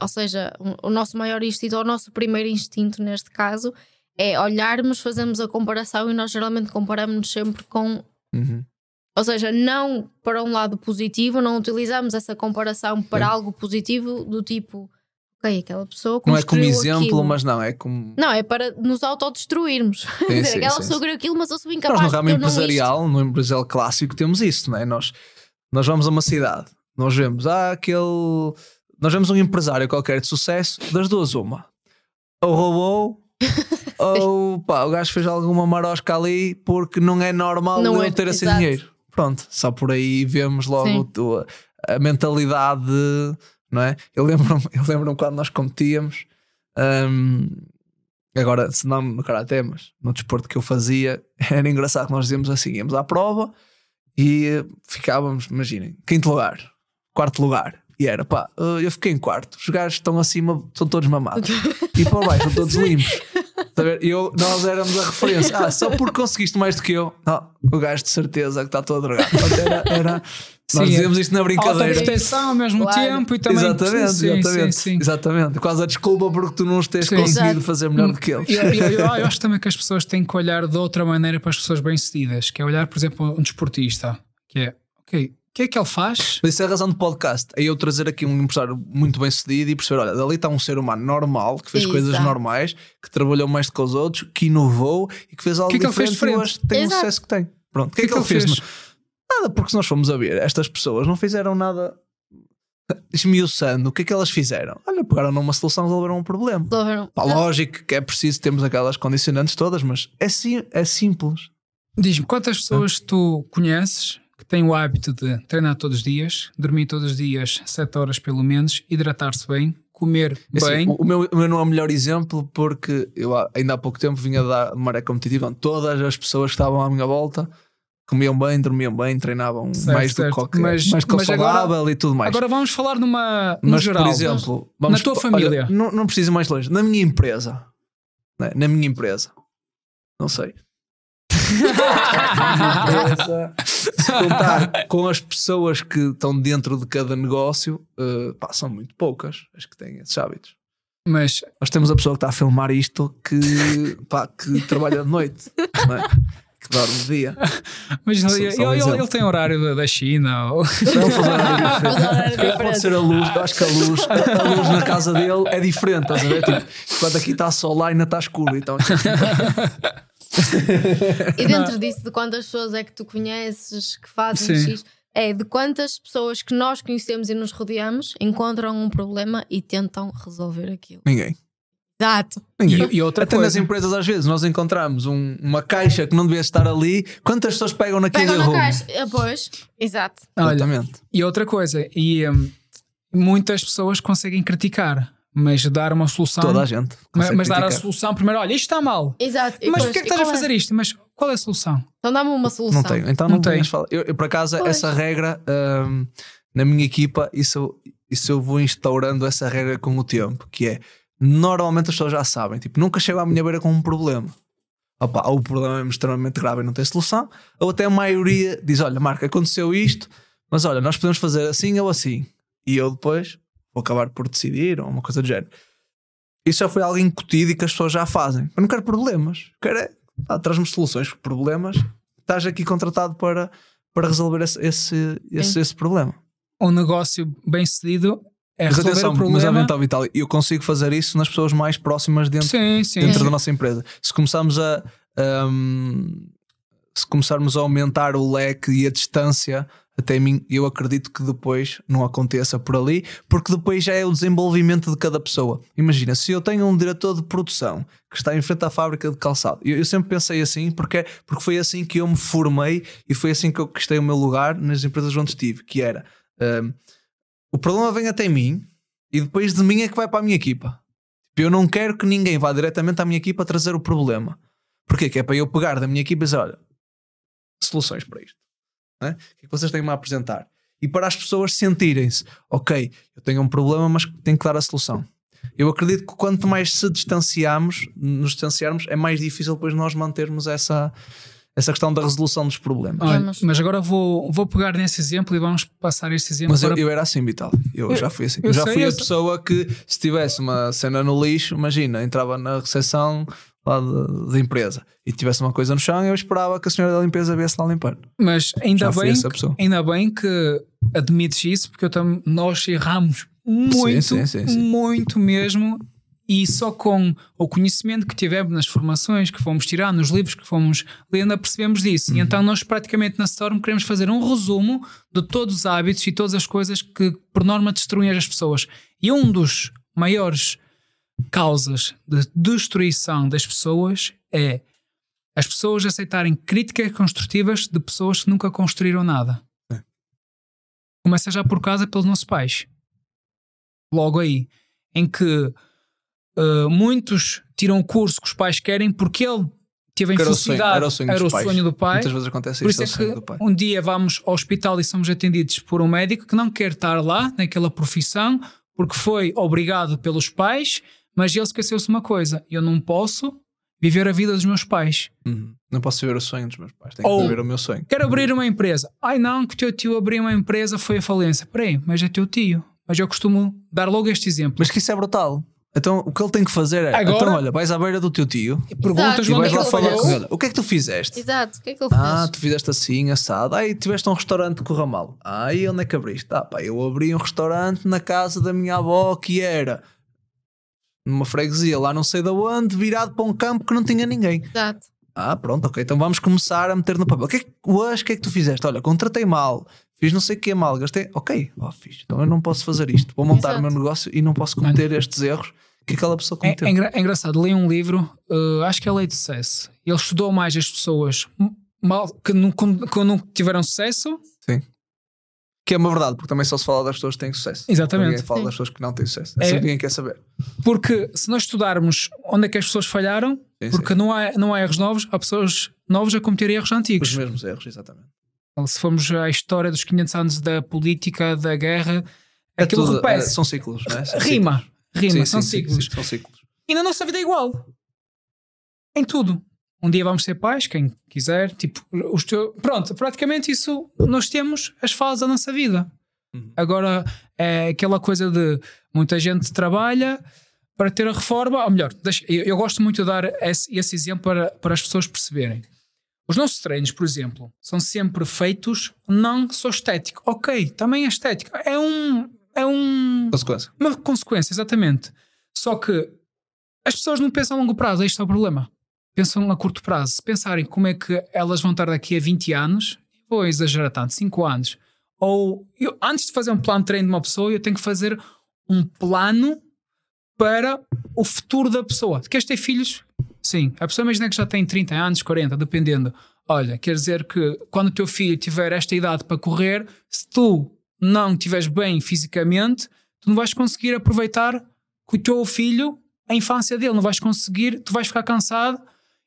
ou seja, o nosso maior instinto, ou o nosso primeiro instinto neste caso, é olharmos, fazemos a comparação e nós geralmente comparamos-nos sempre com... Uhum. Ou seja, não para um lado positivo, não utilizamos essa comparação para algo positivo do tipo... aquela pessoa não é como exemplo, aquilo. Mas não, é como... Não, é para nos autodestruirmos. Sim, aquela pessoa criou aquilo, mas eu sou incapaz de... Nós no ramo empresarial, no empresarial clássico, temos isso, não é? Nós vamos a uma cidade, nós vemos Nós vemos um empresário qualquer de sucesso, das duas uma. Ou roubou, ou o gajo fez alguma marosca ali, porque não é normal não ele ter esse dinheiro. Pronto, só por aí vemos logo a mentalidade... Não é? Eu lembro-me quando nós competíamos, agora se não no Karate, mas no desporto que eu fazia, era engraçado que nós dizíamos assim, íamos à prova e ficávamos, imaginem, quinto lugar, quarto lugar, e era eu fiquei em quarto, os gajos estão acima, estão todos mamados, e para baixo, estão todos limpos. Nós éramos a referência, só porque conseguiste mais do que eu, não, o gajo de certeza que está todo drogado. Nós dizemos isto na brincadeira. Autoproteção ao mesmo tempo e também... Exatamente. Quase a desculpa porque tu não os tens conseguido fazer melhor do que eles. Eu acho também que as pessoas têm que olhar de outra maneira para as pessoas bem-sucedidas, que é olhar, por exemplo, um desportista, que é, ok, o que é que ele faz? Mas isso é a razão do podcast. É eu trazer aqui um empresário muito bem-sucedido e perceber, olha, dali está um ser humano normal, que fez coisas normais, que trabalhou mais do que os outros, que inovou e que fez algo diferente. Tem o sucesso que tem. Pronto, o que é que ele fez? Nada, porque se nós formos a ver, estas pessoas não fizeram nada esmiuçando. O que é que elas fizeram? Olha, pegaram numa solução e resolveram um problema. Lógico que é preciso, temos aquelas condicionantes todas, mas é simples. Diz-me, quantas pessoas tu conheces que têm o hábito de treinar todos os dias, dormir todos os dias 7 horas pelo menos, hidratar-se bem, comer bem? O meu não é o melhor exemplo porque eu ainda há pouco tempo vinha de uma área competitiva onde todas as pessoas que estavam à minha volta comiam bem, dormiam bem, treinavam mais do que qualquer, mais saudável agora, e tudo mais. Agora vamos falar no geral. Por exemplo, na tua família. Olha, não preciso mais longe. Na minha empresa. Não sei. Se contar com as pessoas que estão dentro de cada negócio, são muito poucas as que têm esses hábitos. Mas nós temos a pessoa que está a filmar isto que trabalha de noite. Não é? Que dorme de dia. Mas ele tem horário da China ou... Pode ser a luz. Eu acho que a luz na casa dele é diferente, estás a ver? Tipo, quando aqui está sol lá ainda está escuro então... E dentro disso, de quantas pessoas é que tu conheces que fazem X? É de quantas pessoas que nós conhecemos e nos rodeamos encontram um problema e tentam resolver aquilo? Ninguém. Exato. E outra coisa. Até nas empresas às vezes nós encontramos uma caixa que não devia estar ali. Quantas pessoas pegam naquele erro? Pois, exato. Olha, e outra coisa, muitas pessoas conseguem criticar, mas dar uma solução. Toda a gente. Mas dar a solução primeiro, olha, isto está mal. Exato. Mas porquê é que estás a fazer isto? Mas qual é a solução? Então dá-me uma solução. Não tenho, então não tenho. Eu por acaso, essa regra, na minha equipa, isso eu vou instaurando essa regra com o tempo, que é... Normalmente as pessoas já sabem, tipo, nunca chego à minha beira com um problema. opa, ou o problema é extremamente grave e não tem solução, ou até a maioria diz, olha, Marco, aconteceu isto, mas olha, nós podemos fazer assim ou assim, e eu depois vou acabar por decidir, ou uma coisa do género. Isso já foi algo incutido e que as pessoas já fazem. Eu não quero problemas, quero é, traz-me soluções, porque problemas, estás aqui contratado para resolver esse problema. Um negócio bem cedido é resolver o problema. Mas avental, Vitalie, eu consigo fazer isso nas pessoas mais próximas dentro da nossa empresa. Se começarmos a aumentar o leque e a distância até mim, eu acredito que depois não aconteça por ali, porque depois já é o desenvolvimento de cada pessoa. Imagina, se eu tenho um diretor de produção que está em frente à fábrica de calçado, eu sempre pensei assim porque foi assim que eu me formei e foi assim que eu conquistei o meu lugar nas empresas onde estive, que era o problema vem até mim e depois de mim é que vai para a minha equipa. Eu não quero que ninguém vá diretamente à minha equipa trazer o problema. Porquê? Que é para eu pegar da minha equipa e dizer, olha, soluções para isto. Não é? O que é que vocês têm-me a apresentar? E para as pessoas sentirem-se, ok, eu tenho um problema, mas tenho que dar a solução. Eu acredito que quanto mais nos distanciarmos, é mais difícil depois nós mantermos essa questão da resolução dos problemas. Olha, mas agora vou pegar nesse exemplo e vamos passar este exemplo. Mas eu era assim, Vitalie. Eu já fui assim. Eu já fui a pessoa que, se tivesse uma cena no lixo, imagina, entrava na recepção lá da empresa e tivesse uma coisa no chão, eu esperava que a senhora da limpeza viesse lá limpar. Mas ainda bem que admites isso, porque nós erramos muito, sim. muito mesmo, e só com o conhecimento que tivemos nas formações que fomos tirar, nos livros que fomos lendo, apercebemos disso. E então nós praticamente na Storm queremos fazer um resumo de todos os hábitos e todas as coisas que por norma destruem as pessoas. E um dos maiores causas de destruição das pessoas é as pessoas aceitarem críticas construtivas de pessoas que nunca construíram nada. É. Começa já por casa, pelos nossos pais. Logo aí, em que muitos tiram o curso que os pais querem porque ele teve a infelicidade, era o sonho do pai. Muitas vezes acontece isso, é que um dia vamos ao hospital e somos atendidos por um médico que não quer estar lá naquela profissão porque foi obrigado pelos pais, mas ele esqueceu-se de uma coisa: eu não posso viver a vida dos meus pais. Não posso viver o sonho dos meus pais, tenho que viver o meu sonho. Quero abrir uma empresa. Ai não, que o teu tio abriu uma empresa, foi à falência. Peraí, mas é teu tio. Mas eu costumo dar logo este exemplo. Mas que isso é brutal. Então o que ele tem que fazer é, agora, então olha, vais à beira do teu tio e perguntas, e vais lá falar com ele. O que é que tu fizeste? Exato, o que é que ele fez? Ah, tu fizeste assim, assado. Aí tiveste um restaurante com o ramal. Aí onde é que abriste? Ah pá, eu abri um restaurante na casa da minha avó, que era numa freguesia lá não sei de onde, virado para um campo que não tinha ninguém. Exato. Ah pronto, ok, então vamos começar a meter no papel. O que é que tu fizeste? Olha, contratei mal, fiz não sei o que é mal, gastei, ok, fiz, então eu não posso fazer isto, vou montar o meu negócio e não posso cometer estes erros que aquela pessoa cometeu. É engraçado, li um livro, acho que é a Lei de Sucesso. Ele estudou mais as pessoas que não tiveram sucesso. Sim. Que é uma verdade, porque também só se fala das pessoas que têm sucesso. Exatamente. Ninguém fala das pessoas que não têm sucesso. É sempre ninguém quer saber. Porque se nós estudarmos onde é que as pessoas falharam, porque não há erros novos, há pessoas novas a cometer erros antigos. Os mesmos erros, exatamente. Se formos à história dos 500 anos da política, da guerra, aquilo tudo, repete. São ciclos, não é? Rima, são ciclos. São ciclos. E na nossa vida é igual. Em tudo. Um dia vamos ser pais, quem quiser. Pronto, praticamente isso. Nós temos as fases da nossa vida. Agora é aquela coisa de muita gente trabalha para ter a reforma. Ou melhor, eu gosto muito de dar esse exemplo para as pessoas perceberem. Os nossos treinos, por exemplo, são sempre feitos não só estético. Ok, também é estético. É uma consequência. Uma consequência, exatamente. Só que as pessoas não pensam a longo prazo, este é o problema. Pensam a curto prazo. Se pensarem como é que elas vão estar daqui a 20 anos, vou exagerar tanto, 5 anos. Ou eu, antes de fazer um plano de treino de uma pessoa, eu tenho que fazer um plano para o futuro da pessoa. Queres ter filhos? Sim, a pessoa imagina que já tem 30 anos, 40, dependendo. Olha, quer dizer que quando o teu filho tiver esta idade para correr, se tu não estiveres bem fisicamente, tu não vais conseguir aproveitar com o teu filho a infância dele, não vais conseguir, tu vais ficar cansado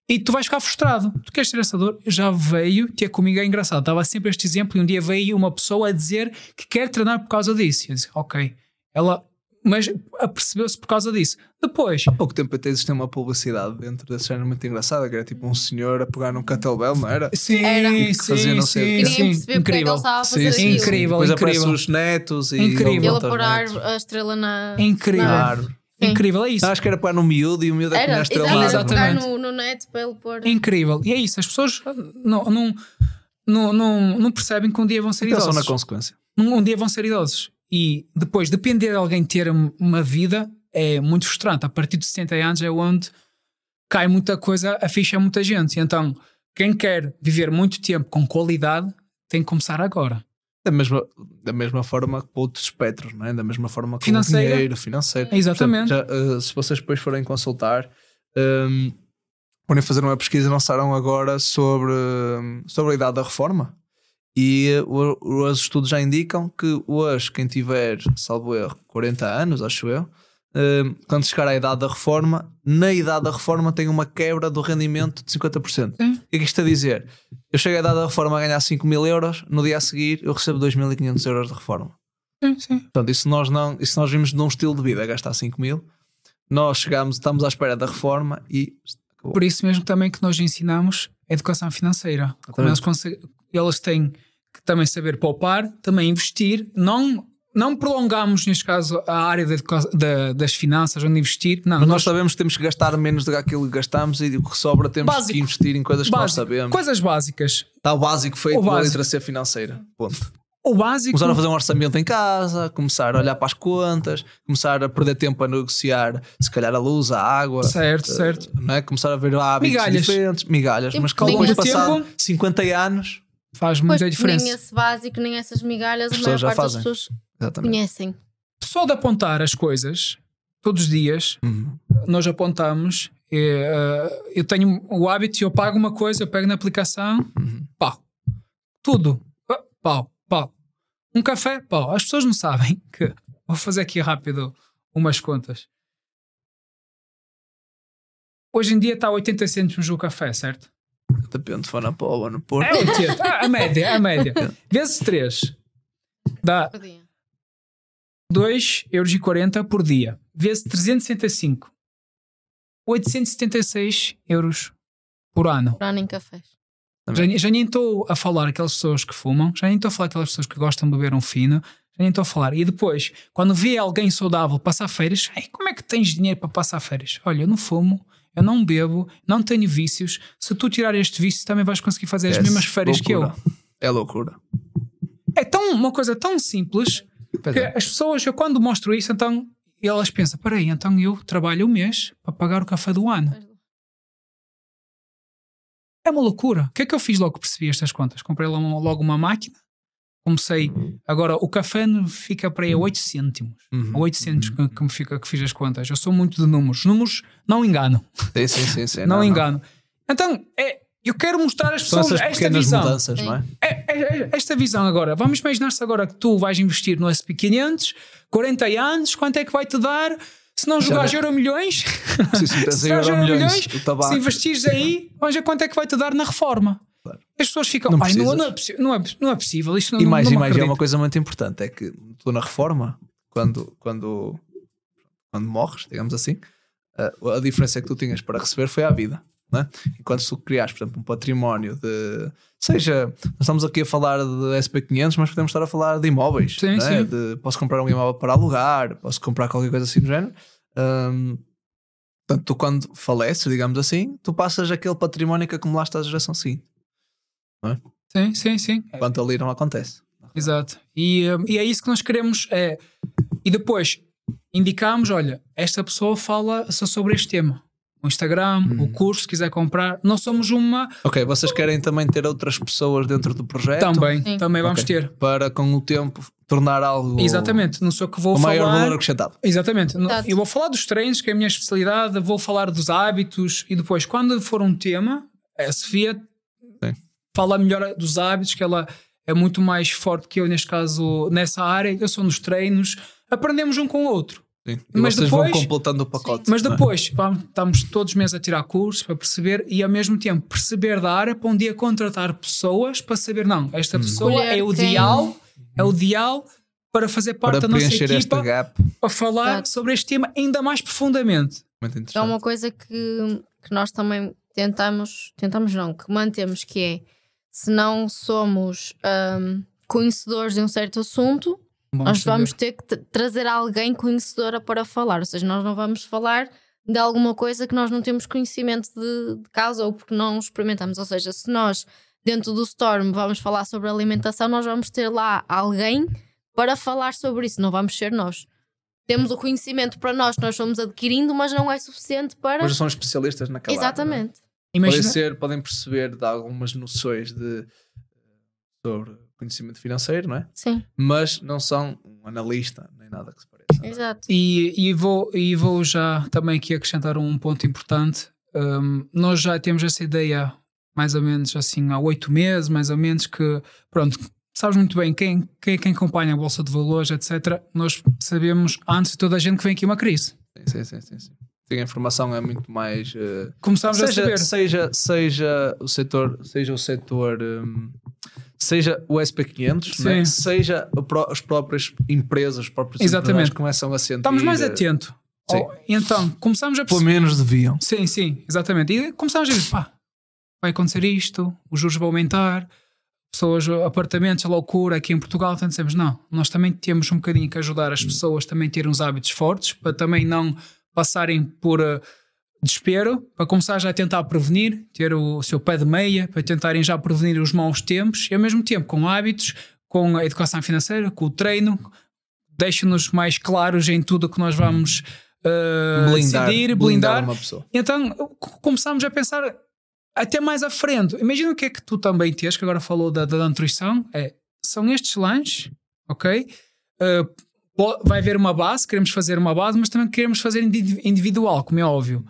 e tu vais ficar frustrado. Tu queres ter essa dor? Já veio, ter comigo é engraçado, estava sempre este exemplo e um dia veio uma pessoa a dizer que quer treinar por causa disso. Eu disse, ok, ela mas apercebeu-se por causa disso. Depois... Há pouco tempo até existia uma publicidade dentro da cena muito engraçada, que era tipo um senhor a pegar num kettlebell, não era? Sim, era. E que fazia não sei o que. Queria perceber porque é que ele estava a fazer aquilo. Incrível, depois aparecem os netos e... Incrível. Ele a pôr a estrela na... Incrível. Na árvore. Sim. Incrível, é isso. Acho que era pegar no miúdo e o miúdo era, a estrela. Exatamente. Pegar no neto para ele pôr... Incrível. E é isso, as pessoas não percebem que um dia vão ser idosos. Pensam na consequência. Um dia vão ser idosos. E depois, depender de alguém ter uma vida é muito frustrante. A partir de 70 anos é onde cai muita coisa, a ficha é muita gente. E então, quem quer viver muito tempo com qualidade tem que começar agora. Da mesma forma que outros espectros, não é? Da mesma forma que financeira. O dinheiro financeiro. Exatamente. Portanto, já, se vocês depois forem consultar, forem fazer uma pesquisa, lançaram agora sobre a idade da reforma. E os estudos já indicam que hoje, quem tiver, salvo erro, 40 anos, acho eu, quando chegar à idade da reforma, na idade da reforma tem uma quebra do rendimento de 50%. Sim. O que é que isto a dizer? Eu chego à idade da reforma a ganhar 5.000 euros, no dia a seguir eu recebo 2.500 euros de reforma. Sim, sim. Portanto, isso nós vimos num estilo de vida, gastar 5.000, nós chegamos, estamos à espera da reforma e... Acabou. Por isso mesmo também que nós ensinamos a educação financeira. Como elas têm... também saber poupar, também investir, não prolongamos neste caso a área das finanças onde investir, não, mas nós sabemos que temos que gastar menos do que aquilo que gastamos e o que sobra temos que investir em coisas que nós sabemos, coisas básicas. Está o básico feito pela literacia financeira, ponto. O básico. Começar a fazer um orçamento em casa, começar a olhar para as contas, começar a perder tempo a negociar, se calhar a luz, a água. Certo, certo. Não é? Começar a ver hábitos diferentes, migalhas, mas que ao longo do passado 50 anos faz muita diferença. Nem esse básico, nem essas migalhas, a maior parte das pessoas conhecem. Só de apontar as coisas, todos os dias, nós apontamos. Eu tenho o hábito, eu pago uma coisa, eu pego na aplicação, pau. Tudo, pau, pau. Um café, pau. As pessoas não sabem que... Vou fazer aqui rápido umas contas. Hoje em dia está a 80 cêntimos o café, certo? Depende se for na Póvoa ou no Porto. É 80. A média. Vezes 3. Dá 2,40 por dia. Vezes 365. 876 euros por ano. Por ano em cafés. Já nem estou a falar aquelas pessoas que fumam. Já nem estou a falar aquelas pessoas que gostam de beber um fino. Já nem estou a falar. E depois, quando vê alguém saudável passar férias, como é que tens dinheiro para passar férias? Olha, eu não fumo. Eu não bebo, não tenho vícios. Se tu tirar este vício, também vais conseguir fazer as mesmas férias que eu. É loucura. É uma coisa tão simples que as pessoas, eu quando mostro isso, então elas pensam, peraí, então eu trabalho um mês para pagar o café do ano. É uma loucura. O que é que eu fiz logo que percebi estas contas? Comprei logo uma máquina, comecei. Agora, o café fica para aí a 8 cêntimos. A 8 cêntimos que fiz as contas. Eu sou muito de números. Números não engano. Sim. Não engano. Não. Então, eu quero mostrar às pessoas esta visão. Mudanças, não é? Esta visão agora. Vamos imaginar-se agora que tu vais investir no SP500, 40 anos, quanto é que vai-te dar? Se não jogares Euro-Milhões, se jogares Euro-Milhões, se investires aí, vamos ver quanto é que vai-te dar na reforma. As pessoas ficam, não é possível, isto não. E mais, é uma coisa muito importante, é que tu na reforma, quando morres, digamos assim, a diferença que tu tinhas para receber foi à vida, não é? Enquanto tu criares, por exemplo, um património de, seja, nós estamos aqui a falar de SP500, mas podemos estar a falar de imóveis, sim, não é? Sim. Posso comprar um imóvel para alugar, posso comprar qualquer coisa assim do género. Portanto, tu quando faleces, digamos assim, tu passas aquele património que acumulaste à geração seguinte. Não é? Sim. Enquanto ali não acontece. Exato. E é isso que nós queremos. E depois indicamos, olha, esta pessoa fala só sobre este tema. O Instagram, o curso, se quiser comprar. Nós somos uma... Ok, vocês querem também ter outras pessoas dentro do projeto? Também vamos ter. Para com o tempo... tornar algo... Exatamente, não sou que vou falar... O maior valor acrescentado. Exatamente. Eu vou falar dos treinos, que é a minha especialidade, vou falar dos hábitos e depois, quando for um tema, a Sofia fala melhor dos hábitos, que ela é muito mais forte que eu, neste caso, nessa área. Eu sou nos treinos. Aprendemos um com o outro. Sim. Mas vocês depois vão completando o pacote. Sim. Mas depois estamos todos os meses a tirar cursos para perceber e ao mesmo tempo perceber da área para um dia contratar pessoas para saber, não, esta pessoa é o ideal... para fazer parte da nossa equipa, para falar sobre este tema ainda mais profundamente. Muito interessante. É uma coisa que nós também tentamos não, que mantemos, que é, se não somos conhecedores de um certo assunto, nós vamos ter que trazer alguém conhecedora para falar, ou seja, nós não vamos falar de alguma coisa que nós não temos conhecimento de causa ou porque não experimentamos, ou seja, se nós dentro do Storm vamos falar sobre alimentação, nós vamos ter lá alguém para falar sobre isso, não vamos ser nós. Temos o conhecimento para nós somos adquirindo, mas não é suficiente para... Mas são especialistas naquela área. Exatamente. Podem perceber de algumas noções sobre conhecimento financeiro, não é? Sim. Mas não são um analista, nem nada que se pareça. Exato. E vou já também aqui acrescentar um ponto importante. Nós já temos essa ideia mais ou menos assim há 8 meses, mais ou menos, que pronto... Sabes muito bem, quem acompanha a Bolsa de Valores, etc., nós sabemos antes de toda a gente que vem aqui uma crise. Sim. A informação é muito mais... Começamos a saber. Seja o SP500, né? Seja as próprias empresas, os próprios empresários começam a sentir... Estamos mais atentos. Então, começamos a perceber... Pelo menos deviam. Sim, exatamente. E começamos a dizer, vai acontecer isto, os juros vão aumentar... Pessoas, apartamentos, a loucura aqui em Portugal, então dizemos, nós também temos um bocadinho que ajudar as pessoas também a terem uns hábitos fortes, para também não passarem por desespero, para começar já a tentar prevenir, ter o seu pé de meia, para tentarem já prevenir os maus tempos, e ao mesmo tempo com hábitos, com a educação financeira, com o treino, deixa-nos mais claros em tudo o que nós vamos blindar uma pessoa. Então começamos a pensar... Até mais à frente, imagina o que é que tu também tens, que agora falou da nutrição, são estes lanches, ok? Vai haver uma base, queremos fazer uma base, mas também queremos fazer individual, como é óbvio,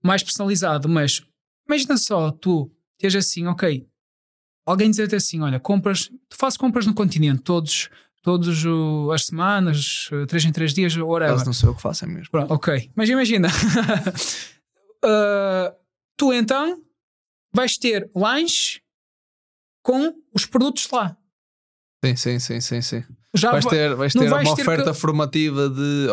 mais personalizado, mas imagina só, tu tens assim, ok, alguém dizer-te assim, olha, tu fazes compras no continente, todas as semanas, 3 em 3 dias, whatever. Mas não sei o que faço, é mesmo. Pronto, ok, mas imagina, tu então... Vais ter lanche com os produtos lá. Sim. Vais ter uma oferta formativa de,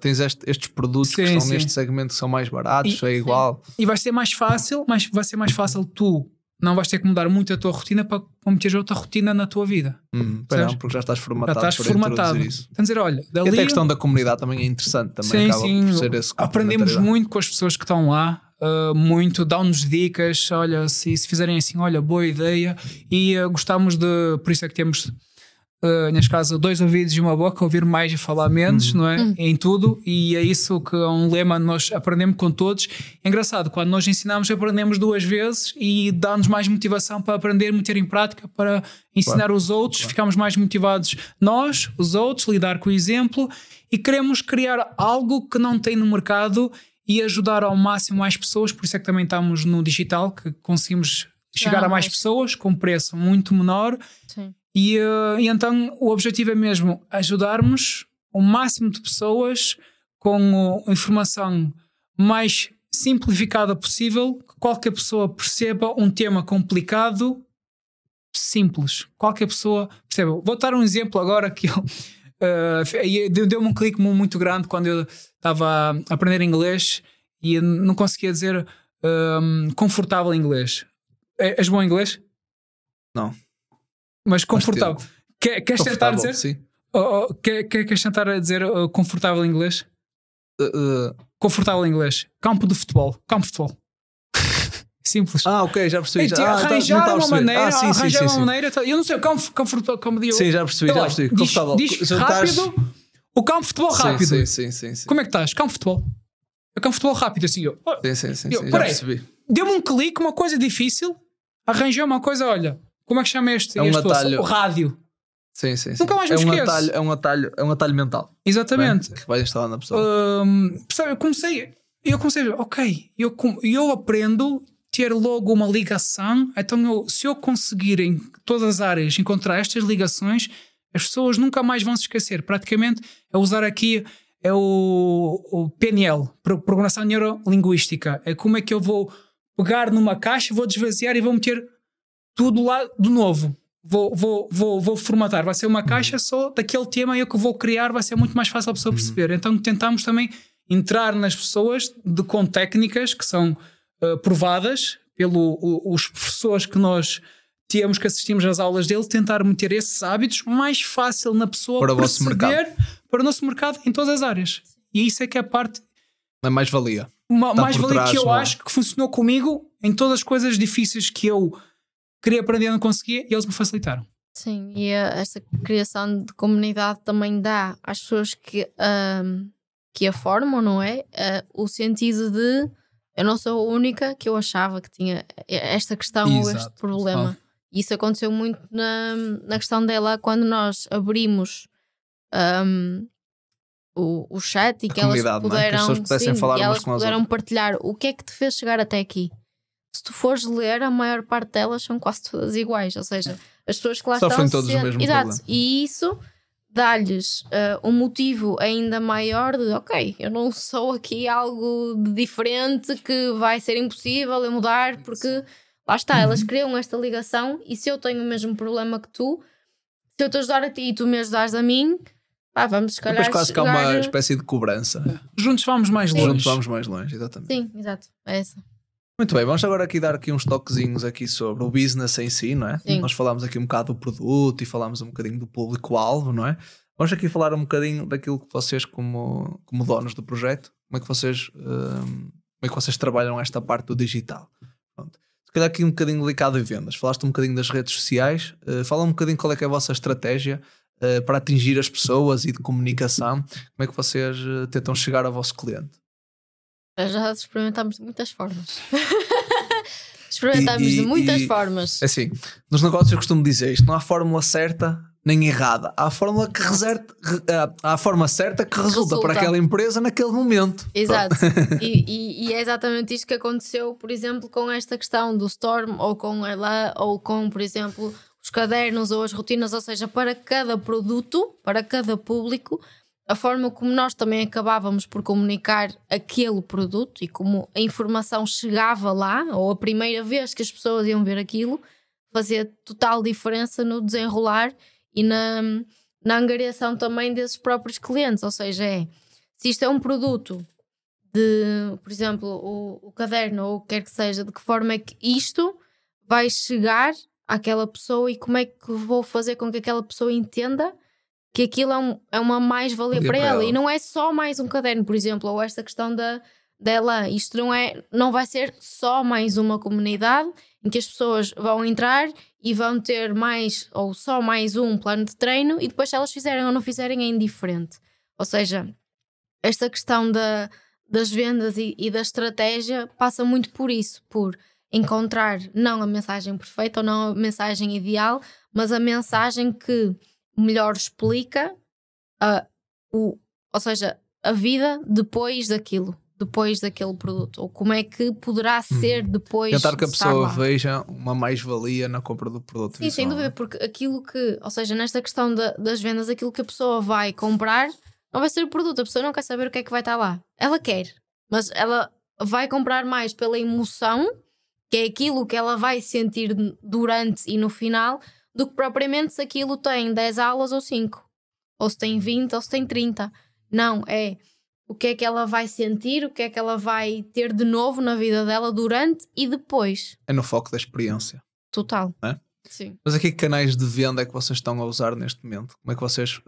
tens estes produtos que estão neste segmento que são mais baratos, é igual. E vai ser mais fácil, mas vai ser mais fácil, tu não vais ter que mudar muito a tua rotina para meteres outra rotina na tua vida. Não, porque já estás formatado. Já estás formatado. Então, dizer, olha, dali... E até a questão da comunidade também é interessante. Por ser esse aprendemos muito com as pessoas que estão lá. Dão-nos dicas, olha, se fizerem assim, olha, boa ideia, e gostamos de, por isso é que temos neste caso 2 ouvidos e uma boca, ouvir mais e falar menos, não é? Em tudo, e é isso que é um lema, nós aprendemos com todos. É engraçado, quando nós ensinamos aprendemos 2 vezes e dá-nos mais motivação para aprender, meter em prática, para ensinar os outros, ficamos mais motivados nós, os outros, lidar com o exemplo, e queremos criar algo que não tem no mercado e ajudar ao máximo mais pessoas, por isso é que também estamos no digital, que conseguimos chegar a mais pessoas com preço muito menor. Sim. E então o objetivo é mesmo ajudarmos o máximo de pessoas com a informação mais simplificada possível, que qualquer pessoa perceba um tema complicado, simples. Qualquer pessoa perceba. Vou dar um exemplo agora que eu... Deu-me um clique muito grande quando eu estava a aprender inglês e não conseguia dizer confortável em inglês. És bom em inglês? Não. Mas confortável. Queres tentar dizer? Sim. Queres tentar dizer confortável em inglês? Confortável em inglês. Campo de futebol. Campo de futebol. Simples. Já percebi. Arranjar uma maneira. Arranjar uma maneira. Eu não sei, o campo de futebol, como digo. Sim, já percebi. Confortável. Diz rápido, o campo de futebol rápido. Sim. Como é que estás? Campo de futebol. O campo de futebol rápido, assim. Sim, já percebi. Deu-me um clique, uma coisa difícil. Arranjei uma coisa, olha. Como é que chama este? É um atalho. O rádio. Sim. Nunca mais me esqueço. É um atalho mental. Exatamente. Que vai instalar na pessoa. Percebe? Eu comecei a ver, eu aprendo... ter logo uma ligação, então se eu conseguir em todas as áreas encontrar estas ligações, as pessoas nunca mais vão se esquecer. Praticamente é usar aqui o PNL, Programação Neurolinguística. É como é que eu vou pegar numa caixa, vou desvaziar e vou meter tudo lá de novo. vou formatar, vai ser uma caixa só daquele tema e eu que vou criar vai ser muito mais fácil a pessoa perceber. Então tentamos também entrar nas pessoas com técnicas que são provadas pelos professores que nós temos, que assistimos às aulas dele, tentar meter esses hábitos mais fácil na pessoa para perceber, para o nosso mercado em todas as áreas. E isso é que é a parte... A mais-valia. Uma mais-valia que eu acho que funcionou comigo em todas as coisas difíceis que eu... queria aprender, não conseguia, e eles me facilitaram. Sim, e essa criação de comunidade também dá às pessoas que a formam, não é? O sentido de eu não sou a única que eu achava que tinha esta questão ou este problema. Isso aconteceu muito na questão dela quando nós abrimos o chat e que elas puderam, que falar e elas puderam partilhar o que é que te fez chegar até aqui. Se tu fores ler, a maior parte delas são quase todas iguais, ou seja, as pessoas que lá estão todos o mesmo problema. E isso dá-lhes um motivo ainda maior de ok, eu não sou aqui algo de diferente que vai ser impossível eu mudar, porque lá está, elas criam esta ligação e se eu tenho o mesmo problema que tu, se eu te ajudar a ti e tu me ajudares a mim, pá, vamos se calhar depois quase chegar... que há uma espécie de cobrança. Juntos vamos mais longe. Juntos vamos mais longe, exatamente. Sim, exato, é essa. Muito bem, vamos agora aqui dar aqui uns toquezinhos aqui sobre o business em si, não é? Sim. Nós falámos aqui um bocado do produto e falámos um bocadinho do público-alvo, não é? Vamos aqui falar um bocadinho daquilo que vocês, como donos do projeto, como é que vocês trabalham esta parte do digital. Pronto. Se calhar aqui um bocadinho delicado em vendas. Falaste um bocadinho das redes sociais. Fala um bocadinho qual é que é a vossa estratégia para atingir as pessoas e de comunicação. Como é que vocês tentam chegar ao vosso cliente? Já experimentámos de muitas formas. experimentámos de muitas formas. Assim, nos negócios eu costumo dizer isto: não há fórmula certa nem errada. Há a fórmula que há a forma certa que resulta para aquela empresa naquele momento. Exato. E é exatamente isto que aconteceu, por exemplo, com esta questão do Storm ou com ela, ou com, por exemplo, os cadernos ou as rotinas. Ou seja, para cada produto, para cada público, a forma como nós também acabávamos por comunicar aquele produto e como a informação chegava lá, ou a primeira vez que as pessoas iam ver aquilo, fazia total diferença no desenrolar e na angariação também desses próprios clientes. Ou seja, se isto é um produto de, por exemplo, o caderno ou o que quer que seja, de que forma é que isto vai chegar àquela pessoa e como é que vou fazer com que aquela pessoa entenda que aquilo é uma mais-valia para ela. E não é só mais um caderno, por exemplo, ou esta questão dela. Isto não vai ser só mais uma comunidade em que as pessoas vão entrar e vão ter mais ou só mais um plano de treino e depois se elas fizerem ou não fizerem é indiferente. Ou seja, esta questão das vendas e da estratégia passa muito por isso, por encontrar não a mensagem perfeita ou não a mensagem ideal, mas a mensagem que melhor explica ou seja, a vida depois daquilo, depois daquele produto, ou como é que poderá ser depois. Tentar que a pessoa veja uma mais-valia na compra do produto. Sim, sem dúvida, porque aquilo que, ou seja, nesta questão das vendas, aquilo que a pessoa vai comprar não vai ser o produto, a pessoa não quer saber o que é que vai estar lá. Ela quer, mas ela vai comprar mais pela emoção, que é aquilo que ela vai sentir durante e no final, do que propriamente se aquilo tem 10 aulas ou 5, ou se tem 20 ou se tem 30. Não, é o que é que ela vai sentir, o que é que ela vai ter de novo na vida dela durante e depois. É no foco da experiência. Total. É? Sim. Mas aqui que canais de venda é que vocês estão a usar neste momento? Como é que vocês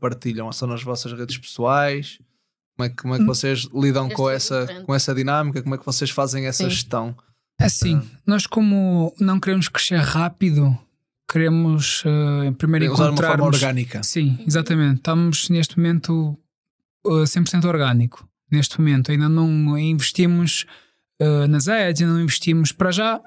partilham? São nas vossas redes pessoais? Como é que vocês lidam com essa dinâmica? Como é que vocês fazem essa gestão? É assim, nós como não queremos crescer rápido, queremos primeiro encontrar uma forma orgânica. Sim, exatamente. Estamos neste momento 100% orgânico. Neste momento ainda não investimos nas ads, ainda não investimos para já.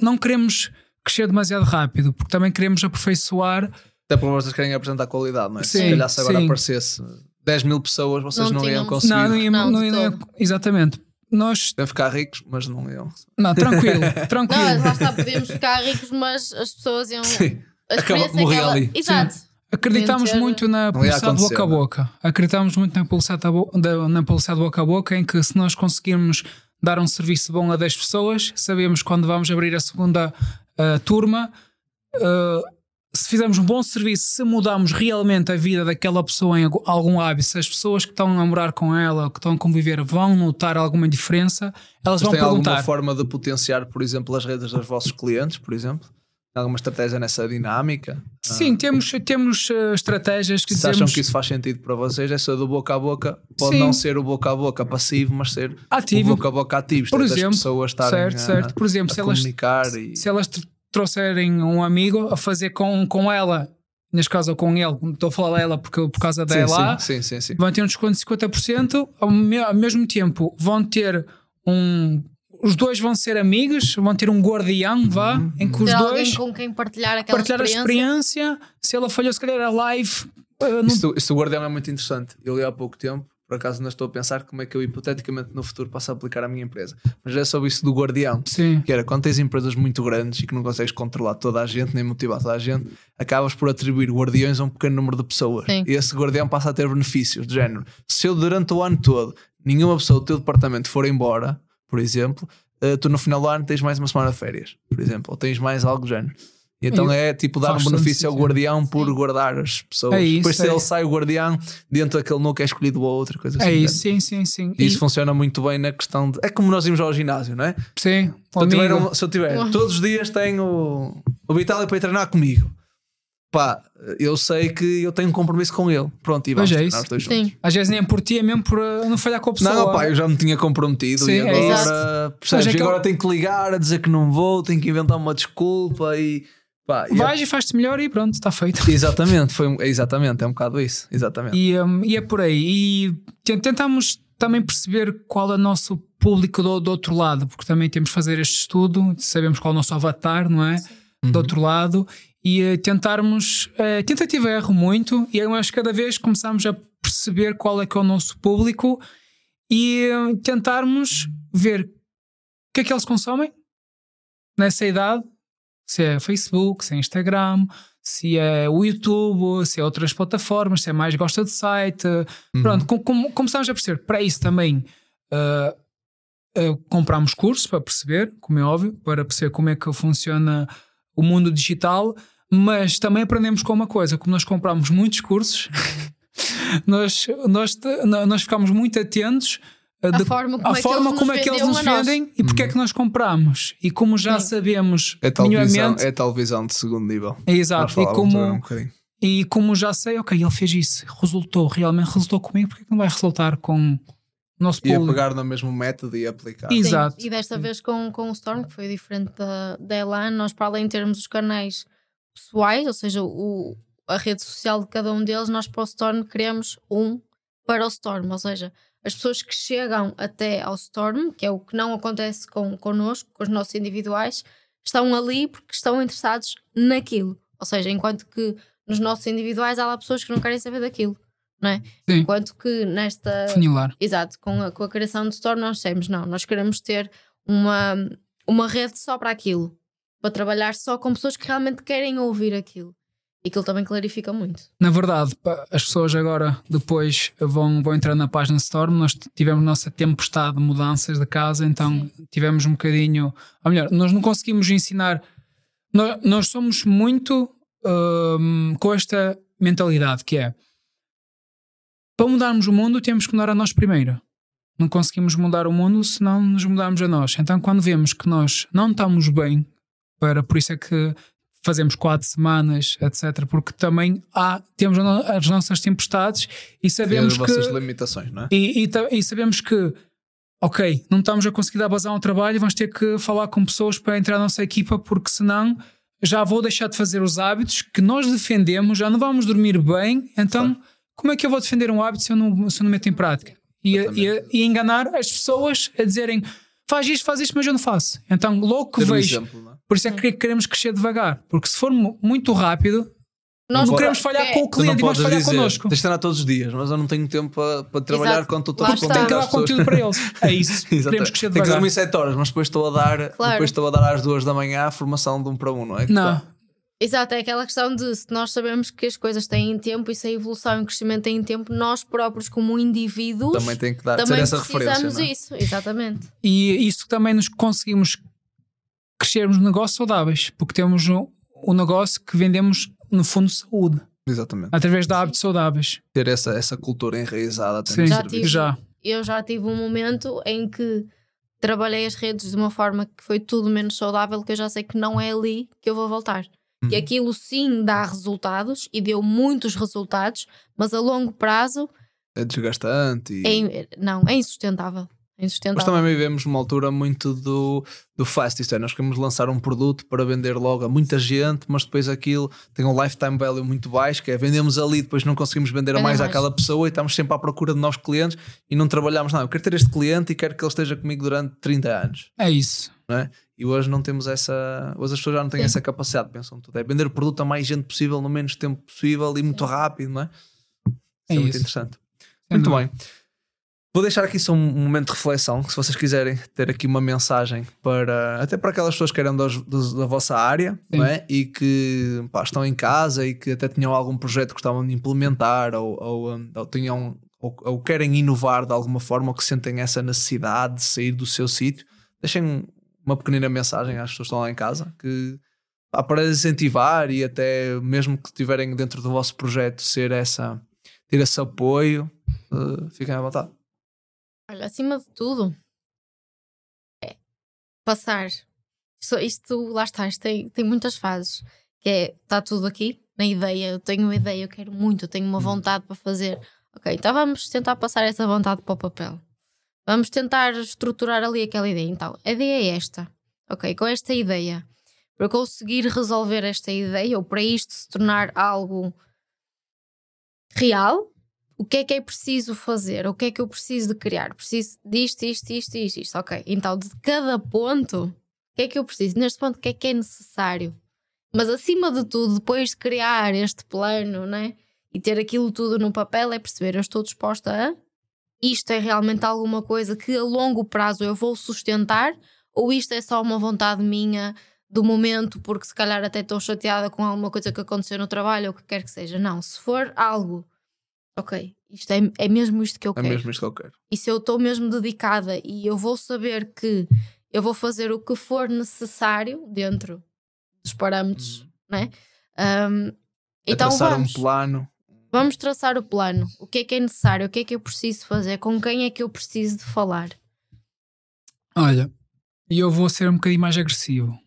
Não queremos crescer demasiado rápido, porque também queremos aperfeiçoar. Até porque vocês querem apresentar qualidade, não é? Sim, se calhar se agora aparecesse 10 mil pessoas, vocês não iam conseguir. Não iam, exatamente. Nós devem ficar ricos, mas não iam. Não, tranquilo. Não, lá está, podíamos ficar ricos, mas as pessoas iam. Sim, acaba de morrer ali. Exato. Acreditamos muito na publicidade boca a boca. Acreditamos muito na publicidade boca a boca, em que se nós conseguirmos dar um serviço bom a 10 pessoas, sabemos quando vamos abrir a segunda turma, se fizermos um bom serviço, se mudarmos realmente a vida daquela pessoa em algum hábito, se as pessoas que estão a namorar com ela, que estão a conviver, vão notar alguma diferença, elas vão perguntar. Tem alguma forma de potenciar, por exemplo, as redes dos vossos clientes, por exemplo? Alguma estratégia nessa dinâmica? Sim, temos estratégias que dizemos... Se acham que isso faz sentido para vocês, essa do boca a boca pode não ser o boca a boca passivo, mas ser ativo. O boca a boca ativo. Por exemplo, as pessoas estarem por exemplo, a comunicar. Se elas trouxerem um amigo a fazer com ela, neste caso com ele, estou a falar dela porque por causa dela, vão ter um desconto de 50%, ao mesmo tempo vão ter um... Os dois vão ser amigos, vão ter um guardião, em que os dois com quem partilhar a experiência. Se ela falhou, se calhar a live. Isso do guardião é muito interessante. Eu li há pouco tempo, por acaso não estou a pensar como é que eu hipoteticamente no futuro posso aplicar à minha empresa. Mas é sobre isso do guardião. Sim. Que era quando tens empresas muito grandes e que não consegues controlar toda a gente, nem motivar toda a gente, acabas por atribuir guardiões a um pequeno número de pessoas. Sim. E esse guardião passa a ter benefícios do género. Se eu durante o ano todo nenhuma pessoa do teu departamento for embora, por exemplo, tu no final do ano tens mais uma semana de férias, por exemplo, ou tens mais algo do género. E então é tipo dar um benefício ao guardião por guardar as pessoas. É isso, depois se ele sai o guardião, dentro daquele núcleo é escolhido ou outra coisa assim. É isso, sim. E isso funciona muito bem na questão de... É como nós íamos ao ginásio, não é? Sim. Se eu tiver todos os dias tenho o Vitalie para ir treinar comigo. Pá, eu sei que eu tenho um compromisso com ele. Pronto, e vamos treinar os dois juntos. Às vezes nem é por ti, é mesmo por não falhar com a pessoa. Não, pá, eu já me tinha comprometido e agora, percebes, agora tenho que ligar a dizer que não vou, tenho que inventar uma desculpa e... Pá, e faz-te melhor e pronto, está feito. Exatamente, é um bocado isso. Exatamente. E é por aí. E tentamos também perceber qual é o nosso público do outro lado, porque também temos que fazer este estudo, sabemos qual é o nosso avatar, não é? Do outro lado... E tentarmos, tentativa e erro muito, e eu acho que cada vez começamos a perceber qual é que é o nosso público e tentarmos ver o que é que eles consomem nessa idade, se é Facebook, se é Instagram, se é o YouTube, se é outras plataformas, se é mais gosta de site. Pronto, começamos a perceber. Para isso também comprámos cursos para perceber, como é óbvio, para perceber como é que funciona o mundo digital. Mas também aprendemos com uma coisa, como nós comprámos muitos cursos, nós ficámos muito atentos à forma como é que eles nos vendem e porque é que nós comprámos. E como já sabemos... É tal visão de segundo nível. É, exato. E como já sei, ok, ele fez isso, realmente resultou comigo, porque é que não vai resultar com... E a pegar no mesmo método e aplicar. Exato. Sim, e desta vez com o Storm, que foi diferente da Elan, nós, para além de termos os canais pessoais, ou seja, a rede social de cada um deles, nós para o Storm criamos um para o Storm, ou seja, as pessoas que chegam até ao Storm, que é o que não acontece connosco, com os nossos individuais, estão ali porque estão interessados naquilo. Ou seja, enquanto que nos nossos individuais há lá pessoas que não querem saber daquilo. Não é? Enquanto que nesta... Funilar. Exato, com a criação do Store nós dissemos, nós queremos ter uma rede só para aquilo, para trabalhar só com pessoas que realmente querem ouvir aquilo. E aquilo também clarifica muito. Na verdade, as pessoas agora depois vão entrar na página Storm. Nós tivemos nossa tempestade de mudanças de casa, então tivemos um bocadinho... Ou melhor, nós não conseguimos ensinar... Nós somos muito com esta mentalidade que é... Para mudarmos o mundo temos que mudar a nós primeiro. Não conseguimos mudar o mundo se não nos mudarmos a nós. Então quando vemos que nós não estamos bem, por isso é que fazemos 4 semanas, etc. Porque também temos as nossas tempestades e sabemos que... as nossas limitações, não é? E sabemos que, ok, não estamos a conseguir dar vazão ao trabalho, vamos ter que falar com pessoas para entrar na nossa equipa, porque senão já vou deixar de fazer os hábitos que nós defendemos, já não vamos dormir bem, então... Claro. Como é que eu vou defender um hábito se eu não meto em prática? E enganar as pessoas a dizerem faz isto, mas eu não faço. Então logo que vejo. Exemplo, é? Por isso é que queremos crescer devagar. Porque se for muito rápido, nós não queremos falhar com o cliente e vamos falhar connosco. Tens de treinar todos os dias, mas eu não tenho tempo para trabalhar quando estou todo contente. Tem que dar conteúdo para eles. É isso. Queremos crescer devagar. Tenho que dormir 7 horas, mas depois estou a dar às 2 da manhã a formação de 1 para 1, não é? Não. Exato, é aquela questão de se nós sabemos que as coisas têm tempo e se a evolução e o crescimento têm tempo, nós próprios como indivíduos também tem que dar essa referência, não é? Isso, exatamente. E isso também nos conseguimos crescermos negócios saudáveis, porque temos um negócio que vendemos no fundo, saúde. Exatamente. Através de hábitos saudáveis. Ter essa cultura enraizada. Sim, eu já tive um momento em que trabalhei as redes de uma forma que foi tudo menos saudável, que eu já sei que não é ali que eu vou voltar. Que aquilo sim dá resultados e deu muitos resultados, mas a longo prazo... É desgastante e... é insustentável. Mas também vivemos numa altura muito do fast, isto é, nós queremos lançar um produto para vender logo a muita gente, mas depois aquilo tem um lifetime value muito baixo, que é vendemos ali, depois não conseguimos vender mais àquela pessoa e estamos sempre à procura de novos clientes e não trabalhamos nada. Eu quero ter este cliente e quero que ele esteja comigo durante 30 anos. É isso. Não é? E hoje não temos essa... Hoje as pessoas já não têm essa capacidade, pensam tudo. É vender o produto a mais gente possível, no menos tempo possível e muito rápido, não é? Isso é muito interessante. Muito bem. Vou deixar aqui só um momento de reflexão, que se vocês quiserem ter aqui uma mensagem para, até para aquelas pessoas que eram da vossa área, não é? E que estão em casa e que até tinham algum projeto que gostavam de implementar ou querem inovar de alguma forma, ou que sentem essa necessidade de sair do seu sítio. Deixem uma pequenina mensagem às pessoas que estão lá em casa, que para incentivar e até mesmo que tiverem dentro do vosso projeto ter esse apoio, fiquem à vontade. Olha, acima de tudo, é passar. Isto lá está, isto tem muitas fases. Que é, está tudo aqui na ideia. Eu tenho uma ideia, eu quero muito, eu tenho uma vontade para fazer. Ok, então vamos tentar passar essa vontade para o papel. Vamos tentar estruturar ali aquela ideia. Então, a ideia é esta. Ok, com esta ideia, para conseguir resolver esta ideia, ou para isto se tornar algo real, o que é preciso fazer? O que é que eu preciso de criar? Preciso disto, isto. Ok, então de cada ponto, o que é que eu preciso? Neste ponto, o que é necessário? Mas acima de tudo, depois de criar este plano, né? E ter aquilo tudo no papel, é perceber, eu estou disposta a... Isto é realmente alguma coisa que a longo prazo eu vou sustentar? Ou isto é só uma vontade minha do momento, porque se calhar até estou chateada com alguma coisa que aconteceu no trabalho, ou o que quer que seja? Não, se for algo... Ok, isto é mesmo isto que eu quero. É mesmo isto que eu quero. E se eu estou mesmo dedicada e eu vou saber que eu vou fazer o que for necessário dentro dos parâmetros, né? Então vamos traçar o plano. O que é necessário? O que é que eu preciso fazer? Com quem é que eu preciso de falar? Olha, eu vou ser um bocadinho mais agressivo,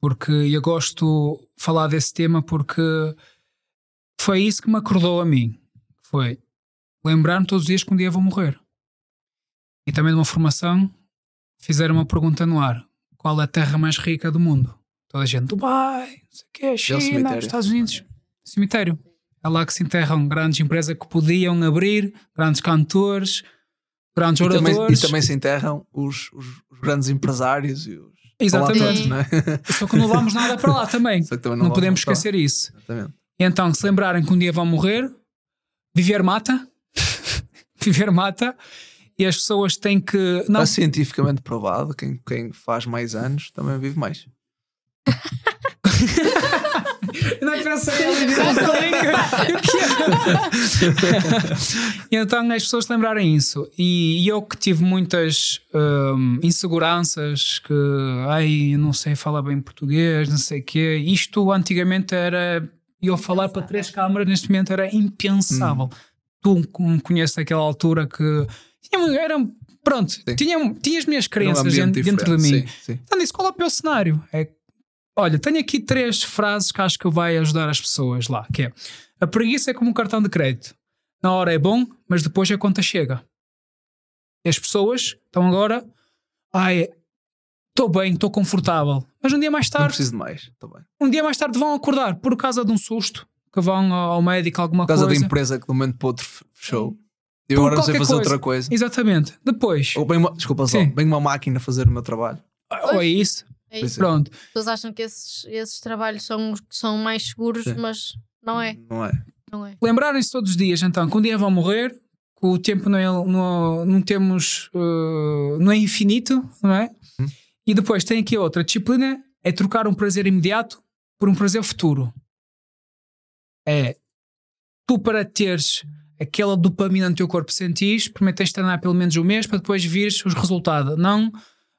porque eu gosto de falar desse tema, porque foi isso que me acordou a mim. Foi lembrar-me todos os dias que um dia vou morrer. E também numa formação fizeram uma pergunta no ar: qual é a terra mais rica do mundo? Toda a gente, Dubai, não sei o quê, China, Estados Unidos. Cemitério. É lá que se enterram grandes empresas que podiam abrir, grandes cantores, grandes oradores. E também se enterram os grandes empresários e os... Exatamente. Não é? Só que não vamos nada para lá também. Não podemos esquecer isso. Exatamente. Então, se lembrarem que um dia vão morrer, Viver mata e as pessoas têm que... Não. Está cientificamente provado, quem faz mais anos também vive mais. Não pensei e então as pessoas lembrarem isso. E eu que tive muitas inseguranças, que eu não sei falar bem português, não sei o quê. Isto antigamente era... E eu falar para três câmaras neste momento era impensável. Tu me conheces daquela altura que... Tinha as minhas crenças dentro de mim. Sim. Então disse, qual é o meu cenário? Olha, tenho aqui três frases que acho que vai ajudar as pessoas lá. Que é, a preguiça é como um cartão de crédito. Na hora é bom, mas depois a conta chega. E as pessoas estão agora... Estou bem, estou confortável. Mas um dia mais tarde... Não preciso de mais. Bem. Um dia mais tarde vão acordar por causa de um susto, que vão ao médico, alguma coisa. Por causa da empresa que de um momento para outro fechou. E agora não sei fazer outra coisa. Exatamente. Depois... Ou bem uma, bem uma máquina fazer o meu trabalho. Ou é isso. Pronto. As pessoas acham que esses trabalhos são os que são mais seguros, mas não é. Não é. Lembrarem-se todos os dias, então, que um dia vão morrer, que o tempo não é infinito, não é? E depois tem aqui outra disciplina, é trocar um prazer imediato por um prazer futuro. É, tu para teres aquela dopamina no teu corpo, sentis, primeiro tens de treinar pelo menos um mês para depois vires os resultados. Não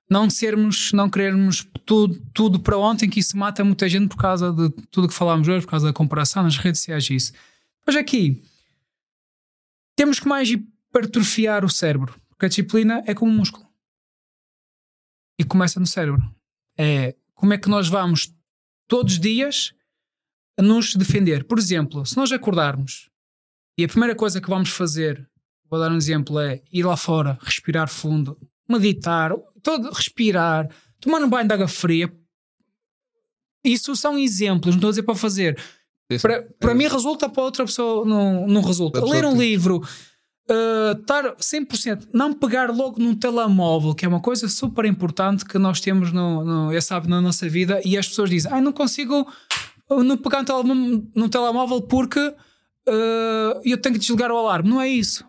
não sermos, não querermos tudo para ontem, que isso mata muita gente por causa de tudo que falámos hoje, por causa da comparação nas redes sociais, isso. Mas aqui, temos que mais hipertrofiar o cérebro, porque a disciplina é como um músculo. E começa no cérebro. É como é que nós vamos todos os dias nos defender. Por exemplo, se nós acordarmos e a primeira coisa que vamos fazer, vou dar um exemplo, é ir lá fora, respirar fundo, meditar, respirar, tomar um banho de água fria. Isso são exemplos, não estou a dizer para fazer. Para mim resulta, para outra pessoa não resulta. Ler um livro, estar 100%, não pegar logo num telemóvel, que é uma coisa super importante que nós temos na nossa vida, e as pessoas dizem, não consigo não pegar num telemóvel porque eu tenho que desligar o alarme. Não é isso.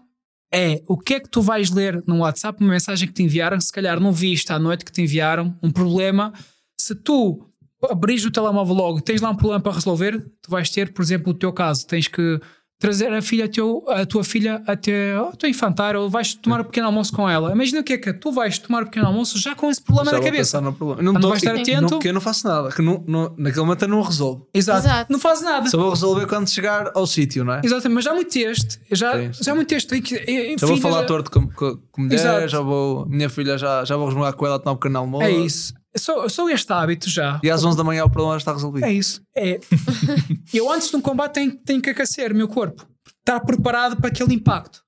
É o que é que tu vais ler no WhatsApp, uma mensagem que te enviaram, se calhar não viste à noite que te enviaram, um problema. Se tu abris o telemóvel logo e tens lá um problema para resolver, tu vais ter, por exemplo, o teu caso, tens que trazer a tua filha até ao teu infantário, ou vais tomar um pequeno almoço com ela. Imagina o que é que tu vais tomar um pequeno almoço já com esse problema na cabeça. Não vais estar atento. Porque eu não faço nada, que naquele momento eu não resolvo. Exato. Não fazes nada. Só vou resolver quando chegar ao sítio, não é? Exatamente, mas já muito este. Já muito este. Já vou falar torto com a mulher, minha filha já vou resmungar com ela, tomar um pequeno almoço. É isso. Só este hábito já. E às 11 da manhã o problema já está resolvido. É isso. É. Eu antes de um combate tenho que aquecer o meu corpo. Estar preparado para aquele impacto.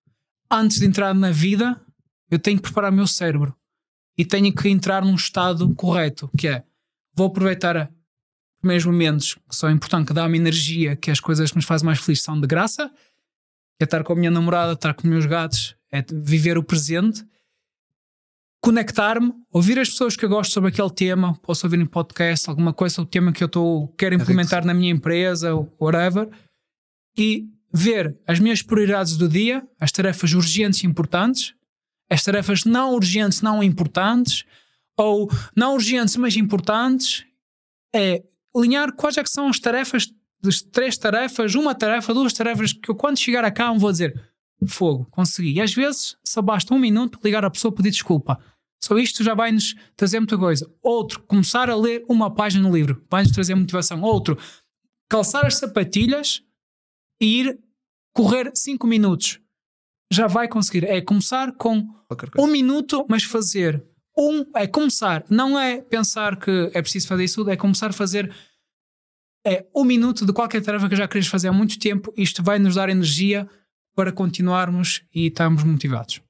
Antes de entrar na vida, eu tenho que preparar o meu cérebro. E tenho que entrar num estado correto, que é, vou aproveitar os primeiros momentos que são importantes, que dá-me energia, que as coisas que nos fazem mais felizes são de graça. É estar com a minha namorada, estar com os meus gatos, é viver o presente. Conectar-me, ouvir as pessoas que eu gosto sobre aquele tema, posso ouvir em podcast alguma coisa, o tema que eu quero implementar na minha empresa, whatever, e ver as minhas prioridades do dia, as tarefas urgentes e importantes, as tarefas não urgentes, não importantes, ou não urgentes, mas importantes, é alinhar quais é que são as tarefas, das 3 tarefas, 1 tarefa, 2 tarefas, que eu quando chegar a cá vou dizer, fogo, consegui. E às vezes só basta 1 minuto ligar à pessoa e pedir desculpa. Só isto já vai-nos trazer muita coisa. Outro, começar a ler 1 página no livro, vai-nos trazer motivação. Outro, calçar as sapatilhas e ir correr 5 minutos, já vai conseguir. É começar com 1 minuto, mas fazer. É começar, não é pensar que é preciso fazer isso tudo, é começar a fazer. É 1 minuto de qualquer tarefa que já queres fazer há muito tempo. Isto vai nos dar energia para continuarmos e estarmos motivados.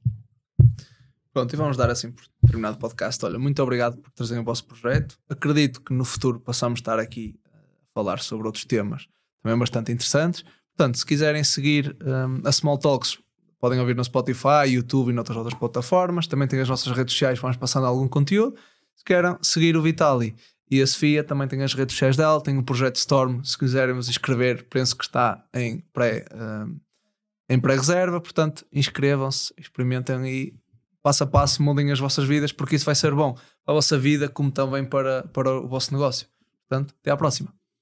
Pronto, e vamos dar assim por terminado o podcast. Olha, muito obrigado por trazerem o vosso projeto. Acredito que no futuro possamos estar aqui a falar sobre outros temas também bastante interessantes. Portanto, se quiserem seguir a Small Talks, podem ouvir no Spotify, YouTube e noutras outras plataformas. Também tem as nossas redes sociais, vamos passando algum conteúdo. Se querem seguir o Vitalie e a Sofia, também tem as redes sociais dela. Tem o projeto Storm, se quiserem vos inscrever, penso que está em pré-reserva, portanto inscrevam-se, experimentem e passo a passo mudem as vossas vidas, porque isso vai ser bom para a vossa vida como também para o vosso negócio. Portanto, até à próxima.